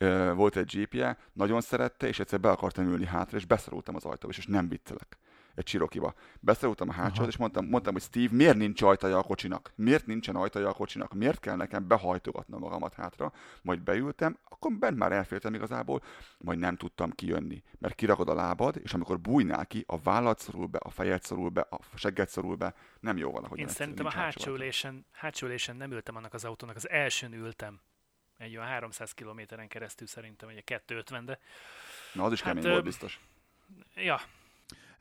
uh, volt egy jeepje, nagyon szerette, és egyszer be akartam ülni hátra, és beszorultam az ajtóba, és, és nem viccelek. Egy Csirokiba. Beszorultam a hátsót, és mondtam, mondtam, hogy Steve, miért nincs ajtaja a kocsinak? Miért nincsen ajtaja a kocsinak? Miért kell nekem behajtogatnom magamat hátra? Majd beültem, akkor bent már elfértem igazából, majd nem tudtam kijönni. Mert kiragod a lábad, és amikor bújnál ki, a vállad szorul be, a fejed szorul be, a segget szorul be, nem jó valahogy. Én szerintem a hátsó ülésen, hátsó ülésen nem ültem annak az autónak, az elsőn ültem. Egy olyan háromszáz kilométeren keresztül szerintem, egy a kétszázötven, de... Na, az is hát, kemény volt biztos. Ja.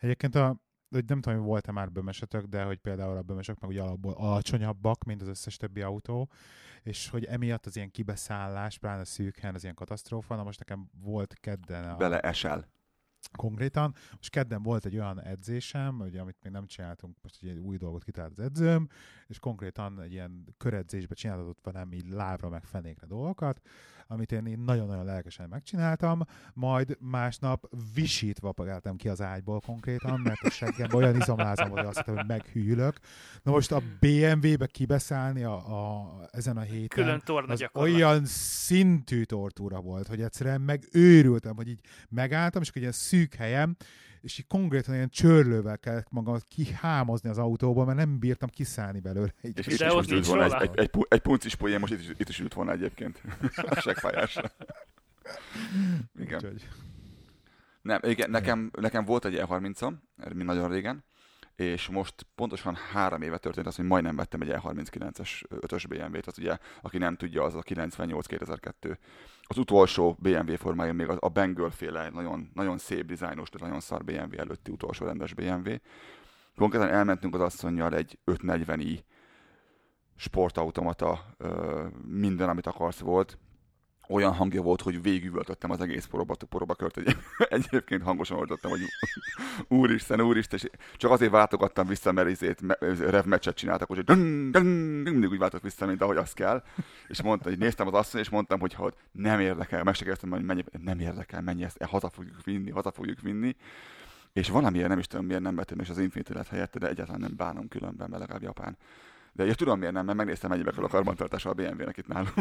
Egyébként, a, hogy nem tudom, hogy volt-e már bömösötök, de hogy például a bömösök meg ugye alapból alacsonyabbak, mint az összes többi autó, és hogy emiatt az ilyen kibeszállás, pláne a szűkhelyen, az ilyen katasztrófa. Na most nekem volt kedden... A... Beleesel. Konkrétan. Most kedden volt egy olyan edzésem, ugye, amit még nem csináltunk, most egy új dolgot kitalált az edzőm, és konkrétan egy ilyen köredzésben csináltatott velem így lábra meg fenékre dolgokat, amit én, én nagyon-nagyon lelkesen megcsináltam, majd másnap visítva pageltem ki az ágyból konkrétan, mert a seggemben olyan izomlázam, hogy azt hittem, hogy meghűlök. Na most a bé em vé-be kibeszállni a, a, ezen a héten, külön torna gyakorlat, olyan szintű tortúra volt, hogy egyszerűen megőrültem, hogy így megálltam, és akkor ilyen szűk helyem, és így konkrétan ilyen csörlővel kellett magamat kihámozni az autóból, mert nem bírtam kiszállni belőle. Így. És, és itt most ült volna egy, egy, egy, egy puncis poén, most itt is, itt is ült volna egyébként. A seggfájásra. Igen. Nem, igen, nekem, nekem volt egy E harmincam, mint nagyon régen, és most pontosan három éve történt az, hogy majdnem vettem egy E harminckilences ötös bé em vé-t, az ugye, aki nem tudja, az a kilencvennyolc kétezer-kettő. Az utolsó bé em vé formája, még a Bengal-féle, nagyon, nagyon szép dizájnos, de nagyon szar bé em vé előtti utolsó rendes bé em vé. Konkrétan elmentünk az asszonnyal egy ötszáznegyven i sportautomata, minden, amit akarsz volt. Olyan hangja volt, hogy végigüvöltöttem az egész porobakört. Egy, egyébként hangosan oldottam, hogy úristen, úristen. Csak azért váltogattam vissza, mert izét, revmeccset csináltak, úgyhogy mindig úgy váltott vissza, mint ahogy az kell. És mondtam, hogy néztem az asszony, és mondtam, hogy ha nem érdekel, megsekereztem, hogy mennyi, nem érdekel, mennyi, ezt haza fogjuk vinni, haza fogjuk vinni. És valamiért nem is tudom, miért nem vettem, és az Infiniti lett helyette, de egyáltalán nem bánom különben, mert legalább japán. De ja, tudom, miért nem, mert megnéztem, mennyibe kell a karbantartása a bé em vé-nek itt nálunk,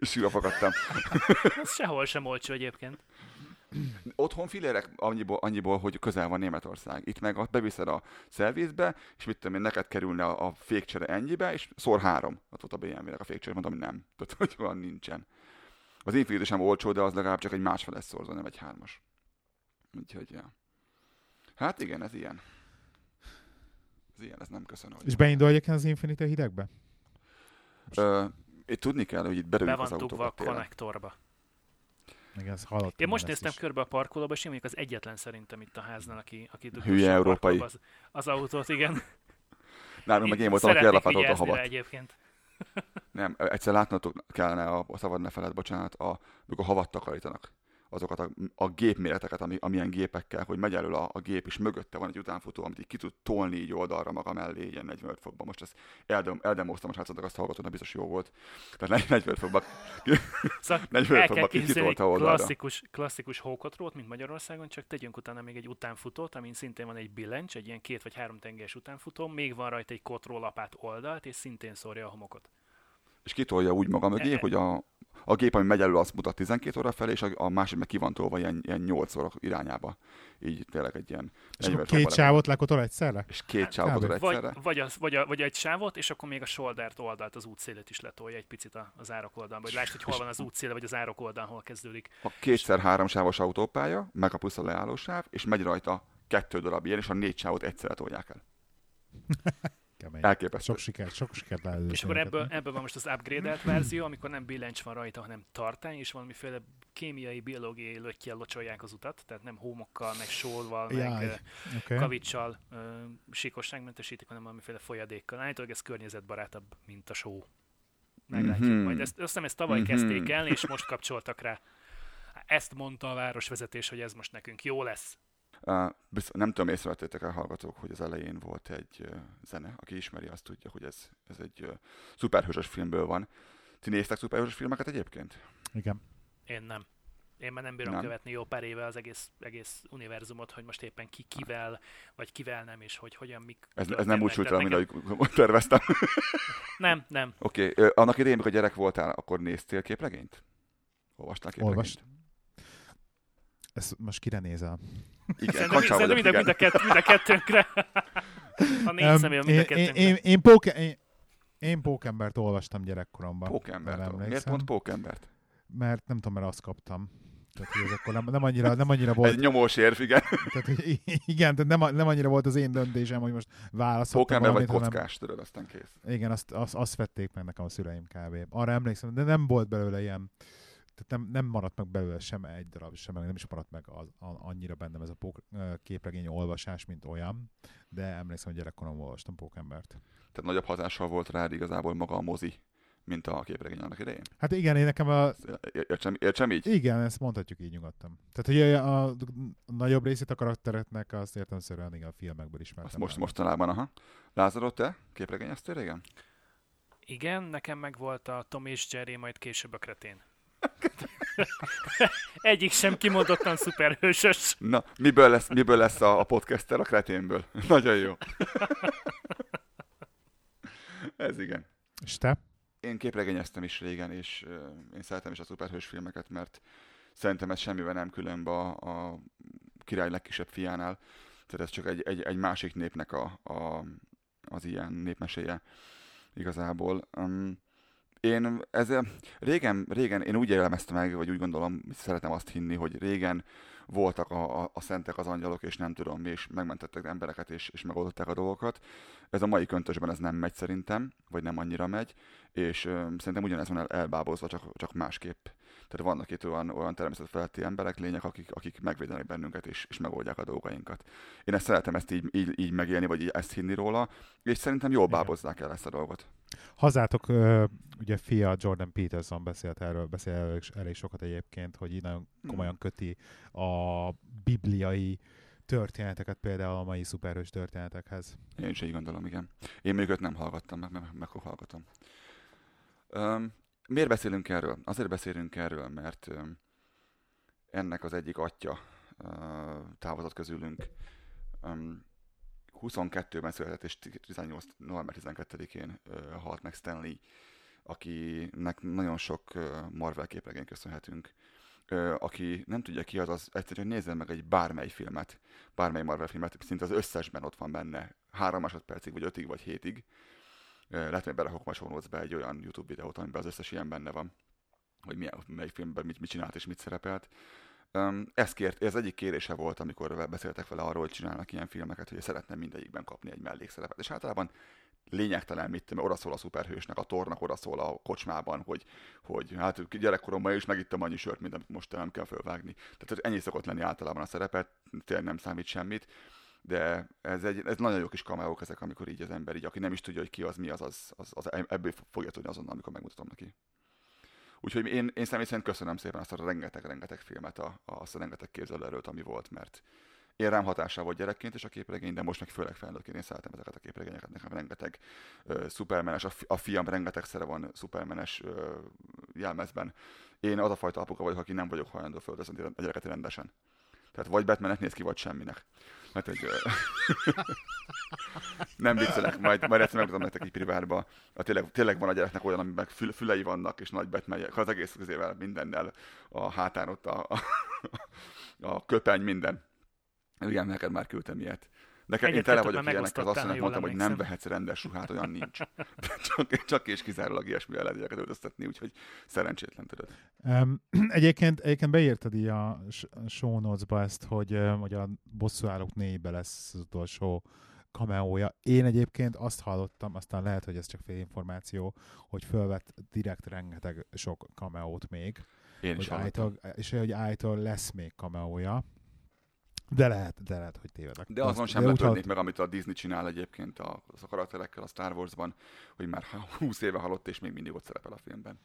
és sírva fakadtam. Ez sehol sem olcsó egyébként. Otthon filérek annyiból, annyiból, hogy közel van Németország. Itt meg beviszed a szervizbe, és mit tudom én, neked kerülne a, a fékcsere ennyibe, és szor három. Ott volt a bé em vé-nek a fékcsere, mondtam, hogy nem. Tehát, hogy olyan nincsen. Az Infiniti sem olcsó, de az legalább csak egy másfeles szorzó, nem egy hármas. Úgyhogy, ja. Hát igen, ez ilyen. Ez ilyen, ez nem köszönöm. És beindul egyébként az Infiniti hidegbe? Ö, itt tudni kell, hogy itt berüljük az autóba. Be van dugva a konnektorba. Igen, ezt hallottam. Én most néztem körbe a parkolóba, és én mondjuk az egyetlen szerintem itt a háznál, aki, aki dugja. Hülye európai. Az, az autót, igen. Nálunk meg én voltam, aki ellapátolt a havat. Egyébként. Nem, egyszer látnotok kellene a, a szabad ne feled, bocsánat, a, amikor havat takarítanak. Azokat a, a gépméreteket, ami, amilyen gépekkel, hogy megy elől a, a gép, és mögötte van egy utánfutó, amit így ki tud tolni így oldalra maga mellé, ilyen negyvenöt fokban. Most ezt eldem, eldemoztam, most látszottak, azt hallgatónak biztos jó volt. Tehát negyvenöt fokban, szóval negyvenöt fokban ki kitolta oldalra. Klasszikus, klasszikus hókotrót, mint Magyarországon, csak tegyünk utána még egy utánfutót, amin szintén van egy billencs, egy ilyen két vagy három tengelyes utánfutó, még van rajta egy kotrólapát oldalt, és szintén szórja a homokot. És kitolja úgy maga mögé, e- hogy a A gép, ami megy elő, azt mutat tizenkét óra felé, és a másik meg ki van tolva ilyen, ilyen nyolc óra irányába. Így tényleg egy ilyen... És két sávot lekotol egyszerre? És két hát, sávot lekotol egyszerre? Vagy, vagy, az, vagy, a, vagy egy sávot, és akkor még a soldert oldalt, az útszélét is letolja egy picit az árok oldalban. Hogy lásd, hogy hol van az útszéle, vagy az árok oldalán, hol kezdődik. A kétszer három sávos autópálya, meg a plusz a leálló sáv, és megy rajta kettő darab ilyen, és a négy sávot egyszerre tolják el. Elképesztő. Sok sikert, sok sikert lehet. És akkor ebből, ebből van most az upgrade-elt verzió, amikor nem billencs van rajta, hanem tartály, és valamiféle kémiai, biológiai löttyel locsolják az utat, tehát nem homokkal, meg sólval, meg Jaj, okay. kavicsal uh, síkosságmentesítik, hanem valamiféle folyadékkal. Állítólag ez környezetbarátabb, mint a só. Meglátjuk mm-hmm. majd. Ezt, aztán ezt tavaly mm-hmm. kezdték el, és most kapcsoltak rá. Ezt mondta a városvezetés, hogy ez most nekünk jó lesz. Nem tudom, észrevettétek el hallgatók, hogy az elején volt egy zene. Aki ismeri, azt tudja, hogy ez, ez egy szuperhősös filmből van. Ti néztek szuperhősös filmeket egyébként? Igen. Én nem. Én már nem bírom nem. követni jó pár éve az egész, egész univerzumot, hogy most éppen ki kivel, vagy kivel nem, és hogy hogyan, mik... Ez, ez nem úgy sült el, amire terveztem. Nem, nem. Oké. Okay. Annak idején, mikor gyerek voltál, akkor néztél képregényt? Olvastál képregényt? Olvas. Ezt most kire nézel? Igen, kacsa vagyok, igen. Mind a, kett, mind a kettőnkre. A négy személyem mind a kettőnkre. Én, én, én, póke, én, én Pókembert olvastam gyerekkoromban. Pókembert? Miért pont Pókembert? Mert nem tudom, mert azt kaptam. Tehát, hogy ez akkor nem, nem, annyira, nem annyira volt... Egy nyomós érv, igen. Tehát, hogy igen, tehát nem, nem annyira volt az én döntésem, hogy most válaszoltam valamit. Pókember vagy kockás, tőled, aztán kész. Igen, azt, azt, azt vették meg nekem a szüleim kb. Arra emlékszem, de nem volt belőle ilyen... Tehát nem, nem maradt meg belőle sem egy darab, sem meg nem is maradt meg az, a, annyira bennem ez a pók, képregény olvasás, mint olyan, de emlékszem, hogy gyerekkoromban olvastam Pókembert. Tehát nagyobb hatással volt rád igazából maga a mozi, mint a képregény annak idején? Hát igen, én nekem a... Értsem, értsem így? Igen, ezt mondhatjuk így nyugodtan. Tehát, hogy a, a nagyobb részét a karakteretnek azt értelemszerűen igen, a filmekből ismertem. Most, mostanában, aha. Lázadó, te képregényeztél régen? Igen, nekem meg volt a Tom és Jerry, majd később a Kretén. Egyik sem kimondottan szuperhősös. Na, miből lesz, miből lesz a, a podcaster? A Kreténből. Nagyon jó. Ez igen. És te? Én képregényeztem is régen, és uh, én szeretem is a szuperhős filmeket, mert szerintem ez semmivel nem különb a, a király legkisebb fiánál. Tehát ez csak egy, egy, egy másik népnek a, a, az ilyen népmeséje igazából. Um, Én ez, régen, régen én úgy élveztem meg, vagy úgy gondolom, szeretem azt hinni, hogy régen voltak a, a, a szentek, az angyalok, és nem tudom mi, és megmentettek embereket, és, és megoldották a dolgokat. Ez a mai köntösben ez nem megy szerintem, vagy nem annyira megy, és ö, szerintem ugyanez van el, elbábozva, csak, csak másképp. Tehát vannak itt olyan, olyan természetfeletti emberek, lények, akik, akik megvédenek bennünket, és, és megoldják a dolgainkat. Én ezt szeretem ezt így, így, így megélni, vagy így ezt hinni róla, és szerintem jól bábozzák el ezt a dolgot. Hazátok, ugye fia Jordan Peterson beszélt erről, beszél elég, elég sokat egyébként, hogy így nagyon komolyan köti a bibliai történeteket például a mai szuperhős történetekhez. Én is így gondolom, igen. Én még őt nem hallgattam, meg, meg, meg hallgatom. Um, miért beszélünk erről? Azért beszélünk erről, mert um, ennek az egyik atya uh, távozott közülünk. Um, huszonkettőben született, és tizennyolc november tizenkettedikén uh, halt meg Stan Lee, akinek nagyon sok uh, Marvel képregényt köszönhetünk. Uh, aki nem tudja ki az, az egyszerűen nézzen meg egy bármely filmet, bármely Marvel filmet, szinte az összesben ott van benne, három másodpercig, vagy ötig, vagy hétig. Uh, lehet, hogy berakok majd show notes-be egy olyan YouTube videót, amiben az összes ilyen benne van, hogy milyen, mely filmben mit, mit csinált és mit szerepelt. Um, ez, kért, ez egyik kérése volt, amikor beszéltek vele arról, hogy csinálnak ilyen filmeket, hogy szeretne mindegyikben kapni egy mellékszerepet. És általában lényegtelen mit, mert odaszól a szuperhősnek, a Thornak odaszól a kocsmában, hogy, hogy hát gyerekkoromban is megittem annyi sört, mint amit most nem kell fölvágni. Tehát ennyi szokott lenni általában a szerepet, tényleg nem számít semmit. De ez, egy, ez nagyon jó kis kameók ezek, amikor így az ember, így, aki nem is tudja, hogy ki az, mi az, az, az, az ebből fogja tudni azonnal, amikor megmutatom neki. Úgyhogy én, én személy szerint köszönöm szépen azt a rengeteg-rengeteg filmet, a, azt a rengeteg képzelőerőt, ami volt, mert én rám hatással volt gyerekként is a képregény, de most meg főleg felnőttként én szeretem ezeket a képregényeket. Nekem rengeteg uh, szupermenes, a, fi, a fiam rengeteg szere van szupermenes uh, jelmezben. Én az a fajta apuka vagyok, aki nem vagyok hajlandó földözni a gyereket rendesen. Tehát vagy Batmannek néz ki, vagy semminek. Hát, hogy, nem viccelek, majd, majd egyszer megmutatom nektek így privátba. Tényleg, tényleg van a gyereknek olyan, amiben fül, fülei vannak, és nagy Batman, az egész közével mindennel, a hátán ott a, a, a köpeny, minden. Igen, neked már küldtem ilyet. Nekem én tele vagyok ilyenek, az asszonynak mondtam, hogy nem vehetsz rendes ruhát, olyan nincs. Csak, csak és kizárólag ilyesmire lehet gyereket öltöztetni, úgyhogy szerencsétlen tudod. Um, egyébként, egyébként beírtad így a show notes-ba ezt, hogy, hogy a Bosszúállók négybe lesz az utolsó kameója. Én egyébként azt hallottam, aztán lehet, hogy ez csak fél információ, hogy fölvett direkt rengeteg sok kameót még. Én is hallottam. És hogy állítólag lesz még kameója. De lehet, de lehet, hogy tévedek. De azon sem lepődnék meg, amit a Disney csinál egyébként a, a karakterekkel a Star Warsban, hogy már húsz éve halott, és még mindig ott szerepel a filmben.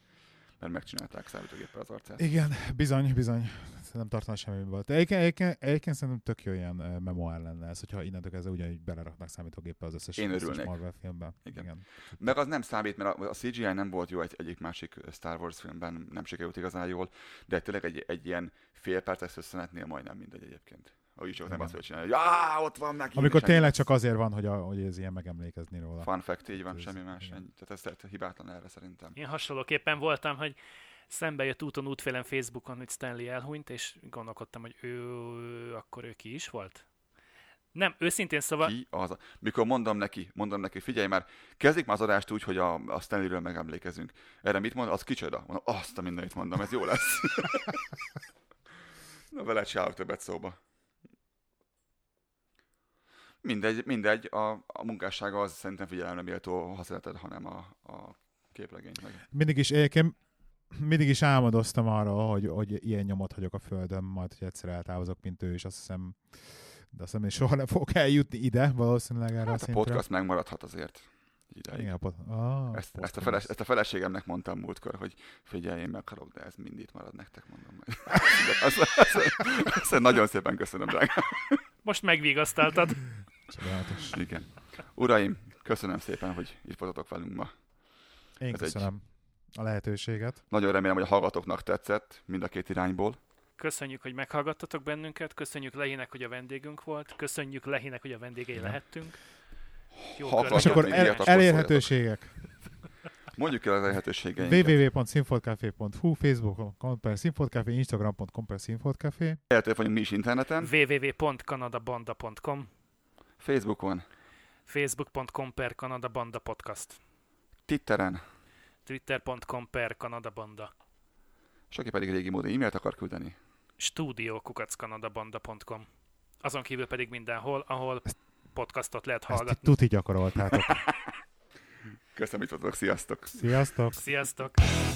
mert megcsinálták számítógéppel az arcát. Igen, bizony, bizony. Nem tartana semmiből. Egyébként, egyébként szerintem tök jó ilyen memoár lenne ez, hogyha innentől kezdve ugyanúgy beleraknak számítógéppel az összes, összes Marvel filmben. Igen. Igen. Meg az nem számít, mert a cé gé í nem volt jó egy, egyik másik Star Wars filmben, nem sikerült igazán jól, de tényleg egy, egy ilyen fél perces összenetnél majdnem mindegy egyébként. Úgy csak nem azt kell csinálni, hogy áh, ott van neki. Amikor tényleg csak azért van, hogy, a, hogy ez ilyen megemlékezni róla. Fun fact, így van, ez semmi más. Ennyi. Tehát ez lehet hibátlan erre szerintem. Én hasonlóképpen voltam, hogy szembe jött úton útfélem Facebookon, hogy Stan Lee elhunyt, és gondolkodtam, hogy ő, akkor ő ki is volt? Nem, őszintén szóval... Ki az a... Mikor mondom neki, mondom neki, figyelj már, kezdik már az adást úgy, hogy a, a Stan Lee-ről megemlékezünk. Erre mit mond? Az kicsoda. Mondom, azt a mindenit mondom, ez jó lesz. Na, vele csinálok többet szóba. Mindegy, mindegy, a, a munkássága az szerintem figyelemre méltó használatod, hanem a, a képregényt meg. Mindig is éjként, mindig is álmodoztam arról, hogy, hogy ilyen nyomot hagyok a földön, majd hogy egyszer eltávozok, mint ő, és azt hiszem, de azt hiszem, én soha nem fogok eljutni ide, valószínűleg erre hát a szintre. A podcast megmaradhat azért ideig. Igen, a pod- ah, ezt, podcast. Ezt, a feles, ezt a feleségemnek mondtam múltkor, hogy figyelj, én meghalok, de ez mind itt marad nektek, mondom meg. Ezt, ezt, ezt, ezt nagyon szépen köszönöm, drágám. Most megvigasztaltad. Csodálatos. Igen. Uraim, köszönöm szépen, hogy itt voltatok velünk ma. Én ez köszönöm egy... a lehetőséget. Nagyon remélem, hogy a hallgatóknak tetszett mind a két irányból. Köszönjük, hogy meghallgattatok bennünket. Köszönjük Lehinek, hogy a vendégünk volt. Köszönjük Lehinek, hogy a vendégei ja. lehettünk. Jó ha akarsz, akkor el, el, elérhetőségek. Mondjuk el az elérhetőségeinket. double-u double-u double-u pont szimpodkafé pont hu, Facebook.com per Szimpodkafé, Instagram.com per Szimpodkafé. Elérhetők vagyunk mi is interneten. double-u double-u double-u pont kanada banda pont com Facebookon. Facebook.com per Kanada Banda Podcast. Twitteren. Twitter.com per Kanada Banda. És aki pedig régi módon e-mailt akar küldeni. studio kukac kanada banda pont com Azon kívül pedig mindenhol, ahol podcastot lehet hallgatni. Ezt tuti gyakoroltátok. Köszönöm, hogy voltatok. Sziasztok. Sziasztok. Sziasztok.